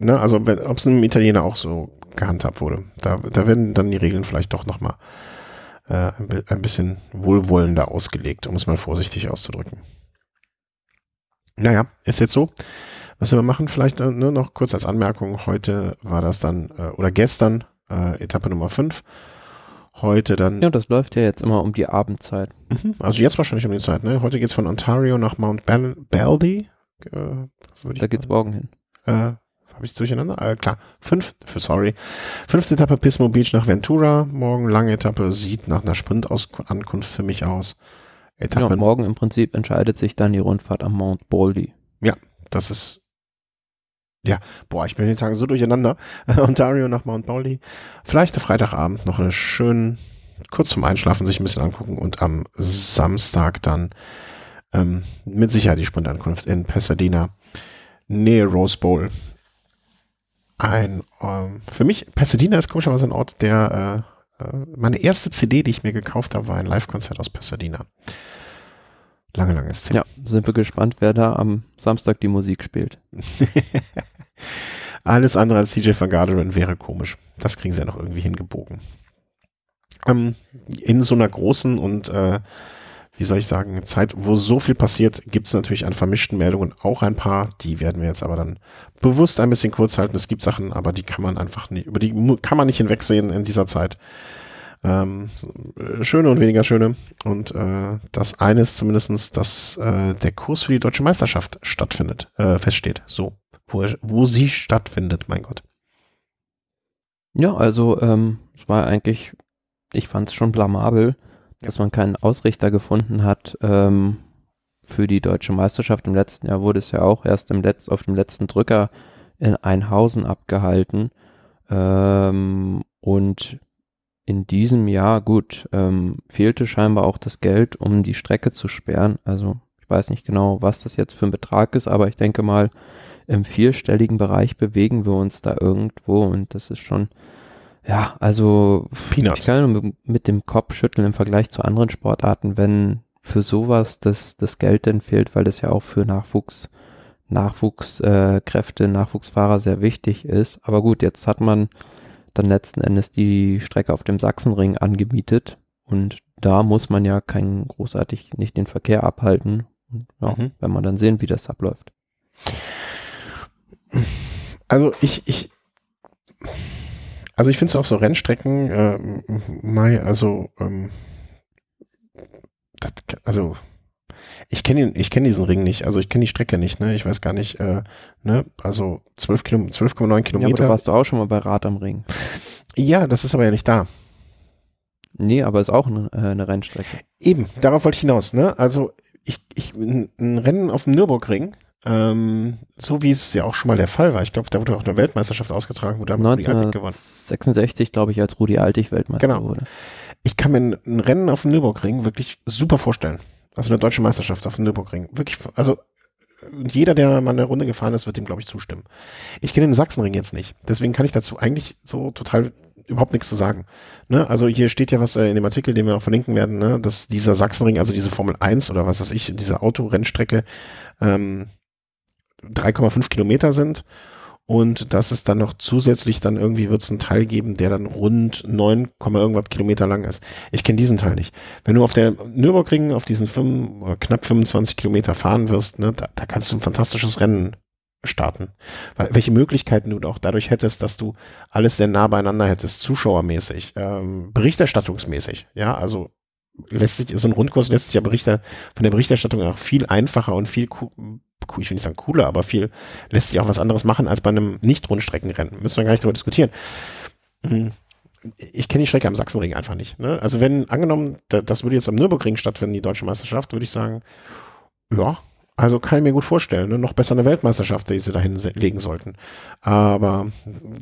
ne, also ob es einem Italiener auch so gehandhabt wurde. Da werden dann die Regeln vielleicht doch nochmal ein bisschen wohlwollender ausgelegt, um es mal vorsichtig auszudrücken. Naja, ist jetzt so. Was wir machen, vielleicht nur noch kurz als Anmerkung, heute war das dann, oder gestern, Etappe Nummer 5, heute dann... Ja, das läuft ja jetzt immer um die Abendzeit. Also jetzt wahrscheinlich um die Zeit, ne? Heute geht's von Ontario nach Mount Baldy. Da geht's morgen hin. Habe ich durcheinander? Klar, 5. Etappe Pismo Beach nach Ventura. Morgen lange Etappe, sieht nach einer Sprintankunft für mich aus. Etappe genau, morgen im Prinzip entscheidet sich dann die Rundfahrt am Mount Baldy. Ja, das ist, ja, boah, ich bin in den Tagen so durcheinander. Ontario nach Mount Baldy. Vielleicht am Freitagabend noch eine schöne, kurz zum Einschlafen sich ein bisschen angucken und am Samstag dann mit Sicherheit die Sprintankunft in Pasadena, Nähe Rose Bowl. Für mich, Pasadena ist komischerweise ein Ort, der, meine erste CD, die ich mir gekauft habe, war ein Live-Konzert aus Pasadena. Lange ist es. Ja, sind wir gespannt, wer da am Samstag die Musik spielt. Alles andere als TJ van Garderen wäre komisch. Das kriegen sie ja noch irgendwie hingebogen. In so einer großen und, wie soll ich sagen, Zeit, wo so viel passiert, gibt es natürlich an vermischten Meldungen auch ein paar. Die werden wir jetzt aber dann bewusst ein bisschen kurz halten. Es gibt Sachen, aber die kann man einfach nicht, über die kann man nicht hinwegsehen in dieser Zeit. Schöne und weniger schöne. Und das eine ist zumindest, dass der Kurs für die Deutsche Meisterschaft stattfindet, feststeht. So, wo sie stattfindet, mein Gott. Ja, also es war eigentlich, ich fand es schon blamabel, dass man keinen Ausrichter gefunden hat für die deutsche Meisterschaft. Im letzten Jahr wurde es ja auch erst auf dem letzten Drücker in Einhausen abgehalten. Und in diesem Jahr, gut, fehlte scheinbar auch das Geld, um die Strecke zu sperren. Also ich weiß nicht genau, was das jetzt für ein Betrag ist, aber ich denke mal, im vierstelligen Bereich bewegen wir uns da irgendwo und das ist schon... Ja, also Peanuts. Ich kann nur mit dem Kopf schütteln im Vergleich zu anderen Sportarten, wenn für sowas das Geld denn fehlt, weil das ja auch für Nachwuchskräfte, Nachwuchsfahrer sehr wichtig ist. Aber gut, jetzt hat man dann letzten Endes die Strecke auf dem Sachsenring angemietet und da muss man ja nicht den Verkehr abhalten. Ja, wenn man dann sehen, wie das abläuft. Also ich finde es auf so Rennstrecken, ich kenne diesen Ring nicht, also ich kenne die Strecke nicht, ne? Ich weiß gar nicht, 12,9 Kilometer. Ja, aber da warst du auch schon mal bei Rad am Ring. Ja, das ist aber ja nicht da. Nee, aber ist auch eine Rennstrecke. Eben, darauf wollte ich hinaus, ne? Also ein Rennen auf dem Nürburgring, so wie es ja auch schon mal der Fall war. Ich glaube, da wurde auch eine Weltmeisterschaft ausgetragen, wo damals Rudi Altig gewonnen. 1966, glaube ich, als Rudi Altig Weltmeister wurde. Ich kann mir ein Rennen auf dem Nürburgring wirklich super vorstellen. Also eine deutsche Meisterschaft auf dem Nürburgring. Wirklich, also Und jeder, der mal eine Runde gefahren ist, wird dem, glaube ich, zustimmen. Ich kenne den Sachsenring jetzt nicht. Deswegen kann ich dazu eigentlich so total überhaupt nichts zu sagen. Ne? Also hier steht ja was in dem Artikel, den wir auch verlinken werden, ne? Dass dieser Sachsenring, also diese Formel 1 oder was weiß ich, diese Autorennstrecke 3,5 Kilometer sind. Und dass es dann noch zusätzlich dann irgendwie wird es einen Teil geben, der dann rund 9, irgendwas Kilometer lang ist. Ich kenne diesen Teil nicht. Wenn du auf der Nürburgring auf diesen knapp 25 Kilometer fahren wirst, ne, da kannst du ein fantastisches Rennen starten. Welche Möglichkeiten du auch dadurch hättest, dass du alles sehr nah beieinander hättest, zuschauermäßig, berichterstattungsmäßig. Ja, also so ein Rundkurs lässt sich ja von der Berichterstattung auch viel einfacher und viel ich will nicht sagen cooler, aber viel lässt sich auch was anderes machen als bei einem Nicht-Rundstreckenrennen. Müssen wir gar nicht darüber diskutieren. Ich kenne die Strecke am Sachsenring einfach nicht. Ne? Also wenn, angenommen, das würde jetzt am Nürburgring stattfinden, die deutsche Meisterschaft, würde ich sagen, ja, also kann ich mir gut vorstellen. Ne? Noch besser eine Weltmeisterschaft, die sie da hinlegen sollten. Aber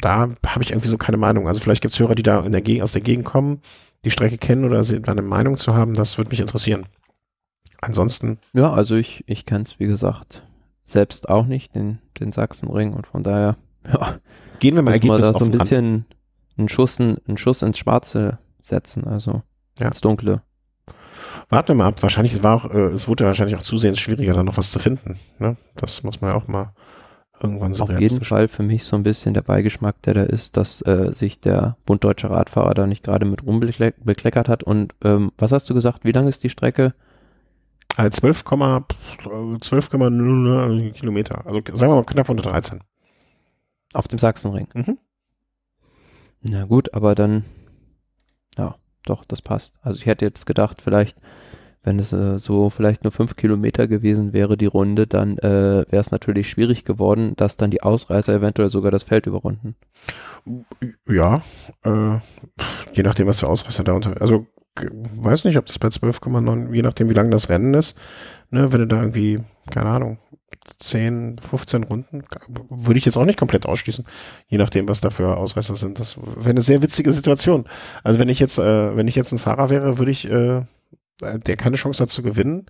da habe ich irgendwie so keine Meinung. Also vielleicht gibt es Hörer, die da aus der Gegend kommen, die Strecke kennen oder sie eine Meinung zu haben, das würde mich interessieren. Ansonsten. Ja, also ich kann es, wie gesagt, selbst auch nicht, den Sachsenring, und von daher, ja, gehen wir mal da so ein bisschen einen Schuss ins Schwarze setzen, also ja, ins Dunkle. Warten wir mal ab, wahrscheinlich, es wurde wahrscheinlich auch zusehends schwieriger, da noch was zu finden, ne? Das muss man ja auch mal irgendwann so. Auf jeden Fall für mich so ein bisschen der Beigeschmack, der da ist, dass sich der Bund Deutscher Radfahrer da nicht gerade mit Ruhm bekleckert hat. Und was hast du gesagt, wie lang ist die Strecke? 12,0 Kilometer. Also sagen wir mal knapp unter 13. Auf dem Sachsenring. Mhm. Na gut, aber dann, ja, doch, das passt. Also ich hätte jetzt gedacht, vielleicht, wenn es so vielleicht nur 5 Kilometer gewesen wäre, die Runde, dann wäre es natürlich schwierig geworden, dass dann die Ausreißer eventuell sogar das Feld überrunden. Ja, je nachdem, was für Ausreißer da unter. Also weiß nicht, ob das bei 12,9, je nachdem wie lang das Rennen ist, ne, wenn du da irgendwie, keine Ahnung, 10, 15 Runden, würde ich jetzt auch nicht komplett ausschließen, je nachdem, was da für Ausreißer sind. Das wäre eine sehr witzige Situation. Also wenn ich jetzt ein Fahrer wäre, würde ich, der keine Chance hat zu gewinnen,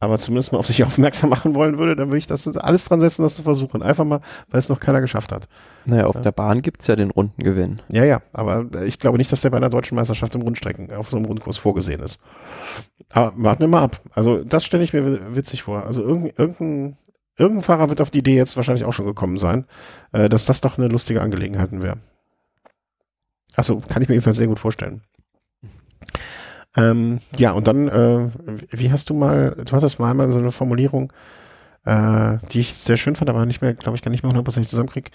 aber zumindest mal auf sich aufmerksam machen wollen würde, dann würde ich das alles dran setzen, das zu versuchen. Einfach mal, weil es noch keiner geschafft hat. Naja, auf der Bahn gibt es ja den Rundengewinn. Ja, aber ich glaube nicht, dass der bei einer deutschen Meisterschaft auf so einem Rundkurs vorgesehen ist. Aber warten wir mal ab. Also das stelle ich mir witzig vor. Also irgendein Fahrer wird auf die Idee jetzt wahrscheinlich auch schon gekommen sein, dass das doch eine lustige Angelegenheit wäre. Achso, kann ich mir jedenfalls sehr gut vorstellen. Ja, und dann, du hast das mal einmal so eine Formulierung, die ich sehr schön fand, aber nicht mehr, glaube ich, gar nicht mehr 100% zusammenkriege.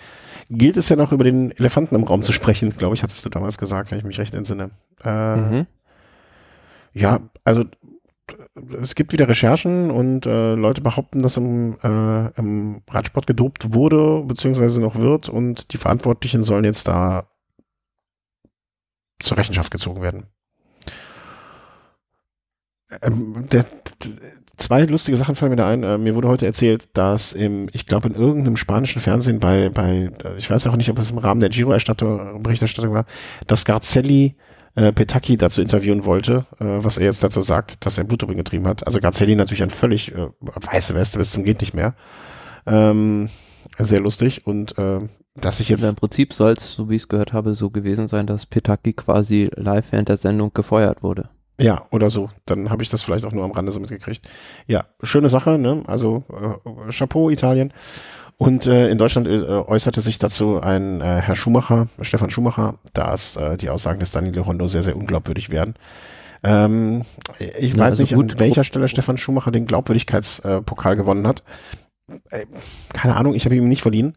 Gilt es ja noch, über den Elefanten im Raum zu sprechen, glaube ich, hattest du damals gesagt, wenn ich mich recht entsinne. Ja, also es gibt wieder Recherchen und Leute behaupten, dass im Radsport gedopt wurde, beziehungsweise noch wird, und die Verantwortlichen sollen jetzt da zur Rechenschaft gezogen werden. Zwei lustige Sachen fallen mir da ein. Mir wurde heute erzählt, dass ich glaube in irgendeinem spanischen Fernsehen bei ich weiß auch nicht, ob es im Rahmen der Giro-Berichterstattung war, dass Garzelli Petacchi dazu interviewen wollte, was er jetzt dazu sagt, dass er Blutdoping getrieben hat. Also Garzelli natürlich ein völlig weiße Weste bis zum geht nicht mehr. Sehr lustig, und dass ich jetzt... Also im Prinzip soll es, so wie ich es gehört habe, so gewesen sein, dass Petacchi quasi live während der Sendung gefeuert wurde. Ja, oder so. Dann habe ich das vielleicht auch nur am Rande so mitgekriegt. Ja, schöne Sache, ne? Also Chapeau, Italien. Und in Deutschland äußerte sich dazu ein Herr Schumacher, Stefan Schumacher, dass die Aussagen des Danilo Hondo sehr, sehr unglaubwürdig werden. Ich weiß also nicht, gut, an welcher Stelle Stefan Schumacher den Glaubwürdigkeitspokal gewonnen hat. Keine Ahnung, ich habe ihm nicht verliehen.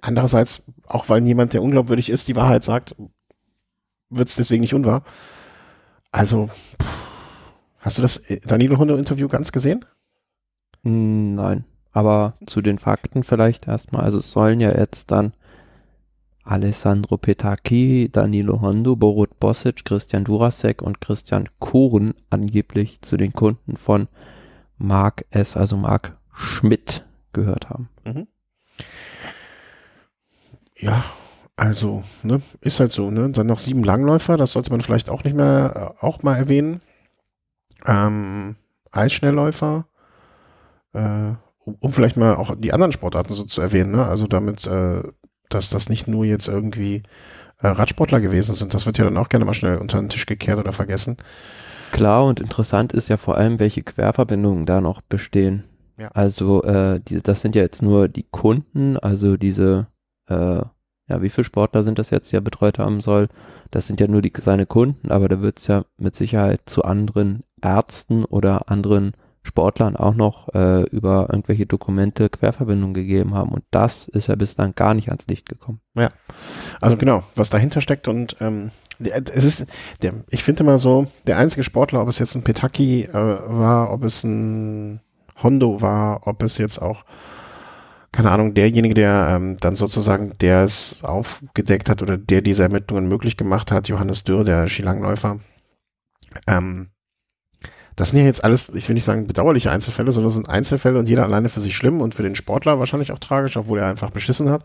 Andererseits, auch weil jemand, der unglaubwürdig ist, die Wahrheit sagt, wird es deswegen nicht unwahr. Also, hast du das Danilo Hondo-Interview ganz gesehen? Nein, aber zu den Fakten vielleicht erstmal. Also es sollen ja jetzt dann Alessandro Petacchi, Danilo Hondo, Borut Bosic, Christian Durasek und Christian Kuren angeblich zu den Kunden von Marc Schmidt gehört haben. Mhm. Ja, also, ne, ist halt so, ne, dann noch 7 Langläufer, das sollte man vielleicht auch nicht mehr, auch mal erwähnen, Eisschnellläufer, um vielleicht mal auch die anderen Sportarten so zu erwähnen, ne? Also damit, dass das nicht nur jetzt irgendwie Radsportler gewesen sind, das wird ja dann auch gerne mal schnell unter den Tisch gekehrt oder vergessen. Klar, und interessant ist ja vor allem, welche Querverbindungen da noch bestehen. Ja. Also das sind ja jetzt nur die Kunden, also diese, wie viele Sportler sind das jetzt, die er betreut haben soll? Das sind ja nur seine Kunden, aber da wird es ja mit Sicherheit zu anderen Ärzten oder anderen Sportlern auch noch über irgendwelche Dokumente Querverbindungen gegeben haben, und das ist ja bislang gar nicht ans Licht gekommen. Ja, also genau, was dahinter steckt, und ich finde mal so, der einzige Sportler, ob es jetzt ein Petacchi war, ob es ein Hondo war, ob es jetzt auch, keine Ahnung, derjenige, der dann sozusagen, der es aufgedeckt hat oder der diese Ermittlungen möglich gemacht hat, Johannes Dürr, der Skilangläufer, das sind ja jetzt alles, ich will nicht sagen bedauerliche Einzelfälle, sondern das sind Einzelfälle und jeder alleine für sich schlimm und für den Sportler wahrscheinlich auch tragisch, obwohl er einfach beschissen hat.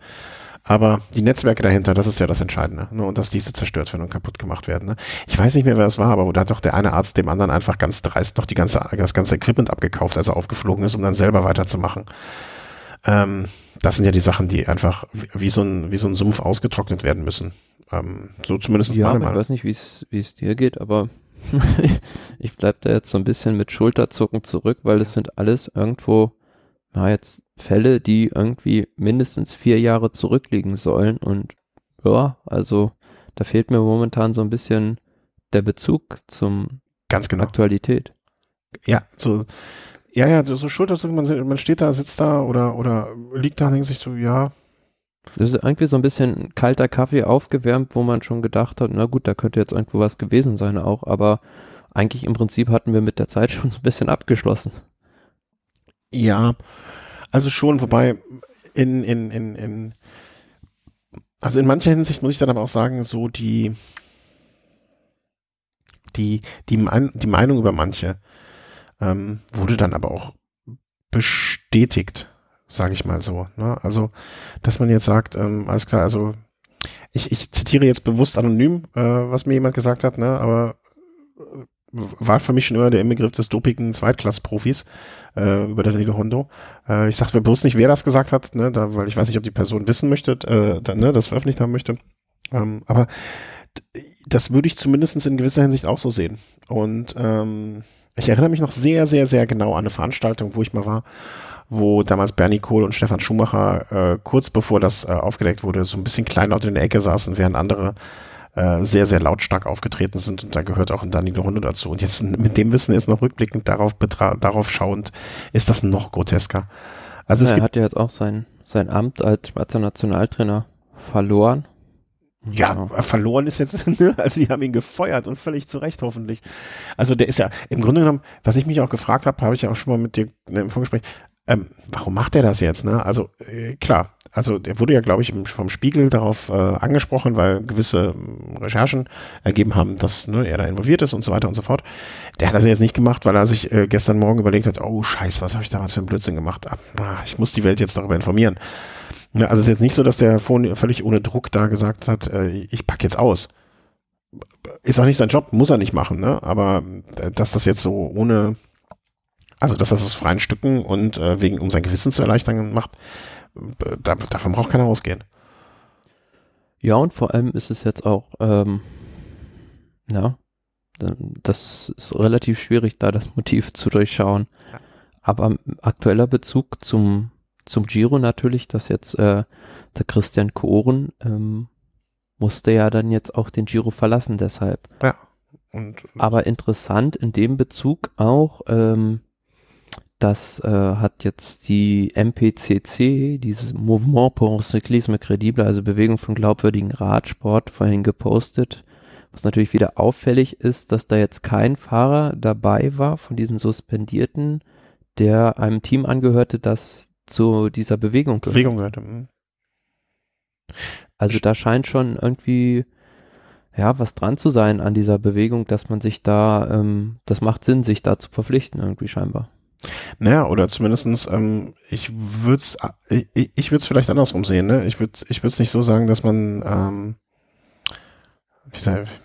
Aber die Netzwerke dahinter, das ist ja das Entscheidende, ne? Und dass diese zerstört werden und kaputt gemacht werden, ne? Ich weiß nicht mehr, wer es war, aber da hat doch der eine Arzt dem anderen einfach ganz dreist noch das ganze Equipment abgekauft, als er aufgeflogen ist, um dann selber weiterzumachen. Das sind ja die Sachen, die einfach wie so ein Sumpf ausgetrocknet werden müssen. So zumindest meine Meinung. Ich weiß nicht, wie es dir geht, aber ich bleib da jetzt so ein bisschen mit Schulterzucken zurück, weil das sind alles irgendwo, jetzt Fälle, die irgendwie mindestens 4 Jahre zurückliegen sollen, und ja, also da fehlt mir momentan so ein bisschen der Bezug zum ganz genau Aktualität. Ja, so, so Schulterzucken, man steht da, sitzt da oder liegt da und denkt sich so, ja. Das ist irgendwie so ein bisschen kalter Kaffee aufgewärmt, wo man schon gedacht hat, na gut, da könnte jetzt irgendwo was gewesen sein auch, aber eigentlich im Prinzip hatten wir mit der Zeit schon so ein bisschen abgeschlossen. Ja, also schon, wobei also in mancher Hinsicht muss ich dann aber auch sagen, so die Meinung über manche wurde dann aber auch bestätigt, sage ich mal so, ne? Also, dass man jetzt sagt, alles klar, also ich zitiere jetzt bewusst anonym, was mir jemand gesagt hat, ne? Aber war für mich schon immer der Inbegriff des dopigen Zweitklass-Profis über Danilo Hondo. Ich sagte mir bloß nicht, wer das gesagt hat, ne? Weil ich weiß nicht, ob die Person wissen möchte, das veröffentlicht haben möchte. Aber das würde ich zumindest in gewisser Hinsicht auch so sehen. Und ich erinnere mich noch sehr, sehr, sehr genau an eine Veranstaltung, wo ich mal war, wo damals Bernie Kohl und Stefan Schumacher kurz bevor das aufgedeckt wurde, so ein bisschen kleinlaut in der Ecke saßen, während andere sehr, sehr lautstark aufgetreten sind, und da gehört auch ein Danilo Hondo dazu. Und jetzt mit dem Wissen jetzt noch rückblickend darauf schauend, ist das noch grotesker. Also er hat ja jetzt auch sein Amt als Schweizer Nationaltrainer verloren. Ja, genau. Verloren ist jetzt, also die haben ihn gefeuert, und völlig zu Recht hoffentlich. Also der ist ja, im Grunde genommen, was ich mich auch gefragt habe, habe ich ja auch schon mal mit dir im Vorgespräch, warum macht er das jetzt, ne? Also klar, also der wurde ja, glaube ich, vom Spiegel darauf angesprochen, weil gewisse Recherchen ergeben haben, dass er da involviert ist und so weiter und so fort. Der hat das jetzt nicht gemacht, weil er sich gestern Morgen überlegt hat, oh scheiße, was habe ich damals für einen Blödsinn gemacht? Ich muss die Welt jetzt darüber informieren. Ja, also es ist jetzt nicht so, dass der völlig ohne Druck da gesagt hat, ich packe jetzt aus. Ist auch nicht sein Job, muss er nicht machen, ne? Aber dass das jetzt so ohne... Also, dass das aus freien Stücken und um sein Gewissen zu erleichtern macht, davon braucht keiner ausgehen. Ja, und vor allem ist es jetzt auch, das ist relativ schwierig, da das Motiv zu durchschauen. Ja. Aber aktueller Bezug zum Giro natürlich, dass jetzt der Christian Koren musste ja dann jetzt auch den Giro verlassen deshalb. Ja. Aber interessant in dem Bezug auch, das hat jetzt die MPCC, dieses Mouvement pour un cyclisme crédible, also Bewegung von glaubwürdigen Radsport, vorhin gepostet, was natürlich wieder auffällig ist, dass da jetzt kein Fahrer dabei war von diesem Suspendierten, der einem Team angehörte, das zu dieser Bewegung gehörte. Also da scheint schon irgendwie was dran zu sein an dieser Bewegung, dass man sich da, das macht Sinn, sich da zu verpflichten irgendwie scheinbar. Naja, oder zumindestens, ich würde es vielleicht andersrum sehen, ne? Ich würde es nicht so sagen, dass man, fehlt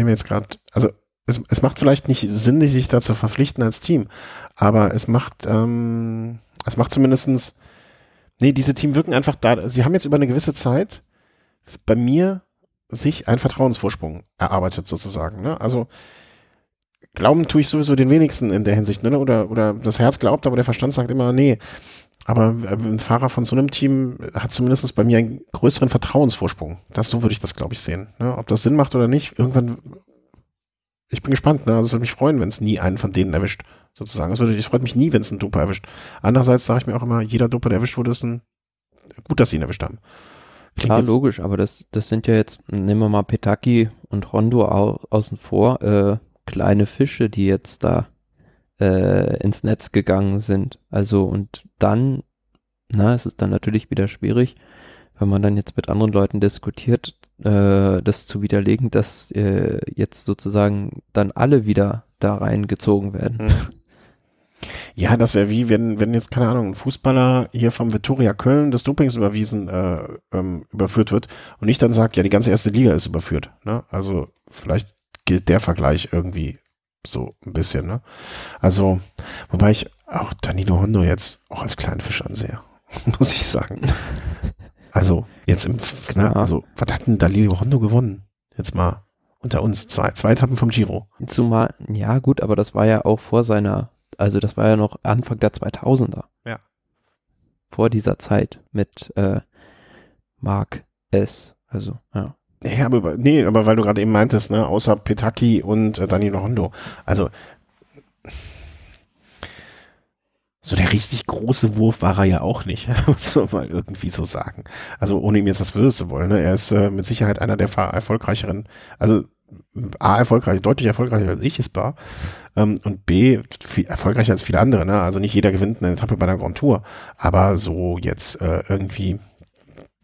mir jetzt gerade, also es macht vielleicht nicht Sinn, sich da zu verpflichten als Team, aber es macht zumindestens, nee, diese Team wirken einfach da, sie haben jetzt über eine gewisse Zeit bei mir sich einen Vertrauensvorsprung erarbeitet sozusagen, ne? Also glauben tue ich sowieso den wenigsten in der Hinsicht, ne? Oder das Herz glaubt, aber der Verstand sagt immer, nee. Aber ein Fahrer von so einem Team hat zumindest bei mir einen größeren Vertrauensvorsprung. So würde ich das, glaube ich, sehen. Ne? Ob das Sinn macht oder nicht, irgendwann, ich bin gespannt. Ne? Also es würde mich freuen, wenn es nie einen von denen erwischt, sozusagen. Es freut mich nie, wenn es einen Doper erwischt. Andererseits sage ich mir auch immer, jeder Doper, der erwischt wurde, ist ein, gut, dass sie ihn erwischt haben. Klar, logisch, aber das sind ja jetzt, nehmen wir mal Petacchi und Hondo außen vor, kleine Fische, die jetzt da ins Netz gegangen sind. Also und dann, es ist dann natürlich wieder schwierig, wenn man dann jetzt mit anderen Leuten diskutiert, das zu widerlegen, dass jetzt sozusagen dann alle wieder da reingezogen werden. Ja, das wäre wie, wenn jetzt, keine Ahnung, ein Fußballer hier vom Viktoria Köln des Dopings überführt wird und ich dann sage, ja, die ganze erste Liga ist überführt. Ne? Also vielleicht gilt der Vergleich irgendwie so ein bisschen, ne? Also, wobei ich auch Danilo Hondo jetzt auch als kleinen Fisch ansehe, muss ich sagen. Also, jetzt was hat denn Danilo Hondo gewonnen? Jetzt mal unter uns, zwei Etappen vom Giro. Zumal, ja gut, aber das war ja auch vor seiner, also das war ja noch Anfang der 2000er. Ja. Vor dieser Zeit mit Mark S., also, ja. Ja, aber weil du gerade eben meintest, ne, außer Petacchi und Danilo Hondo. Also, so der richtig große Wurf war er ja auch nicht, muss man mal irgendwie so sagen. Also, ohne ihm jetzt das Böse zu wollen, ne, er ist mit Sicherheit einer der erfolgreicheren, also deutlich erfolgreicher als ich ist bar, und B, viel erfolgreicher als viele andere, ne, also nicht jeder gewinnt eine Etappe bei einer Grand Tour, aber so jetzt irgendwie.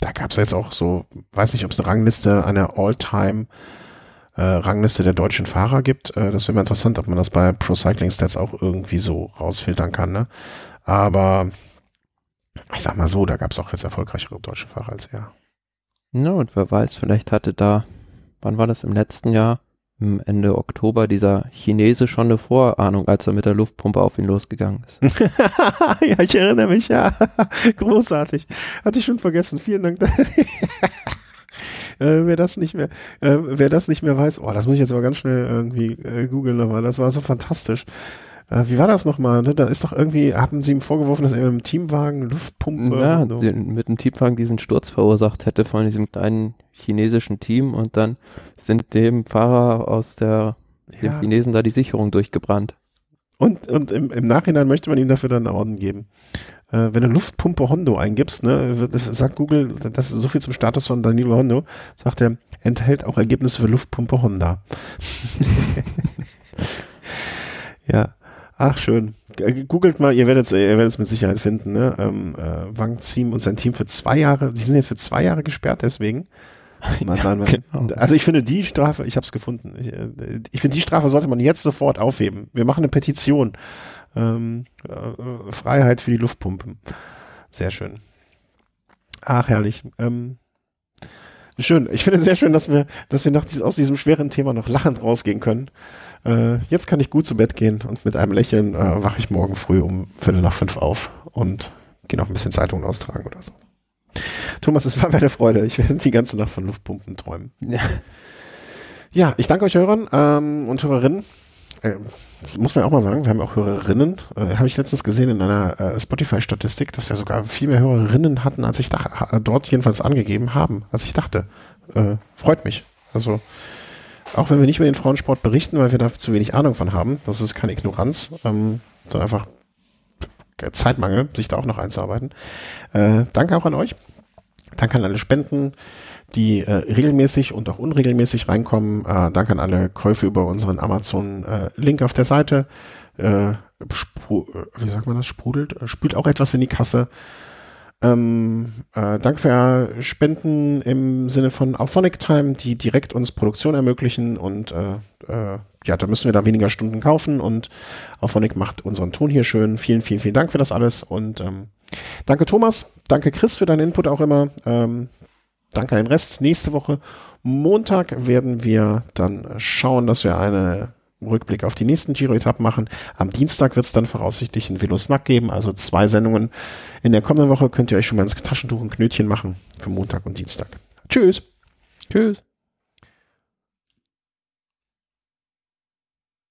Da gab es jetzt auch so, weiß nicht, ob es eine Rangliste, eine All-Time-Rangliste der deutschen Fahrer gibt. Das wäre mal interessant, ob man das bei Pro Cycling Stats auch irgendwie so rausfiltern kann. Ne? Aber ich sag mal so, da gab es auch jetzt erfolgreichere deutsche Fahrer als er. Ja, und wer weiß, vielleicht hatte da, wann war das, im letzten Jahr, Ende Oktober, dieser Chinese schon eine Vorahnung, als er mit der Luftpumpe auf ihn losgegangen ist. Ja, ich erinnere mich, ja. Großartig. Hatte ich schon vergessen. Vielen Dank. Wer das nicht mehr weiß, das muss ich jetzt aber ganz schnell irgendwie googeln nochmal. Das war so fantastisch. Wie war das nochmal? Ne? Da ist doch irgendwie, haben sie ihm vorgeworfen, dass er mit dem Teamwagen Luftpumpe... Ja, so. Mit dem Teamwagen diesen Sturz verursacht hätte von diesem kleinen chinesischen Team und dann sind dem Fahrer aus dem Chinesen da die Sicherung durchgebrannt. Und im Nachhinein möchte man ihm dafür dann einen Orden geben. Wenn du Luftpumpe Hondo eingibst, ne, sagt Google, das ist so viel zum Status von Danilo Hondo, sagt er, enthält auch Ergebnisse für Luftpumpe Honda. Ja. Ach, schön. Googelt mal, ihr werdet es mit Sicherheit finden, ne? Wang Ziem und sein Team für 2 Jahre, die sind jetzt für 2 Jahre gesperrt, deswegen. Mann. Genau. Also ich finde die Strafe, ich habe es gefunden, ich finde die Strafe sollte man jetzt sofort aufheben. Wir machen eine Petition. Freiheit für die Luftpumpen. Sehr schön. Ach, herrlich. Schön. Ich finde es sehr schön, dass wir aus diesem schweren Thema noch lachend rausgehen können. Jetzt kann ich gut zu Bett gehen und mit einem Lächeln wache ich morgen früh um 4:45 auf und gehe noch ein bisschen Zeitungen austragen oder so. Thomas, es war mir eine Freude. Ich werde die ganze Nacht von Luftpumpen träumen. Ja, ich danke euch Hörern und Hörerinnen. Muss man auch mal sagen, wir haben auch Hörerinnen. Habe ich letztens gesehen in einer Spotify-Statistik, dass wir sogar viel mehr Hörerinnen hatten, als ich dachte, dort jedenfalls angegeben haben, als ich dachte. Freut mich. Also, auch wenn wir nicht über den Frauensport berichten, weil wir da zu wenig Ahnung von haben, das ist keine Ignoranz, sondern einfach Zeitmangel, sich da auch noch einzuarbeiten. Danke auch an euch. Danke an alle Spenden, die regelmäßig und auch unregelmäßig reinkommen. Danke an alle Käufe über unseren Amazon-Link auf der Seite. Wie sagt man das? Sprudelt? Spült auch etwas in die Kasse. Danke für Spenden im Sinne von Auphonic Time, die direkt uns Produktion ermöglichen und da müssen wir da weniger Stunden kaufen und Auphonic macht unseren Ton hier schön. Vielen, vielen, vielen Dank für das alles und danke Thomas, danke Chris für deinen Input auch immer. Danke an den Rest. Nächste Woche Montag werden wir dann schauen, dass wir eine Rückblick auf die nächsten Giro-Etappen machen. Am Dienstag wird es dann voraussichtlich einen Velo-Snack geben, also 2 Sendungen. In der kommenden Woche könnt ihr euch schon mal ins Taschentuch ein Knötchen machen für Montag und Dienstag. Tschüss. Tschüss.